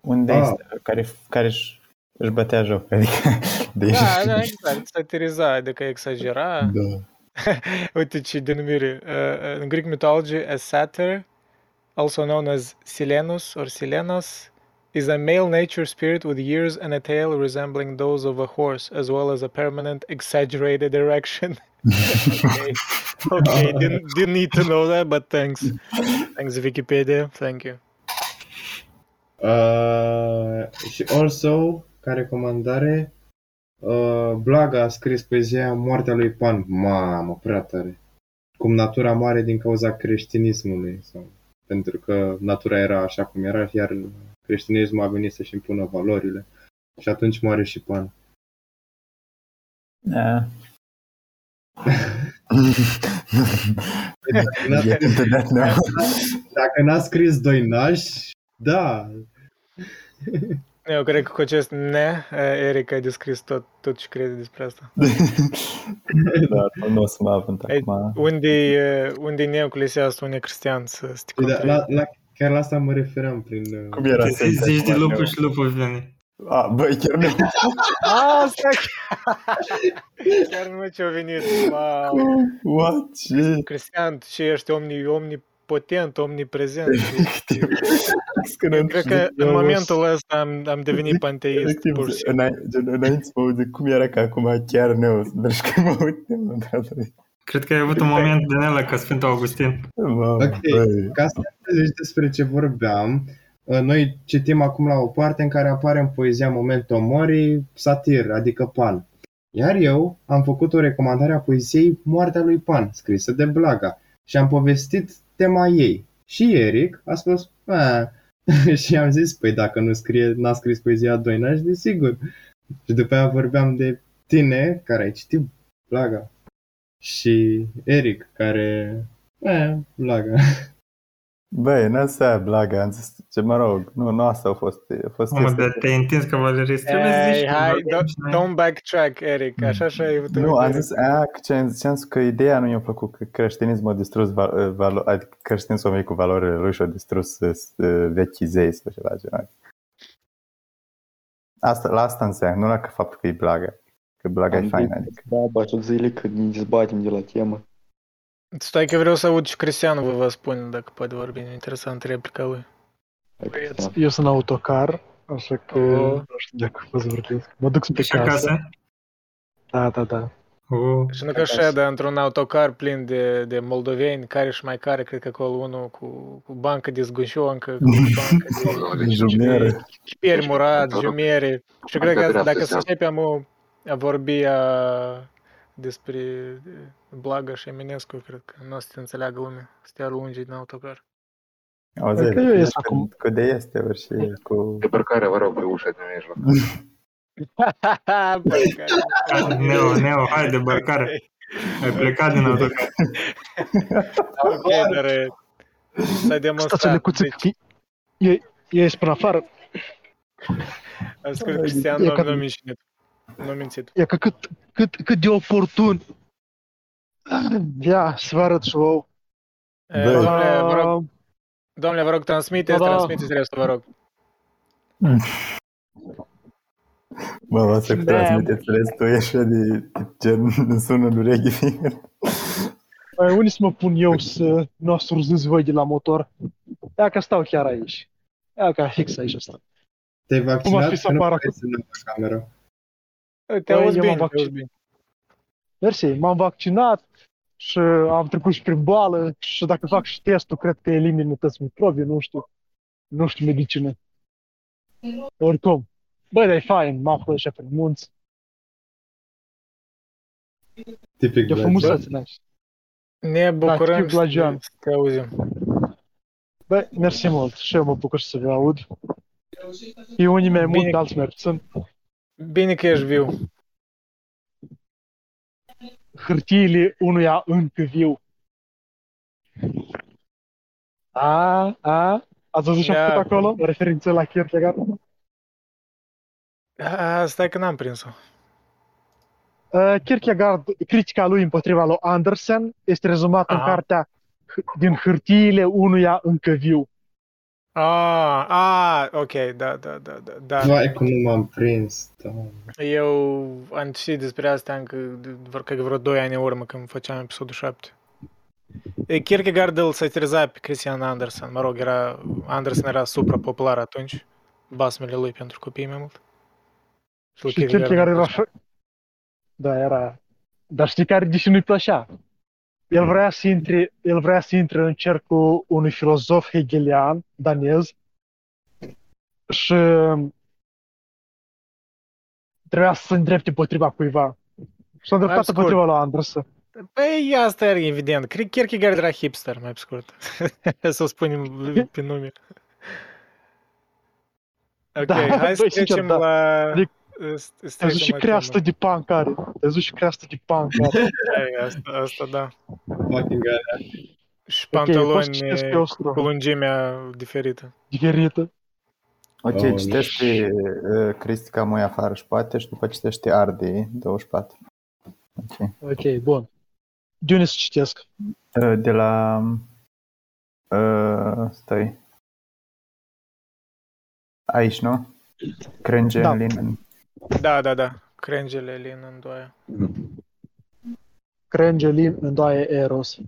Un deist care își bătea joc, adică... Da, exact, satiriza, adică exagera. Da. Uite ce denumire. În Greek mythology, a satyr, also known as Silenus or Silenos, is a male nature spirit with ears and a tail resembling those of a horse, as well as a permanent exaggerated erection. Okay. Didn't need to know that, but thanks. Thanks, Wikipedia. Thank you. Și also, ca recomandare, Blaga a scris poezia Moartea lui Pan. Mamă, prea tare. Cum natura mare din cauza creștinismului. Sau... Pentru că natura era așa cum era, iar creștinismul a venit să-și impună valorile. Și atunci moare și Pan. Da. Dacă n-a scris doi nași, da. Eu cred că cu acest Eric a descris tot ce crede despre asta. Da, nu o să mă avânt acum. Unde e neoclesiast, unde e creștian să te contribui? Chiar la asta mă referam prin... Cum era? Zici de lupu și lupu vine. Băi, chiar nu. Asta chiar nu ce-a venit. Wow. Cristian, ce ești omnipotent, omniprezent. Cred că în momentul ăsta am devenit panteist. Înainte să mă aud cum era că acum chiar nu. Deci că mă uit. Cred că ai avut un moment din ăla ca Sfântul Augustin. Ok, ca să înțelegi despre ce vorbeam, noi citim acum la o parte în care apare în poezia Memento Mori satir, adică Pan. Iar eu am făcut o recomandare a poeziei Moartea lui Pan, scrisă de Blaga, și am povestit tema ei. Și Eric a spus, și am zis, păi dacă n-a scris poezia doi nași, desigur. Și după aia vorbeam de tine, care ai citit Blaga. Și Eric, care... Blaga. Băi, nu asta Blaga, am zis, ce mă rog, nu asta a fost chestia. Te-ai întins că Valerii trebuie să zici. Hai, don't backtrack, Eric, așa ai avut. Nu, am zis, ce am zis, că ideea nu i-a plăcut, că creștinismul a distrus, adică creștinismul a venit cu valorile lui și a distrus vechii zei sau ceva genul. La asta înseamnă, nu la că faptul că e Blaga. Că Blaga e faină, adică. Da, băi, zile că ne zbatem de la temă. Stai că vreau să aud și Cristian vă spune, dacă poate vorbi, e interesant replica lui. Eu sunt autocar, așa că nu știu dacă vă vorbesc. Mă duc spre casă. Da. Și nu că ședă într-un autocar plin de moldoveni, care și mai care, cred că acolo unul cu bancă de zgunșioncă, cu bancă de jumere, șperi murați, jumere. Și cred că dacă să începem a vorbi despre Blaga și Eminescu, cred că nu o să te înțeleagă lumea, să te alungi din autocar. Auzi, cu de este și cu... De parcare, vă rog, pe ușa din mijloc. Neo, hai de barcare. Ai plecat din autocar. Ok, dar s-a demonstrat. Ei spun afară. Ascult, Cristian, nu am mințit. E că cât de oportun. Ia, să vă arăt și vouă. Domnule, vă rog, transmiteți restul, vă rog. Mă, vreau să transmiteți restul, e așa de gen, îmi sună în urechi. Unde să mă pun eu să nu asurzâți voi de la motor? Dacă stau chiar aici. Dacă fix aici stau. Te-ai vaccinat și nu vrei să nu faci camera. Te auzi bine. Mersi, m-am vaccinat și am trecut și prin boală și dacă fac și testul, cred că elimină toți microbii, nu știu medicină. Oricum. Băi, dar e fain, m-am făcut așa prin munți. Tipic Blagian. Ne bucurăm să te auzim. Băi, mersi mult și eu mă bucur să vă aud. E unii mai mult, alții mai puțin. Bine că ești viu. Hârtiile unuia încă viu. Ați văzut și-a făcut acolo? Referință la Kierkegaard? Stai că n-am prins-o. Kierkegaard, critica lui împotriva lui Andersen este rezumată în cartea Din hârtiile unuia încă viu. Ok, da. Vai cum nu m-am prins. Da. Eu am citit despre asta încă vreo 2 ani în urmă când făceam episodul 7. Kierkegaard îl satiriza pe Christian Andersen. Mă rog, Andersen era supra popular atunci. Basmele lui pentru copii mai mult. Și Kierkegaard era așa. Da, era. Dar știi care deși nu-i plăcea? El vrea să intre în cercul unui filozof hegelian, danez, și trebuia să se îndrepte potriva cuiva. Și s-a îndreptat potriva lui Andersen. Păi, asta era evident. Cred că Kierkegaard era hipster, mai pe scurt. Să spunem pe nume. Ok, da, hai să trecem la... Te-ai zis și creastă de pan care. Asta, da. Și pantaloni cu lungimea diferită. Ok, citești Cristica mai afară și poate și după citești Ardei 24. Ok, bun. De unde să citesc? De la... Stai. Aici, nu? Crânge în linen. Da. Crângele lin în doaie. Crânge lin în doaie Eros.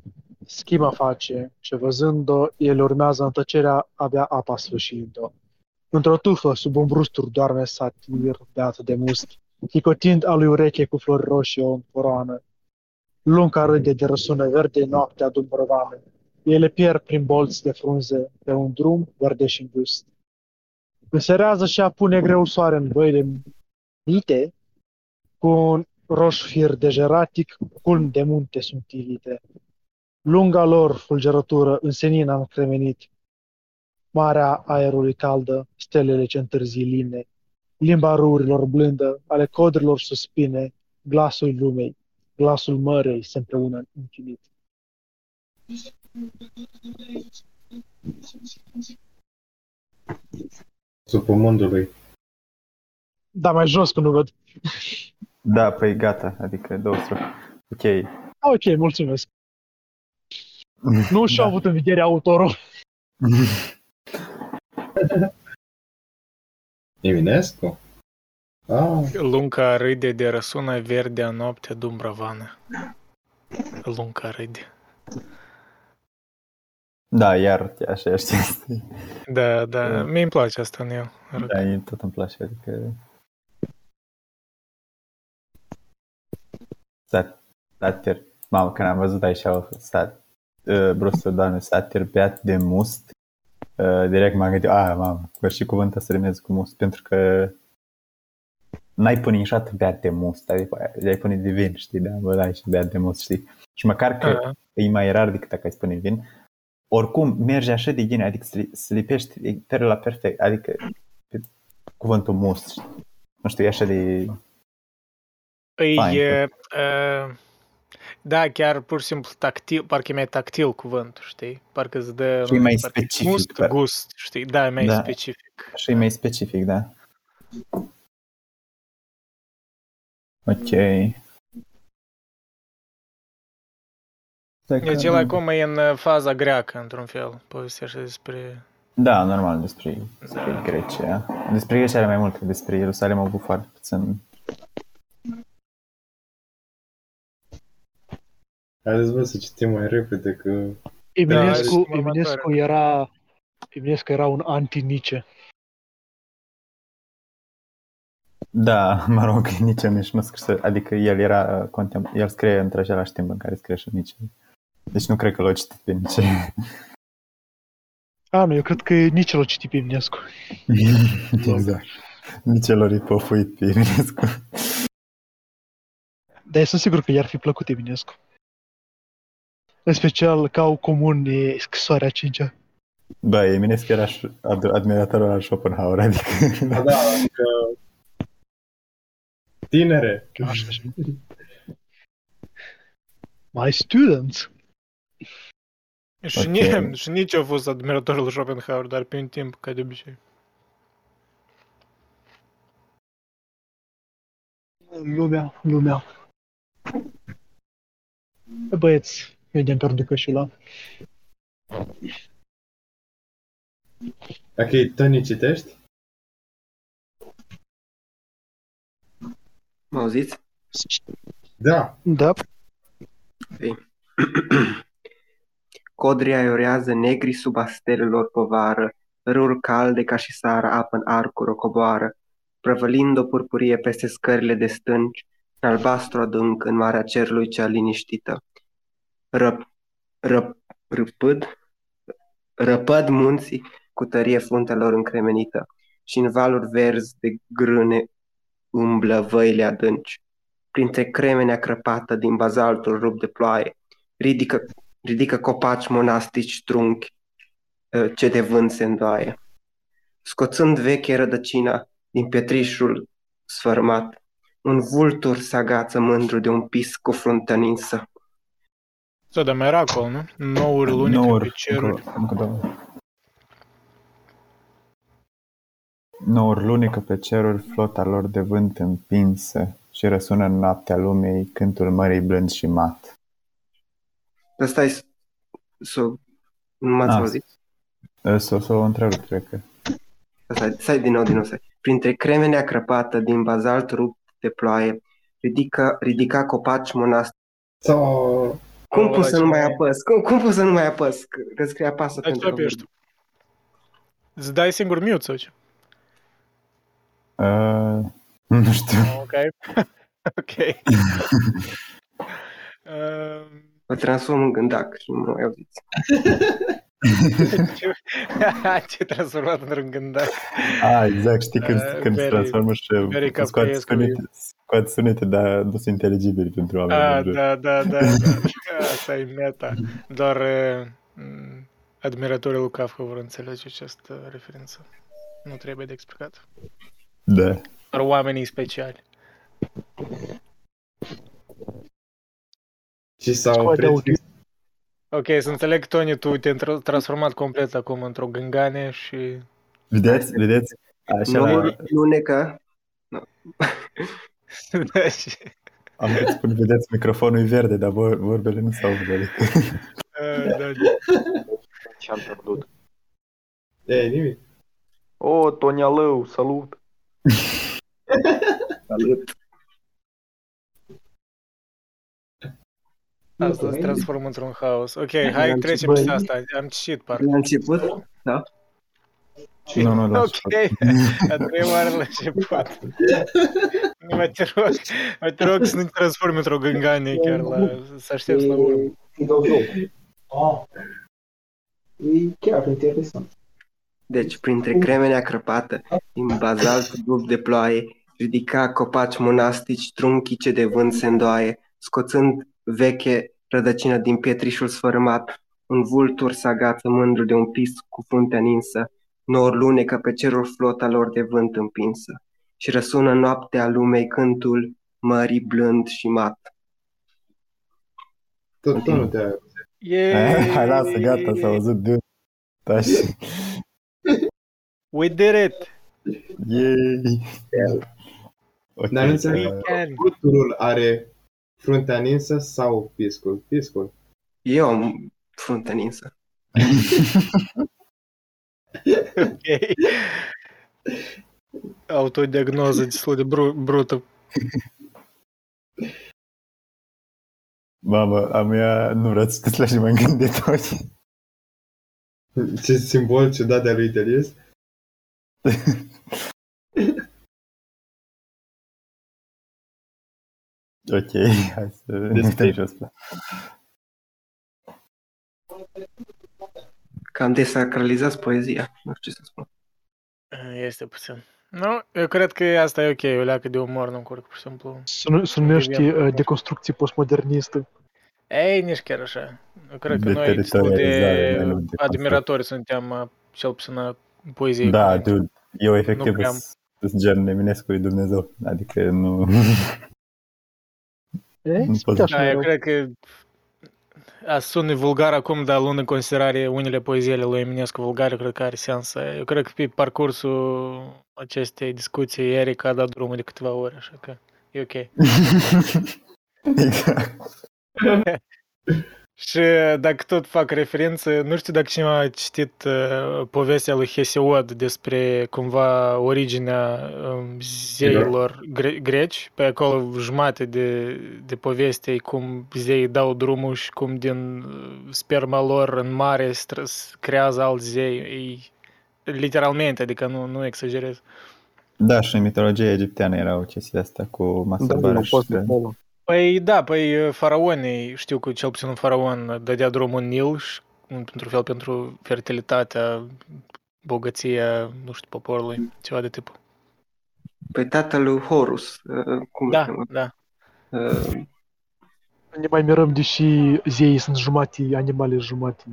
Schimba face și văzând-o, el urmează în tăcerea, abia apa sfârșind-o. Într-o tufă, sub un brustur, doarme satir, beat de must, chicotind a lui ureche cu flori roșii o împoroană. Lunca râde de răsună verde noaptea dumbrovală. Ele pierd prin bolți de frunze, pe un drum verde și îngust. Înserează și apune greu soare în băile mite, cu un roșu fir dejeratic, culmi de munte sunt ilite. Lunga lor fulgerătură în senin am cremenit. Marea aerului caldă, stelele ce întârzii line, limba rurilor blândă, ale codrilor suspine, glasul lumei, glasul mărei se împreună în infinit. Supămândului. Da, mai jos, că nu văd. Da, păi gata, adică 200. Ok. Ok, mulțumesc. Nu și-a avut în vedere autorul. Eminescu? Lunca râde de răsună verdea noapte dumbrăvană. Lunca râde. Da, iar așa ești. Da, mie îmi place asta în el. Da, tot îmi place, adică... Satir. Mamă, când am văzut așa Brostodoane, satir, beat de must, direct m-am gândit, mamă, și cuvântul ăsta rimez cu must, pentru că n-ai pune niciodată beat de must, adică ai pune de vin, știi, da? Bă, ai și beat de must, știi? Și măcar că e mai rar decât dacă ai spune vin, oricum merge așa de gine, adică se lipești per la perfect, adică cuvântul must, știi? Nu știu, e așa de... Da, chiar pur și simplu tactil, parcă e mai tactil cuvântul, știi? Parcă îți dă... Și mai specific. Gust, știi? Da, e mai specific. Și e mai specific, da. Ok. Deci el acum e în faza greacă, într-un fel. Povestește despre... Da, normal, despre Grecia. Despre Grecia are mai mult, despre Ierusalim au foarte puțin... Haideți, bă, să citim mai repede, că... Eminescu era un anti-Nietzsche. Da, mă rog, Nietzsche nu scrie, adică el scrie într-același timp în care scrie și Nietzsche. Deci nu cred că l-a citit pe Nietzsche. Nu, eu cred că Nietzsche l-a citit pe Eminescu. Exact. Nietzsche l-a ripofuit pe Eminescu. Dar sunt sigur că i-ar fi plăcut Eminescu. În special ca o comun scrisoarea 5-a. Da, Eminescu era admiratorul al Schopenhauer, adică... Da, adică... Tinere! My students! Și nici a fost admiratorul Schopenhauer, dar pe un timp, ca de obicei. Lumea. Băieți! Vedem pe arducășul. Ok, Tony, citești? Mă auziți? Da. Okay. Codrii aiorează negri sub astelelor povară, râuri calde ca și sara apă în arcuri o coboară, prăvălind o purpurie peste scările de stânci, albastru adânc în marea cerului cea liniștită. Răpăd munții cu tărie fruntelor încremenită și în valuri verzi de grâne umblă văile adânci. Printre cremenea crăpată din bazaltul rupt de ploaie ridică copaci monastici trunchi ce de vânt se îndoaie, scoțând veche rădăcina din pietrișul sfărmat. Un vultur se agață mândru de un pis cu fruntă ninsă. Da, mai era acolo, nu? 9 luni pe ceruri. 9 lunică pe ceruri, flota lor de vânt împinsă și răsună în noaptea lumei cântul mării blând și mat. Asta e... Nu m-ați auzit? S-o întrerupt, cred că. Stai din nou. Printre cremenea crăpată din bazalt rupt de ploaie, ridica copaci monast. Cum pot să nu mai apăs? Cum pot să nu mai apăs? Că scrie apasă pentru mine. Îți dai singur mute sau ce? Nu știu. Ok. Mă transform în gândac și nu mai auziți. Ce transformat într-un gândac. Exact, știi când se transformă și scoate sunete, dar nu sunt inteligibili pentru oameni. Da. Asta e meta. Doar admiratorii lui Kafka vor înțelege această referință. Nu trebuie de explicat. Da. Doar oamenii speciali. Și s-au oprit. Ok, să înțeleg, Tony, tu te-ai transformat complet acum într-o gângane și... Vedeți? Lunecă. Am vrut să spun, vedeți, microfonul e verde, dar vorbele nu s-au văzut. Da. Ce-am pierdut? E nimic. Tony Alău, salut! Salut! Asta se transformă într-un haos. Ok, hai, trecem și asta. Am citit, parcă. La început? Da. Nu, ok, a treia oară la început. Mă te rog să nu-ți transformi într-o gânganie chiar la... să aștepți la urmă. E chiar interesant. Deci, printre cremenea crăpată, din bazalt dub de ploaie, ridica copaci monastici, trunchice de vânt se îndoaie, scoțând veche rădăcină din pietrișul sfărâmat. Un vultur s-agață mândru de un pis cu fruntea ninsă, nor lunecă pe cerul flota lor de vânt împinsă. Și răsună noaptea lumei cântul mării blând și mat. Tot nu te-ai auzit. Hai, lasă, gata, s-a auzit de... We did it! Yay! Dar nu înțeleg, vulturul are fruntea ninsă sau piscul? Piscul. Eu am fruntea ninsă. Ok. Autodiagnoză destul de brută. Mamă, a mea nu răți că slași mai gândit tot. Ce simbol ciudat de-a lui Italies. Ok, hai să ne uităm și asta. Cam desacralizați poezia, nu știu ce să spun. Este puțin. Nu, eu cred că asta e ok, o leacă de umor, nu curc, pur și simplu. Se numește deconstrucție postmodernistă. Ei, nici chiar așa. Eu cred că noi destul de admiratori suntem, cel puțin, a poeziei. Da, dude, eu efectiv sunt gen Eminescu lui Dumnezeu, adică nu... Da, eu cred că asta sună vulgar acum, dar luând în considerare unele poeziile lui Eminescu vulgare, cred că are sens. Eu cred că pe parcursul acestei discuții Eric a dat drumul de câteva ori, așa că e ok. Și dacă tot fac referință, nu știu dacă cineva a citit povestea lui Hesiod despre cumva originea zeilor greci. Pe acolo jumate de poveste cum zeii dau drumul și cum din sperma lor în mare creează alți zei. E, literalmente, adică nu exagerez. Da, și în mitologia egipteană erau chestiile astea cu masturbare și... Păi faraonii, știu că cel puțin un faraon dădea drumul în Nil și într-un fel pentru fertilitatea, bogăția, nu știu, poporului, ceva de tipul. Păi tatălui Horus, cum se cheamă? Da, Ne mai mirăm deși zeii sunt jumate, animale jumate,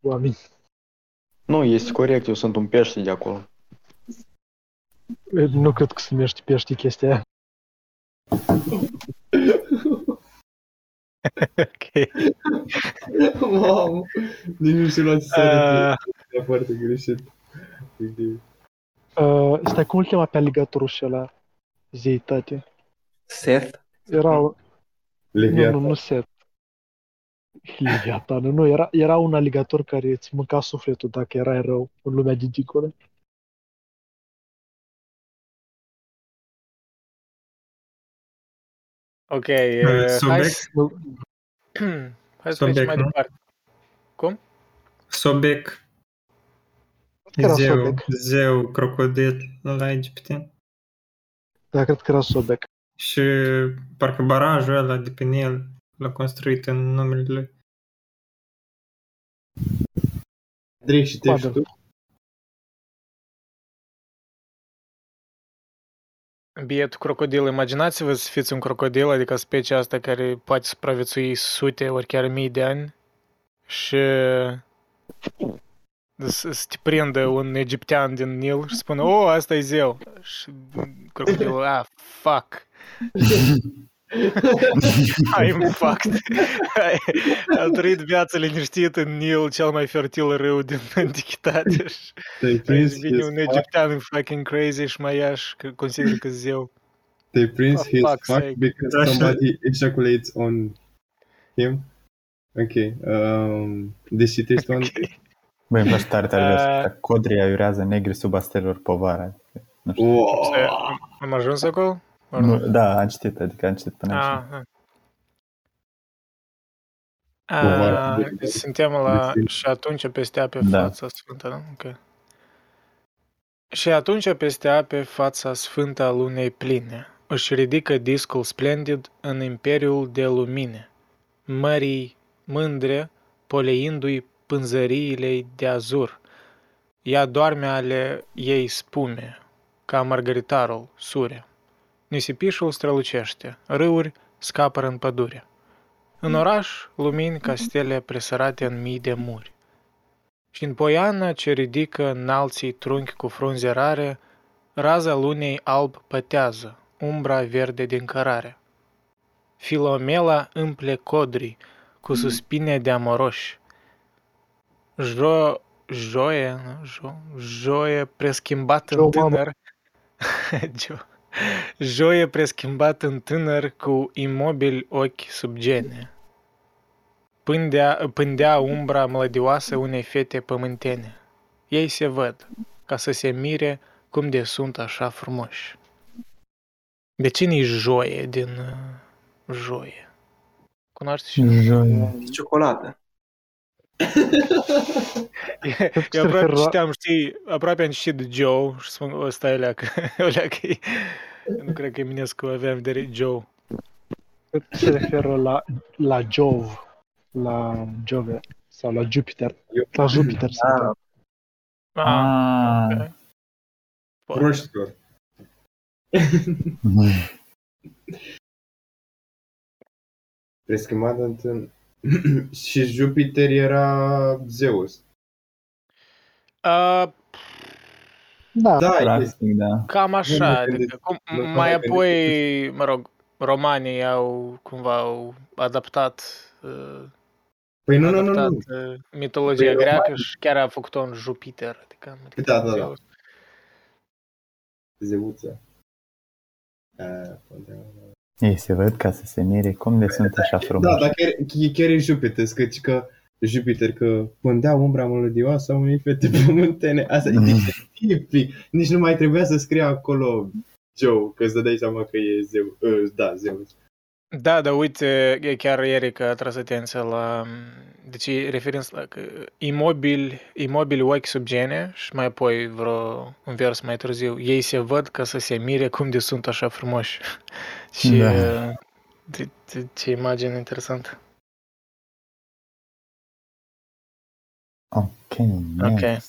oameni. Nu, este corect, eu sunt un pește de acolo. Nu cred că se numește pește chestia aia. Ok. Wow. Nici nu știu luați să e foarte greșit. Stai, cum îl chema pe aligatorul și ăla? Zeitate. Seth? Nu Seth. Leviatan, nu. Era un aligator care îți mânca sufletul dacă erai rău în lumea digicolă. Ok, hai să mergem mai departe. Cum? Sobek. Zeu, crocodil, ăla egiptean. Da, cred că era Sobek. Și parcă barajul ăla de pe Nil l-a construit în numele lui. Andrei, citești tu? Bietul crocodil, imaginați-vă să fiți un crocodil, adică specia asta care poate supraviețui sute, ori chiar mii de ani și să te prindă un egiptean din Nil și spună, o, asta e zeu. Și crocodilul, fuck. I'm fucked. Am trăit viața liniștită în Nil, cel mai fertil râu din antichitate. Vine un egiptean fucking crazy și maiaș, că consider că zeu. They prince his fuck because somebody ejaculates on him. Ok. Deci citești on... Băi, îmi place tare. Codrii aiurează negri sub astelor povara. Am ajuns acolo? Nu, da, am citit până aici. Suntem la... Și atunci peste ape fața sfântă, nu? Ok. Și atunci peste ape fața sfântă a lunei pline, își ridică discul splendid în imperiul de lumine, mării mândre poleindu-i pânzăriile de azur. Ea doarme ale ei spume, ca mărgăritarul, sure. Nisipișul strălucește, râuri scapără în pădure. În oraș, lumini ca stele presărate în mii de muri. Și în poiană ce ridică înalții trunchi cu frunze rare, raza lunei alb pătează, umbra verde din cărare. Filomela împle codrii cu suspine de amoroși. Joie preschimbat în tânăr. Joie preschimbat în tânăr cu imobil ochi subgene. Pândea umbra mlădioasă unei fete pământene. Ei se văd, ca să se mire cum de sunt așa frumoși. De cine-i joie din joie? Cunoaște și joie. Ciocolată. Eu aproape citeam, știi, aproape am citit Joe și spun, ăsta e leacă. Nu cred că Eminescu avea vedere Joe. Se referă la Jove, la Jove sau la Jupiter. La Jupiter. Ah. Roșilor. Preschimbat în... Și Jupiter era Zeus. Da. Cam așa. Adică, mai apoi, mă rog, romanii au adaptat, adaptat mitologia greacă și chiar a făcut-o în Jupiter. Adică da. Zeuța. Ei se văd ca să se mire cum de sunt așa frumoși. Da, dar chiar e Jupiter, că Jupiter, că pândea umbra melodioasă a unei fete pământene. Asta e tipic. Nici nu mai trebuia să scrie acolo Joe, că îți dădeai seama că e Zeus. Zeus. Da, dar uite, chiar ieri că a tras atenția la... Deci referință la că imobil ochi subgene și mai apoi vreo un vers mai târziu. Ei se văd ca să se mire cum de sunt așa frumoși. Și da. Ce imagine interesantă. Ok.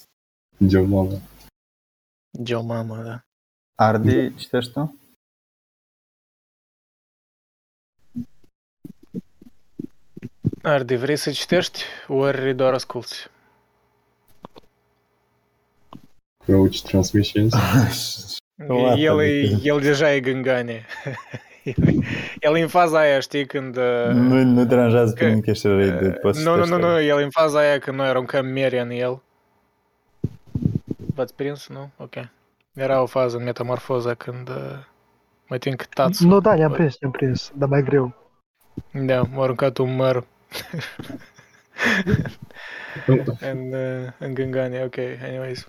Joe Mama, da. Ardi, citești tu? Ardi, vrei să citești, ori doar asculți? Crouch Transmissions. El deja e gângane. El e în faza aia, știi, când... Nu deranjează pe mine chestiile de post. Nu, el e în faza aia când noi aruncăm meria în el. V-ați prins, nu? Ok. Era o fază în metamorfoza când mă tin că tațul... Nu, da, ne-am prins, dar mai greu. Da, m-a aruncat un măr în gângane, ok, anyways.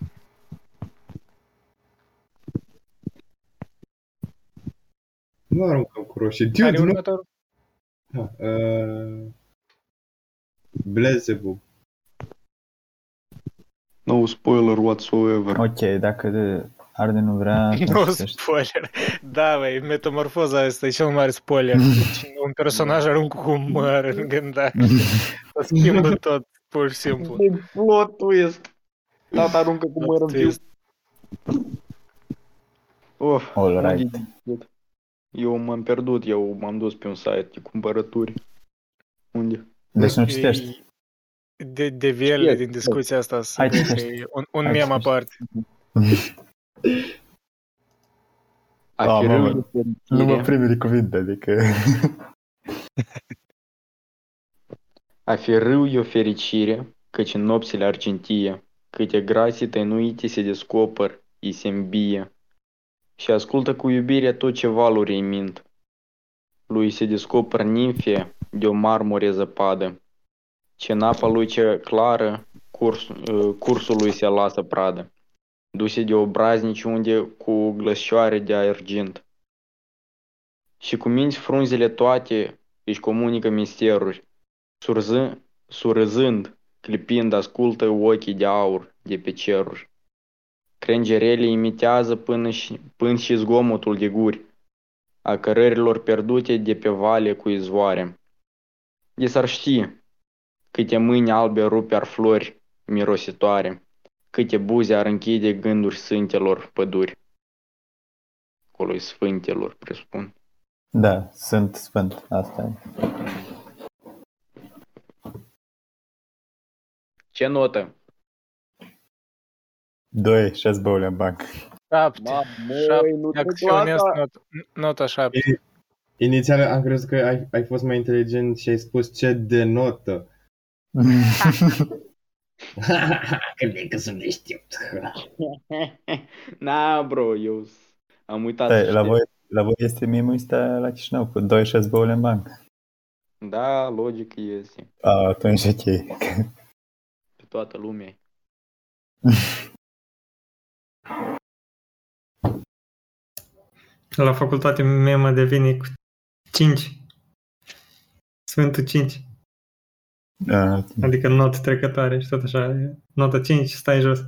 Nu aruncăm cu roșii. Care următorul? Blazebub. No spoiler whatsoever. Ok, dacă Arde nu vrea... Nu, spoiler. Da, băi, metamorfoza asta e cel mai mare spoiler. Un personaj aruncă cu un măr în gândare. O schimbă tot, pur și simplu. E plot twist. Tata aruncă cu măr în viu. All right. Eu m-am pierdut, eu m-am dus pe un site de cumpărături. Unde? Deci nu citești. De viele din discuția asta. Un mem aparte. Nu mă primele cuvinte, adică... A fi râu e o fericire, căci în nopțile argintie, câte grase tăinuite se descoper, îi se îmbie, și ascultă cu iubire tot ce valuri îi mint. Lui se descoper nimfe de o marmure zăpadă, ce în apa lui cea clară, cursul lui se lasă pradă. Duse de obraznici unde cu glășoare de argint. Și cu minți frunzele toate își comunică misteruri, surâzând, clipind, ascultă ochii de aur de pe ceruri. Crengerele imitează până și zgomotul de guri, a cărărilor pierdute de pe vale cu izvoare. De s-ar ști câte mâini albe rupe ar flori mirositoare, câte buze ar închide gânduri sântelor păduri. Acolo-i sfântelor, presupun. Da, sunt sfânt, asta e. Ce notă? 2, 6 băule în banc. 7, nota 7. Inițial am crezut că ai fost mai inteligent și ai spus ce de notă. Cred că sunt deștept. Na, bro, eu am uitat. Stai, la voi este mimul ăsta la Chișinău cu 2-6 băule în banc. Da, logic este. A, atunci ok. Pe toată lumea. La facultate mema devine cu 5. Sfântul 5. Da. Adică notă trecătoare și tot așa. Nota 5, stai jos.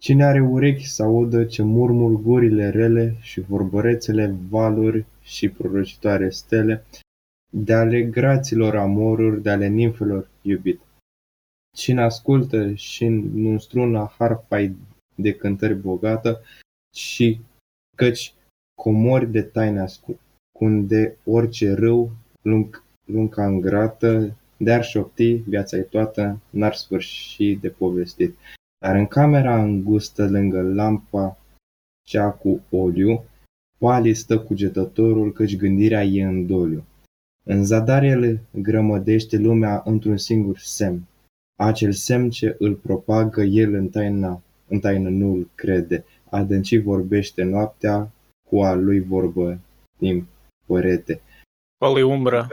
Cine are urechi să audă ce murmur gurile rele și vorbărețele valuri și prorocitoare stele, de ale graților amoruri, de ale nimfelor iubit. Cine ascultă și nu struna harfa de cântări bogată, și căci comori de taine ascult, unde orice râu, lunca îngrată, de-ar șopti, viața-i toată, n-ar sfârși de povestit. Dar în camera îngustă, lângă lampa cea cu oliu, palii stă cugetătorul, căci gândirea e în doliu. În zadar el grămădește lumea într-un singur semn. Acel semn ce îl propagă el în taină nu-l crede. Adânci vorbește noaptea, cu a lui vorbă din perete. Cu a lui umbră.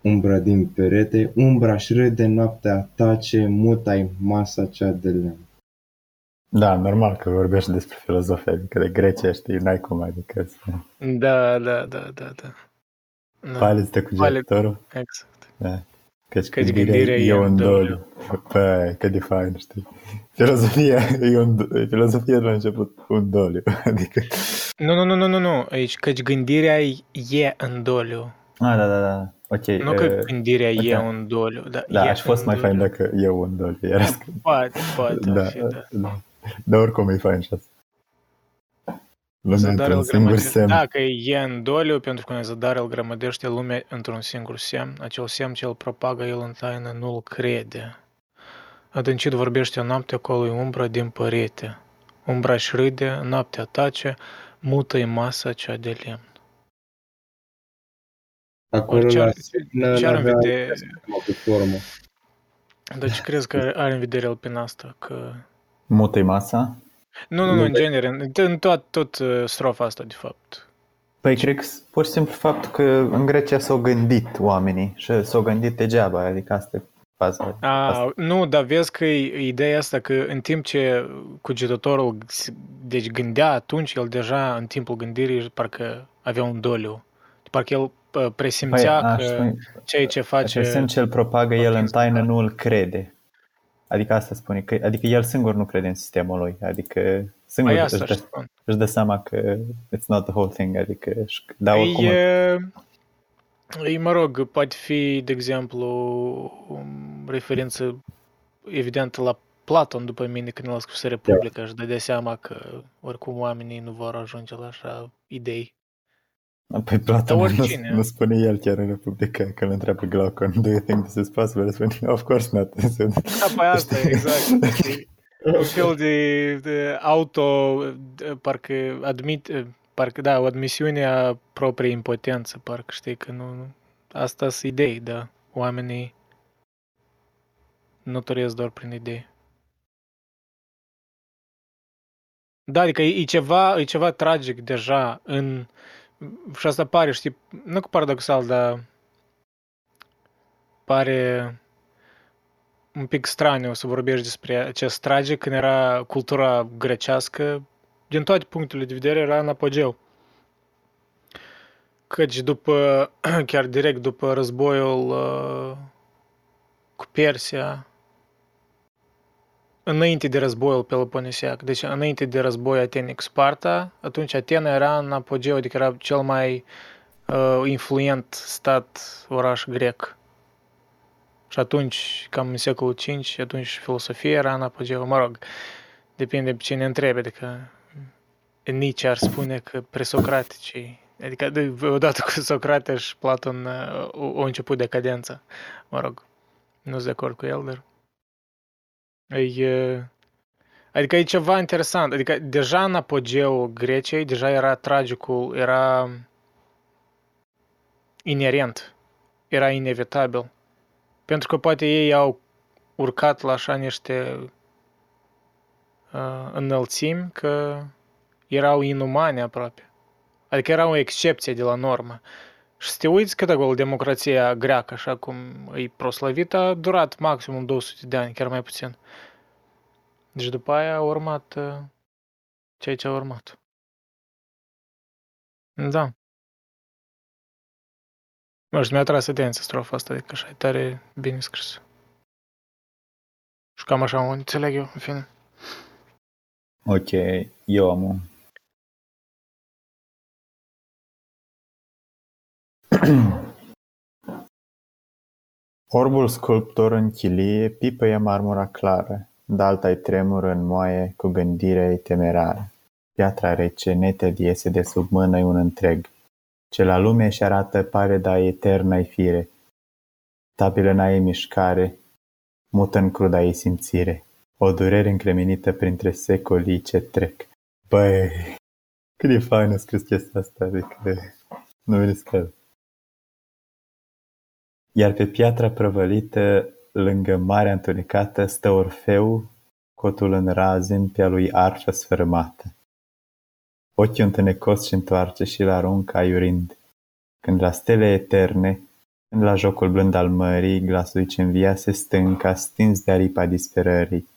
Umbra din perete, umbra-și râde, noaptea tace, muta-i masa cea de lemn. Da, normal că vorbești despre filozofie, adică de Grecia, știi, n-ai cum, adică... Da. Pale-ți de cugetătorul. Exact. Da. Căci gândirea e un doliu. Păi, că de fain, știi. Filozofia la început un doliu, adică... Nu, aici, căci gândirea e în doliu. Ah, da. Okay, nu că gândirea okay. E un doliu. Da, aș fost mai fain dacă e un doliu. Poate da, fi, da. Dar oricum e fain și asta. Lumea într-un singur semn. Da, că e în doliu, pentru că în zadar îl grămădește lumea într-un singur semn. Acel semn ce îl propagă el în taină nu-l crede. Adâncit vorbește noaptea acolo-i umbra din părete. Umbra-și râde, noaptea tace, mută-i masa cea de lemn. Acolo la avea o formă. Deci crezi că are în vedere el prin asta? Că... Mută-i masa? Nu, în genere, în tot strofa asta, de fapt. Păi cred că pur și simplu faptul că în Grecia s-au gândit oamenii și s-au gândit degeaba, adică asta e faza. Nu, dar vezi că e ideea asta că în timp ce cugetătorul deci gândea atunci, el deja în timpul gândirii parcă avea un doliu. Parcă el presimțea că ceea ce face... Acel semn ce îl propagă el în taină nu îl crede. Adică asta spune, că, adică el singur nu crede în sistemul lui, adică singur își dă seama că it's not the whole thing, adică da, oricum... mă rog, poate fi, de exemplu, o referință evidentă la Platon, după mine, când l-a scris Republica, își dădea seama că oricum oamenii nu vor ajunge la așa idei. Păi Platon nu spune el chiar în Republica, că îl întreabă Glaucon, do you think this is possible? Îl spune, of course not. Păi asta, exact. Un fel de auto, parcă admit, parcă da, o admisiune a propriei impotență, parcă știi că nu... Asta sunt idei, da. Oamenii nu trăiesc doar prin idei. Da, adică e ceva tragic deja în... Și asta pare, știi, nu că paradoxal, dar pare un pic straniu să vorbești despre acest tragic când era cultura grecească, din toate punctele de vedere era în apogeu. Căci chiar direct după războiul cu Persia, înainte de războiul Peloponesiac, deci înainte de război atenic-Sparta, atunci Atena era în apogeu, adică era cel mai influent oraș grec. Și atunci, cam în secolul V, atunci filosofia era în apogeu, mă rog, depinde pe cine întrebi, adică Nietzsche ar spune că presocraticii, adică odată cu Socrate și Platon au început decadența, mă rog, nu sunt de acord cu el, dar... Adică e ceva interesant, adică deja în apogeu Greciei, deja era tragicul, era inerent, era inevitabil. Pentru că poate ei au urcat la așa niște înălțimi că erau inumane aproape. Adică era o excepție de la normă. Și să te uiți cât acolo democrația greacă, așa cum e proslăvită, a durat maximum 200 de ani, chiar mai puțin. Deci după aia a urmat ceea ce a urmat. Da. Mă, și mi-a tras atenția strofa asta, adică așa e tare bine scris. Și cam așa o înțeleg eu, în fine. Ok, eu am un... Orbul sculptor în chilie pipăie marmura clară, de-alta-i tremură în moaie, cu gândirea-i temerară. Piatra rece, neted iese de sub mână-i un întreg, ce la lume și arată pare, da eternă-i fire. Stabilă n-ai mișcare, mută în cruda-i simțire, o durere încremenită printre secolii ce trec. Băi, cât de faină scris chestia asta, adică nu vine scris. Iar pe piatra prăvălită, lângă marea întunecată, stă Orfeu, cotul în razin pe-a lui arfă sfârmată. Ochiul întunecos și-ntoarce și-l aruncă aiurind, când la stele eterne, când la jocul blând al mării, glasul ce înviase stânca, stins de aripa disperării,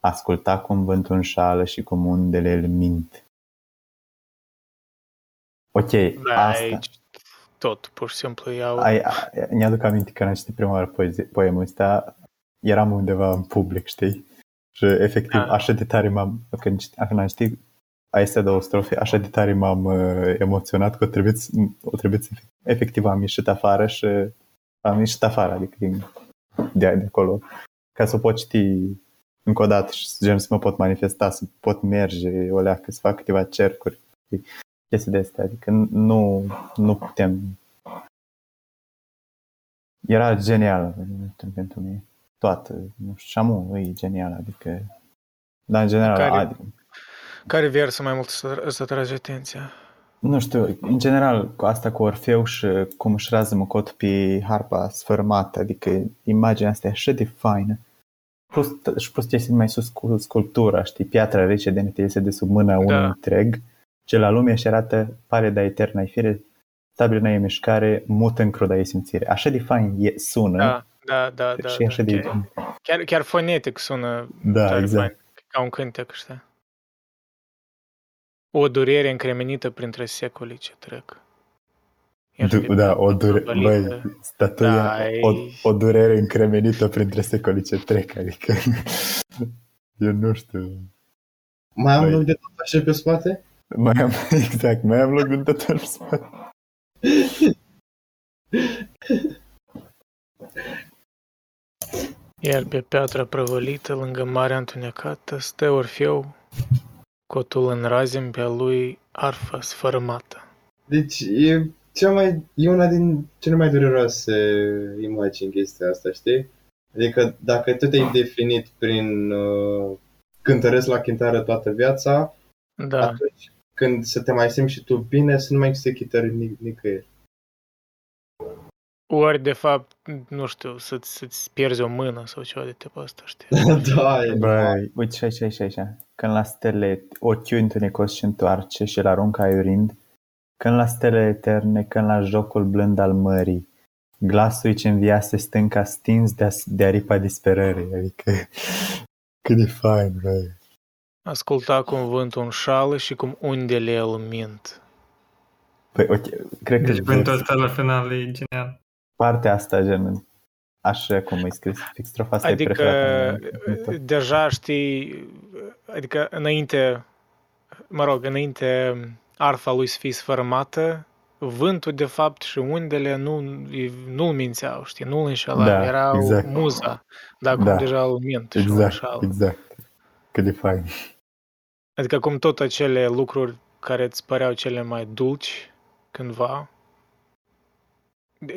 asculta cum vântul înșală și cum undele îl mint. Ok, da, asta... Aici. Tot, pur și simplu, iau... Mi-aduc aminte că am citit prima oară poemul ăsta, eram undeva în public, știi? Și efectiv, așa de tare m-am... Când am citit astea două strofe, așa de tare m-am emoționat că o trebuiți efectiv, am ieșit afară și... adică de acolo, ca să o pot citi încă o dată și gen, să mă pot manifesta, să pot merge o leacă, să fac câteva cercuri, știi? Chestii de astea, adică nu putem. Era genială pentru mine. Toată, nu știu, șamu, e genială, adică... Dar în general... Care versă mai mult să atrage atenția? Nu știu, în general, asta cu Orfeu și cum își rază cot pe harpa sfărmată, adică imaginea asta e așa de faină. Plus este mai sus cu sculptura, știi, piatra rece de nete iese de sub mână unul întreg. Ce la lume și arată, pare de eternă-i fire, stabilă n-ai mișcare, mută în cruda-i simțire. Așa de fain sună. Da. Și așa de... Chiar fonetic sună. Da, exact. Fain, ca un cântec, știi? O durere încremenită printre secolii ce trec. O durere încremenită printre secolii ce trec, adică... Eu nu știu... Mai am loc de tot așa pe spate? Mai am loc din tot pe spate. Iar pe piatra prăvălită, lângă marea întunecată, stă Orfeu, cotul în razim pe-a lui arfa sfărâmată. Deci e una din cele mai dureroase imagini chestia asta, știi? Adică dacă tu te-ai definit prin cântăresc la chintară toată viața, da. Atunci când să te mai simți și tu bine, să nu mai există chitări nicăieri. Ori, de fapt, nu știu, să-ți pierzi o mână sau ceva de tipul ăsta, știi? Da, e băi. Uite, așa. Când la stele ochiul întunecos și întoarce și-l aruncă aiurind, când la stele eterne, când la jocul blând al mării, glasul ce înviase stânca stins de aripa disperării. Adică, cât de fain, băi. Asculta cum vântul înșală și cum undele îl mint. Păi, ok, cred că... Deci, vântul ăsta la final e genial. Partea asta, gen, Așa cum e scris, fix strofa asta adică, e preferată. Deja știi, adică înainte, mă rog, înainte arfa lui să fie sfărâmată, vântul de fapt și undele nu-l mințeau, știi, nu-l înșelau, da, erau exact. Muza, dar cum da. Deja îl mint și exact, exact, cât de fain. Adică cum tot acele lucruri care îți păreau cele mai dulci cândva,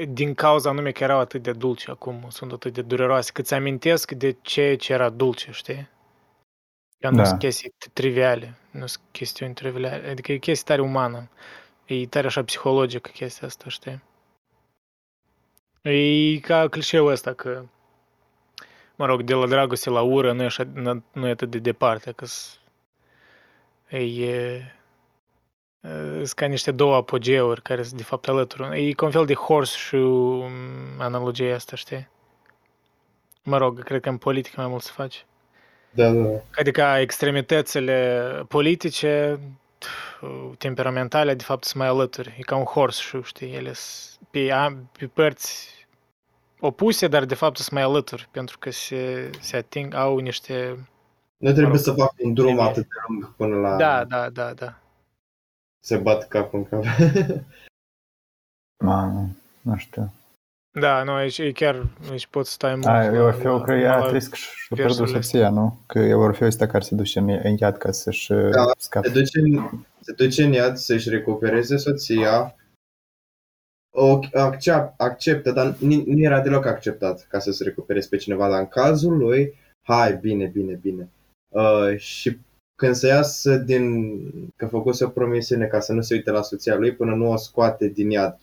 din cauza anume că erau atât de dulci, acum sunt atât de dureroase, că îți amintesc de ce era dulce, știi? Că nu sunt chestii triviale, nu sunt chestiuni triviale, adică e chestie tare umană, e tare așa psihologică chestia asta, știi? E ca clișeul ăsta că, mă rog, de la dragoste la ură nu e atât de departe, că sunt ca niște două apogeuri care sunt de fapt alături. E ca un fel de horseshoe analogia asta, știi? Mă rog, cred că în politică mai mult se face. Da, da. Adică extremitățile politice, temperamentale, de fapt sunt mai alături. E ca un horseshoe, știi? Ele sunt pe părți opuse, dar de fapt sunt mai alături, pentru că se ating, au niște... Nu trebuie să fac un drum atât de lung până la... Da, da, da, da. Se bat cap în cap. Mamă, nu știu. Da, nu, aici chiar aici poți stai mult. Da, Orfeu, cred că ea trebuie să-și pierduse psia, nu? Că Orfeu este care se duce în iad ca să-și scape. Se duce în iad să-și recupereze soția. O acceptă, dar nu era deloc acceptat ca să-și recupereze pe cineva. Dar în cazul lui, hai, bine. Și când se iasă că făcuse o promisiune ca să nu se uite la soția lui până nu o scoate din iad.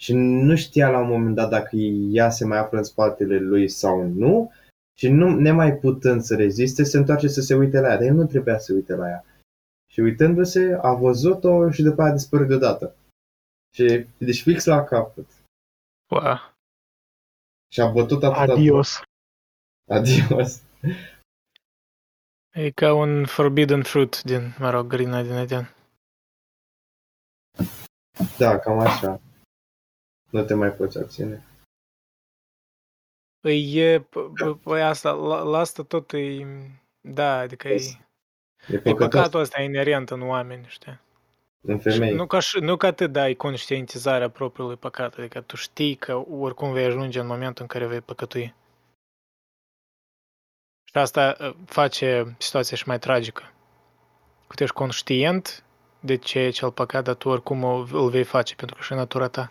Și nu știa la un moment dat dacă ea se mai află în spatele lui sau nu. Și nu nemai putând să reziste, se întoarce să se uite la ea, dar el nu trebuia să se uite la ea. Și uitându-se, a văzut-o și după aia a dispărut deodată. Și deci fix la capăt. Wow. Și a bătut atât. Adios. E ca un forbidden fruit din, mă rog, grina din Eden. Da, cam așa. Nu te mai poți abține. Păi asta, la asta tot e... Da, adică e păcatul ăsta inerent în oameni, știi? În femei. Nu că te dai conștientizarea propriului păcat, adică tu știi că oricum vei ajunge în momentul în care vei păcătui. Și asta face situația și mai tragică. Că tu ești conștient de ce e cel păcat, dar tu oricum îl vei face, pentru că și natura ta.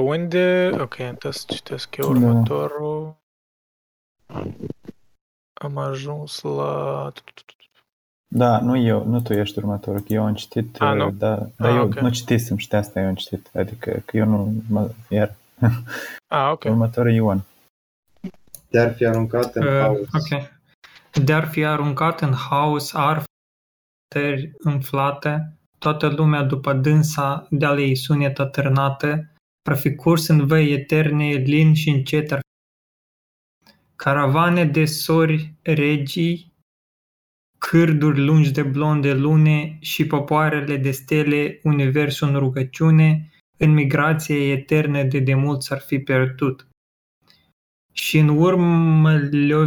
Unde? Ok, trebuie să citesc eu următorul. Am ajuns la... Da, nu tu ești următorul, că eu am citit, nu? Dar eu nu citisem și de asta eu am citit, adică că eu nu iar. Ok. Următorul Ion. De-ar fi aruncat în haos. Ok. De-ar fi aruncat în haos arferi înflate, toată lumea după dânsa de-ale ei sunet atârnate, ar fi curs în văi eterne, lin și încet ar fi. Caravane de sori regii, cârduri lungi de blonde lune și popoarele de stele, universul în rugăciune, în migrație eternă de demult s-ar fi pierdut. Și în urmă le-o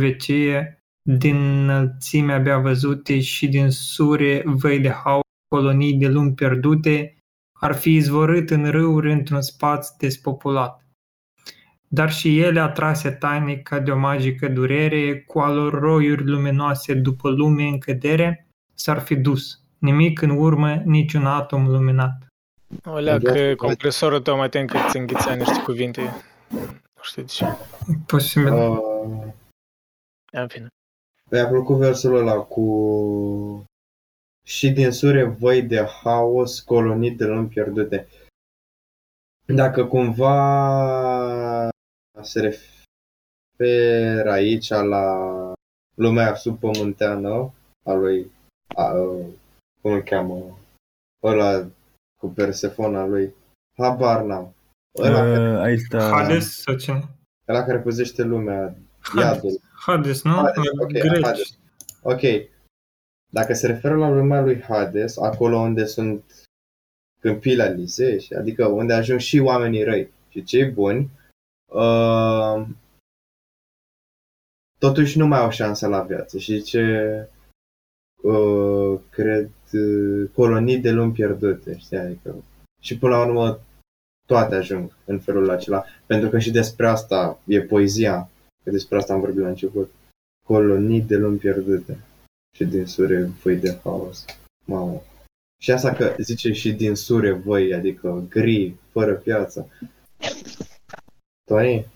vecie, din înălțime abia văzute și din sure văi de haos, colonii de lumi pierdute, ar fi izvorât în râuri într-un spațiu despopulat. Dar și ele atrase tainic ca de o magică durere, cu alor roiuri luminoase după lume în cădere, s-ar fi dus. Nimic în urmă, niciun atom luminat. Olea, că compresorul tău mai tem că îți înghițea niște cuvinte. Nu știu de ce. Posibil. În fine. Mi-a plăcut versul ăla cu... Și din sure văi de haos, colonii de lumi pierdute. Dacă cumva se referă aici la lumea subpământeană a lui, cum îl cheamă, ăla cu Persefona lui, habar n-am. Hades sau cine? Ăla care păzește lumea, iadul. Hades, nu? Hades, okay. Dacă se referă la lumea lui Hades, acolo unde sunt câmpiile alise, adică unde ajung și oamenii răi și cei buni, totuși nu mai au șansă la viață. Și ce cred colonii de lumi pierdute, știi? Adică, și până la urmă toate ajung în felul acela, pentru că și despre asta e poezia, că despre asta am vorbit la început. Colonii de lumi pierdute și din sure voi de haos. Mamă. Și asta că zice și din sure voi, adică gri, fără piață. Tony,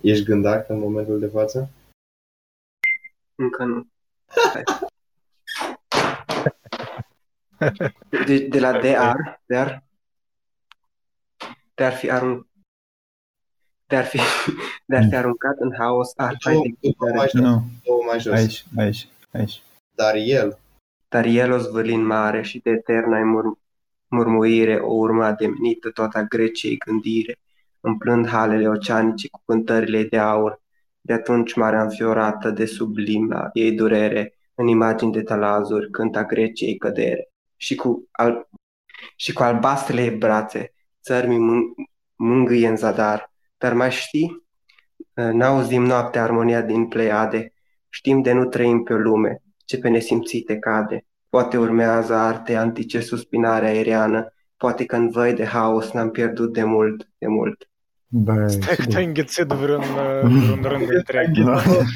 ești gândac în momentul de față? Încă nu. De la D-ar, D-ar? Te-ar fi aruncat în haos, ar fi mai jos. Aici. Dar el o zvârli în mare și de eterna murmuire o urma demnită toată Greciei gândire, împlând halele oceanice cu cântările de aur. De atunci marea înfiorată de sublima ei durere, în imagini de talazuri cânta Greciei cădere. Și cu albastrele brațe, țărmii mângâie în zadar. Dar mai știi? N-auzim noaptea armonia din Pleiade, știm de nu trăim pe lume, ce pe nesimțite cade. Poate urmează arte antice suspinare aeriană, poate că în văi de haos n-am pierdut de mult, de mult. Băi, stai că te-ai înghițit vreun rând întreg.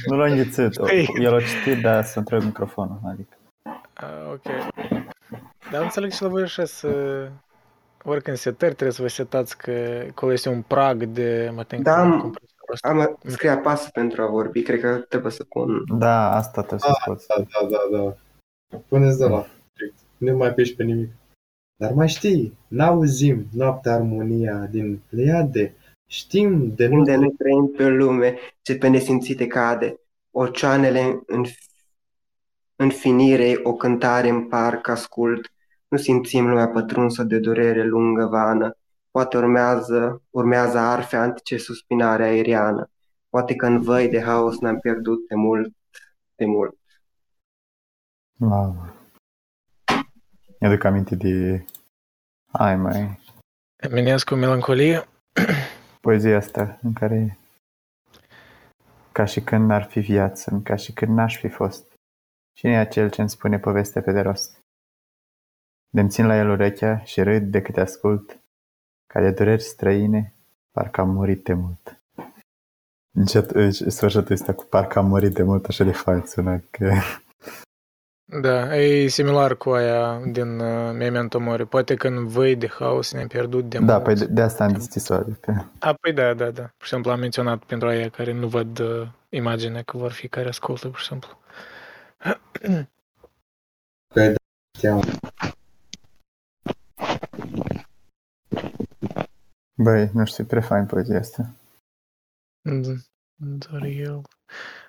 Nu l-a înghițit, el a citit, dar să întreb microfonul, adică. Ok. Dar înțeleg și la voi așa să... Oricând setări trebuie să vă setați că acolo este un prag de... Da, am scris apasă pentru a vorbi, cred că trebuie să pun... Da, asta trebuie să scoți. Da. Puneți de la. Nu mai pești pe nimic. Dar mai știi, n-auzim noaptea armonia din Pleiade, știm de... Unde ne trăim pe lume, ce pe nesimțite cade, oceanele în finire, o cântare în parc ascult, nu simțim lumea pătrunsă de durere lungă vană. Poate urmează arfe antice suspinare aeriană. Poate că în văi de haos n-am pierdut de mult, de mult. Wow. Mi-aduc aminte de... Hai mai... Eminescu, melancolie. Poezia asta în care... Ca și când n-ar fi viață, ca și când n-aș fi fost. Cine e acel ce îmi spune poveste pe de rost? De-mi țin la el urechea și râd de câte ascult, ca de dureri străine, parcă am murit de mult. Sfârșitul ăsta cu parcă am murit de mult, așa de fain sună că... Da, e similar cu aia din Memento Mori. Poate că în văi de haos ne-am pierdut de mult. Da, păi de asta am deschis-o. Păi da. Pur și simplu am menționat pentru aia care nu văd imaginea, că vor fi care ascultă, pur și simplu. Păi da, băi, nu știu, prea fain poezia asta.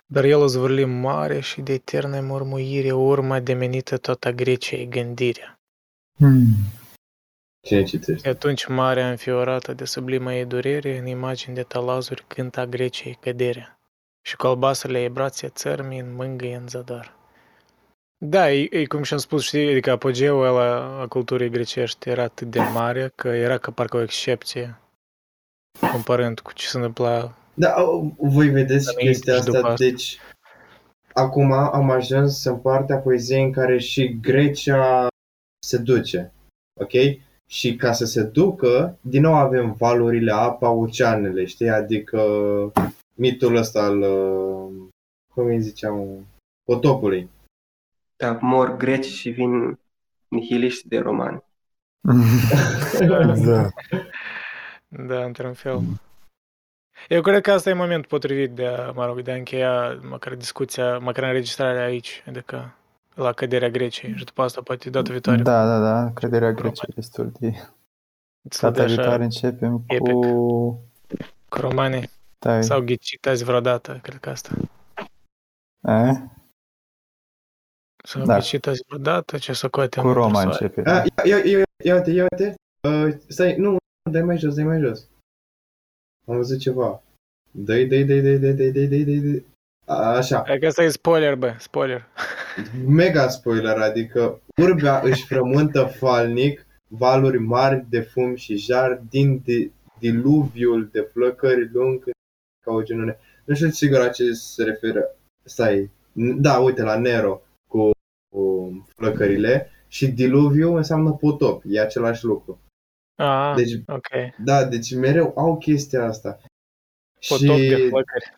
Dar el o zvârli mare și de eternă murmuire urma demenită toată Greciei gândirea. Cine citește? Atunci marea înfiorată de sublima ei durere, în imagini de talazuri cânta Greciei căderea. Și cu albastrele ei brațe țărmii în mângâie în zadar. Da, e cum și-am spus, știi, adică apogeul ăla a culturii grecești era atât de mare că era ca parcă o excepție comparând cu ce se întâmpla. Da, voi vedeți chestia asta, deci acum am ajuns în partea poeziei în care și Grecia se duce, ok? Și ca să se ducă, din nou avem valurile, apa, oceanele, știi? Adică mitul ăsta al, cum îi ziceam, potopului. Da, mor greci și vin nihiliști de romani. Da, într-un fel. Eu cred că asta e momentul potrivit de a încheia măcar discuția, măcar înregistrarea aici, adică la căderea Greciei și după asta poate data viitoare. Da, căderea Greciei destul de... Data viitoare începem epic. Cu romanii. S-au ghicit azi vreodată, cred că asta. S-au ghicit azi vreodată, ce să coate. Cu Roma începe. Ia uite. Stai, nu, dai mai jos. Am văzut ceva. Dă-i. Așa. Cred că asta e spoiler, spoiler. mega spoiler, adică urbea își frământă falnic valuri mari de fum și jar din diluviul de flăcări lung ca o genune. Nu știu sigur la ce se referă. Stai, da, uite, la Nero cu flăcările și diluviu înseamnă potop, e același lucru. Ah, deci, okay. Da, deci mereu au chestia asta. Potop și, de flăcări.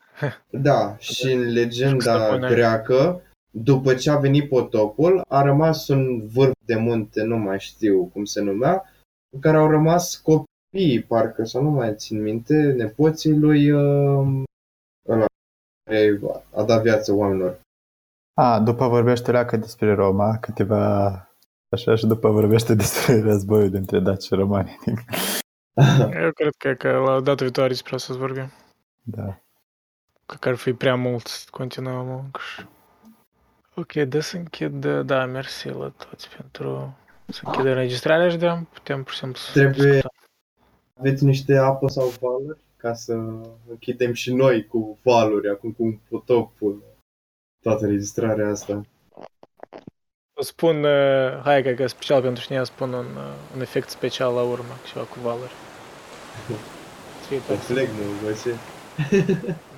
Da, și în legenda greacă, după ce a venit potopul, a rămas un vârf de munte, nu mai știu cum se numea, în care au rămas copiii, parcă, sau nu mai țin minte, nepoții lui ăla care a dat viață oamenilor. A, după vorbește leacă despre Roma, câteva așa, și după vorbește despre războiul dintre daci și romani. Eu cred că la data viitoare despre asta să vorbim. Da. Că ar fi prea mult să continuăm. Ok, de să închid, da, mersi la toți pentru să închidem înregistrarea și de putem pur și simplu să trebuie să aveți niște apă sau valuri ca să închidem și noi cu valuri, acum cu un potopul toată înregistrarea asta. O spun, hai că special pentru cine spun un efect special la urmă, ceva cu valuri. Flegmul, vă ce?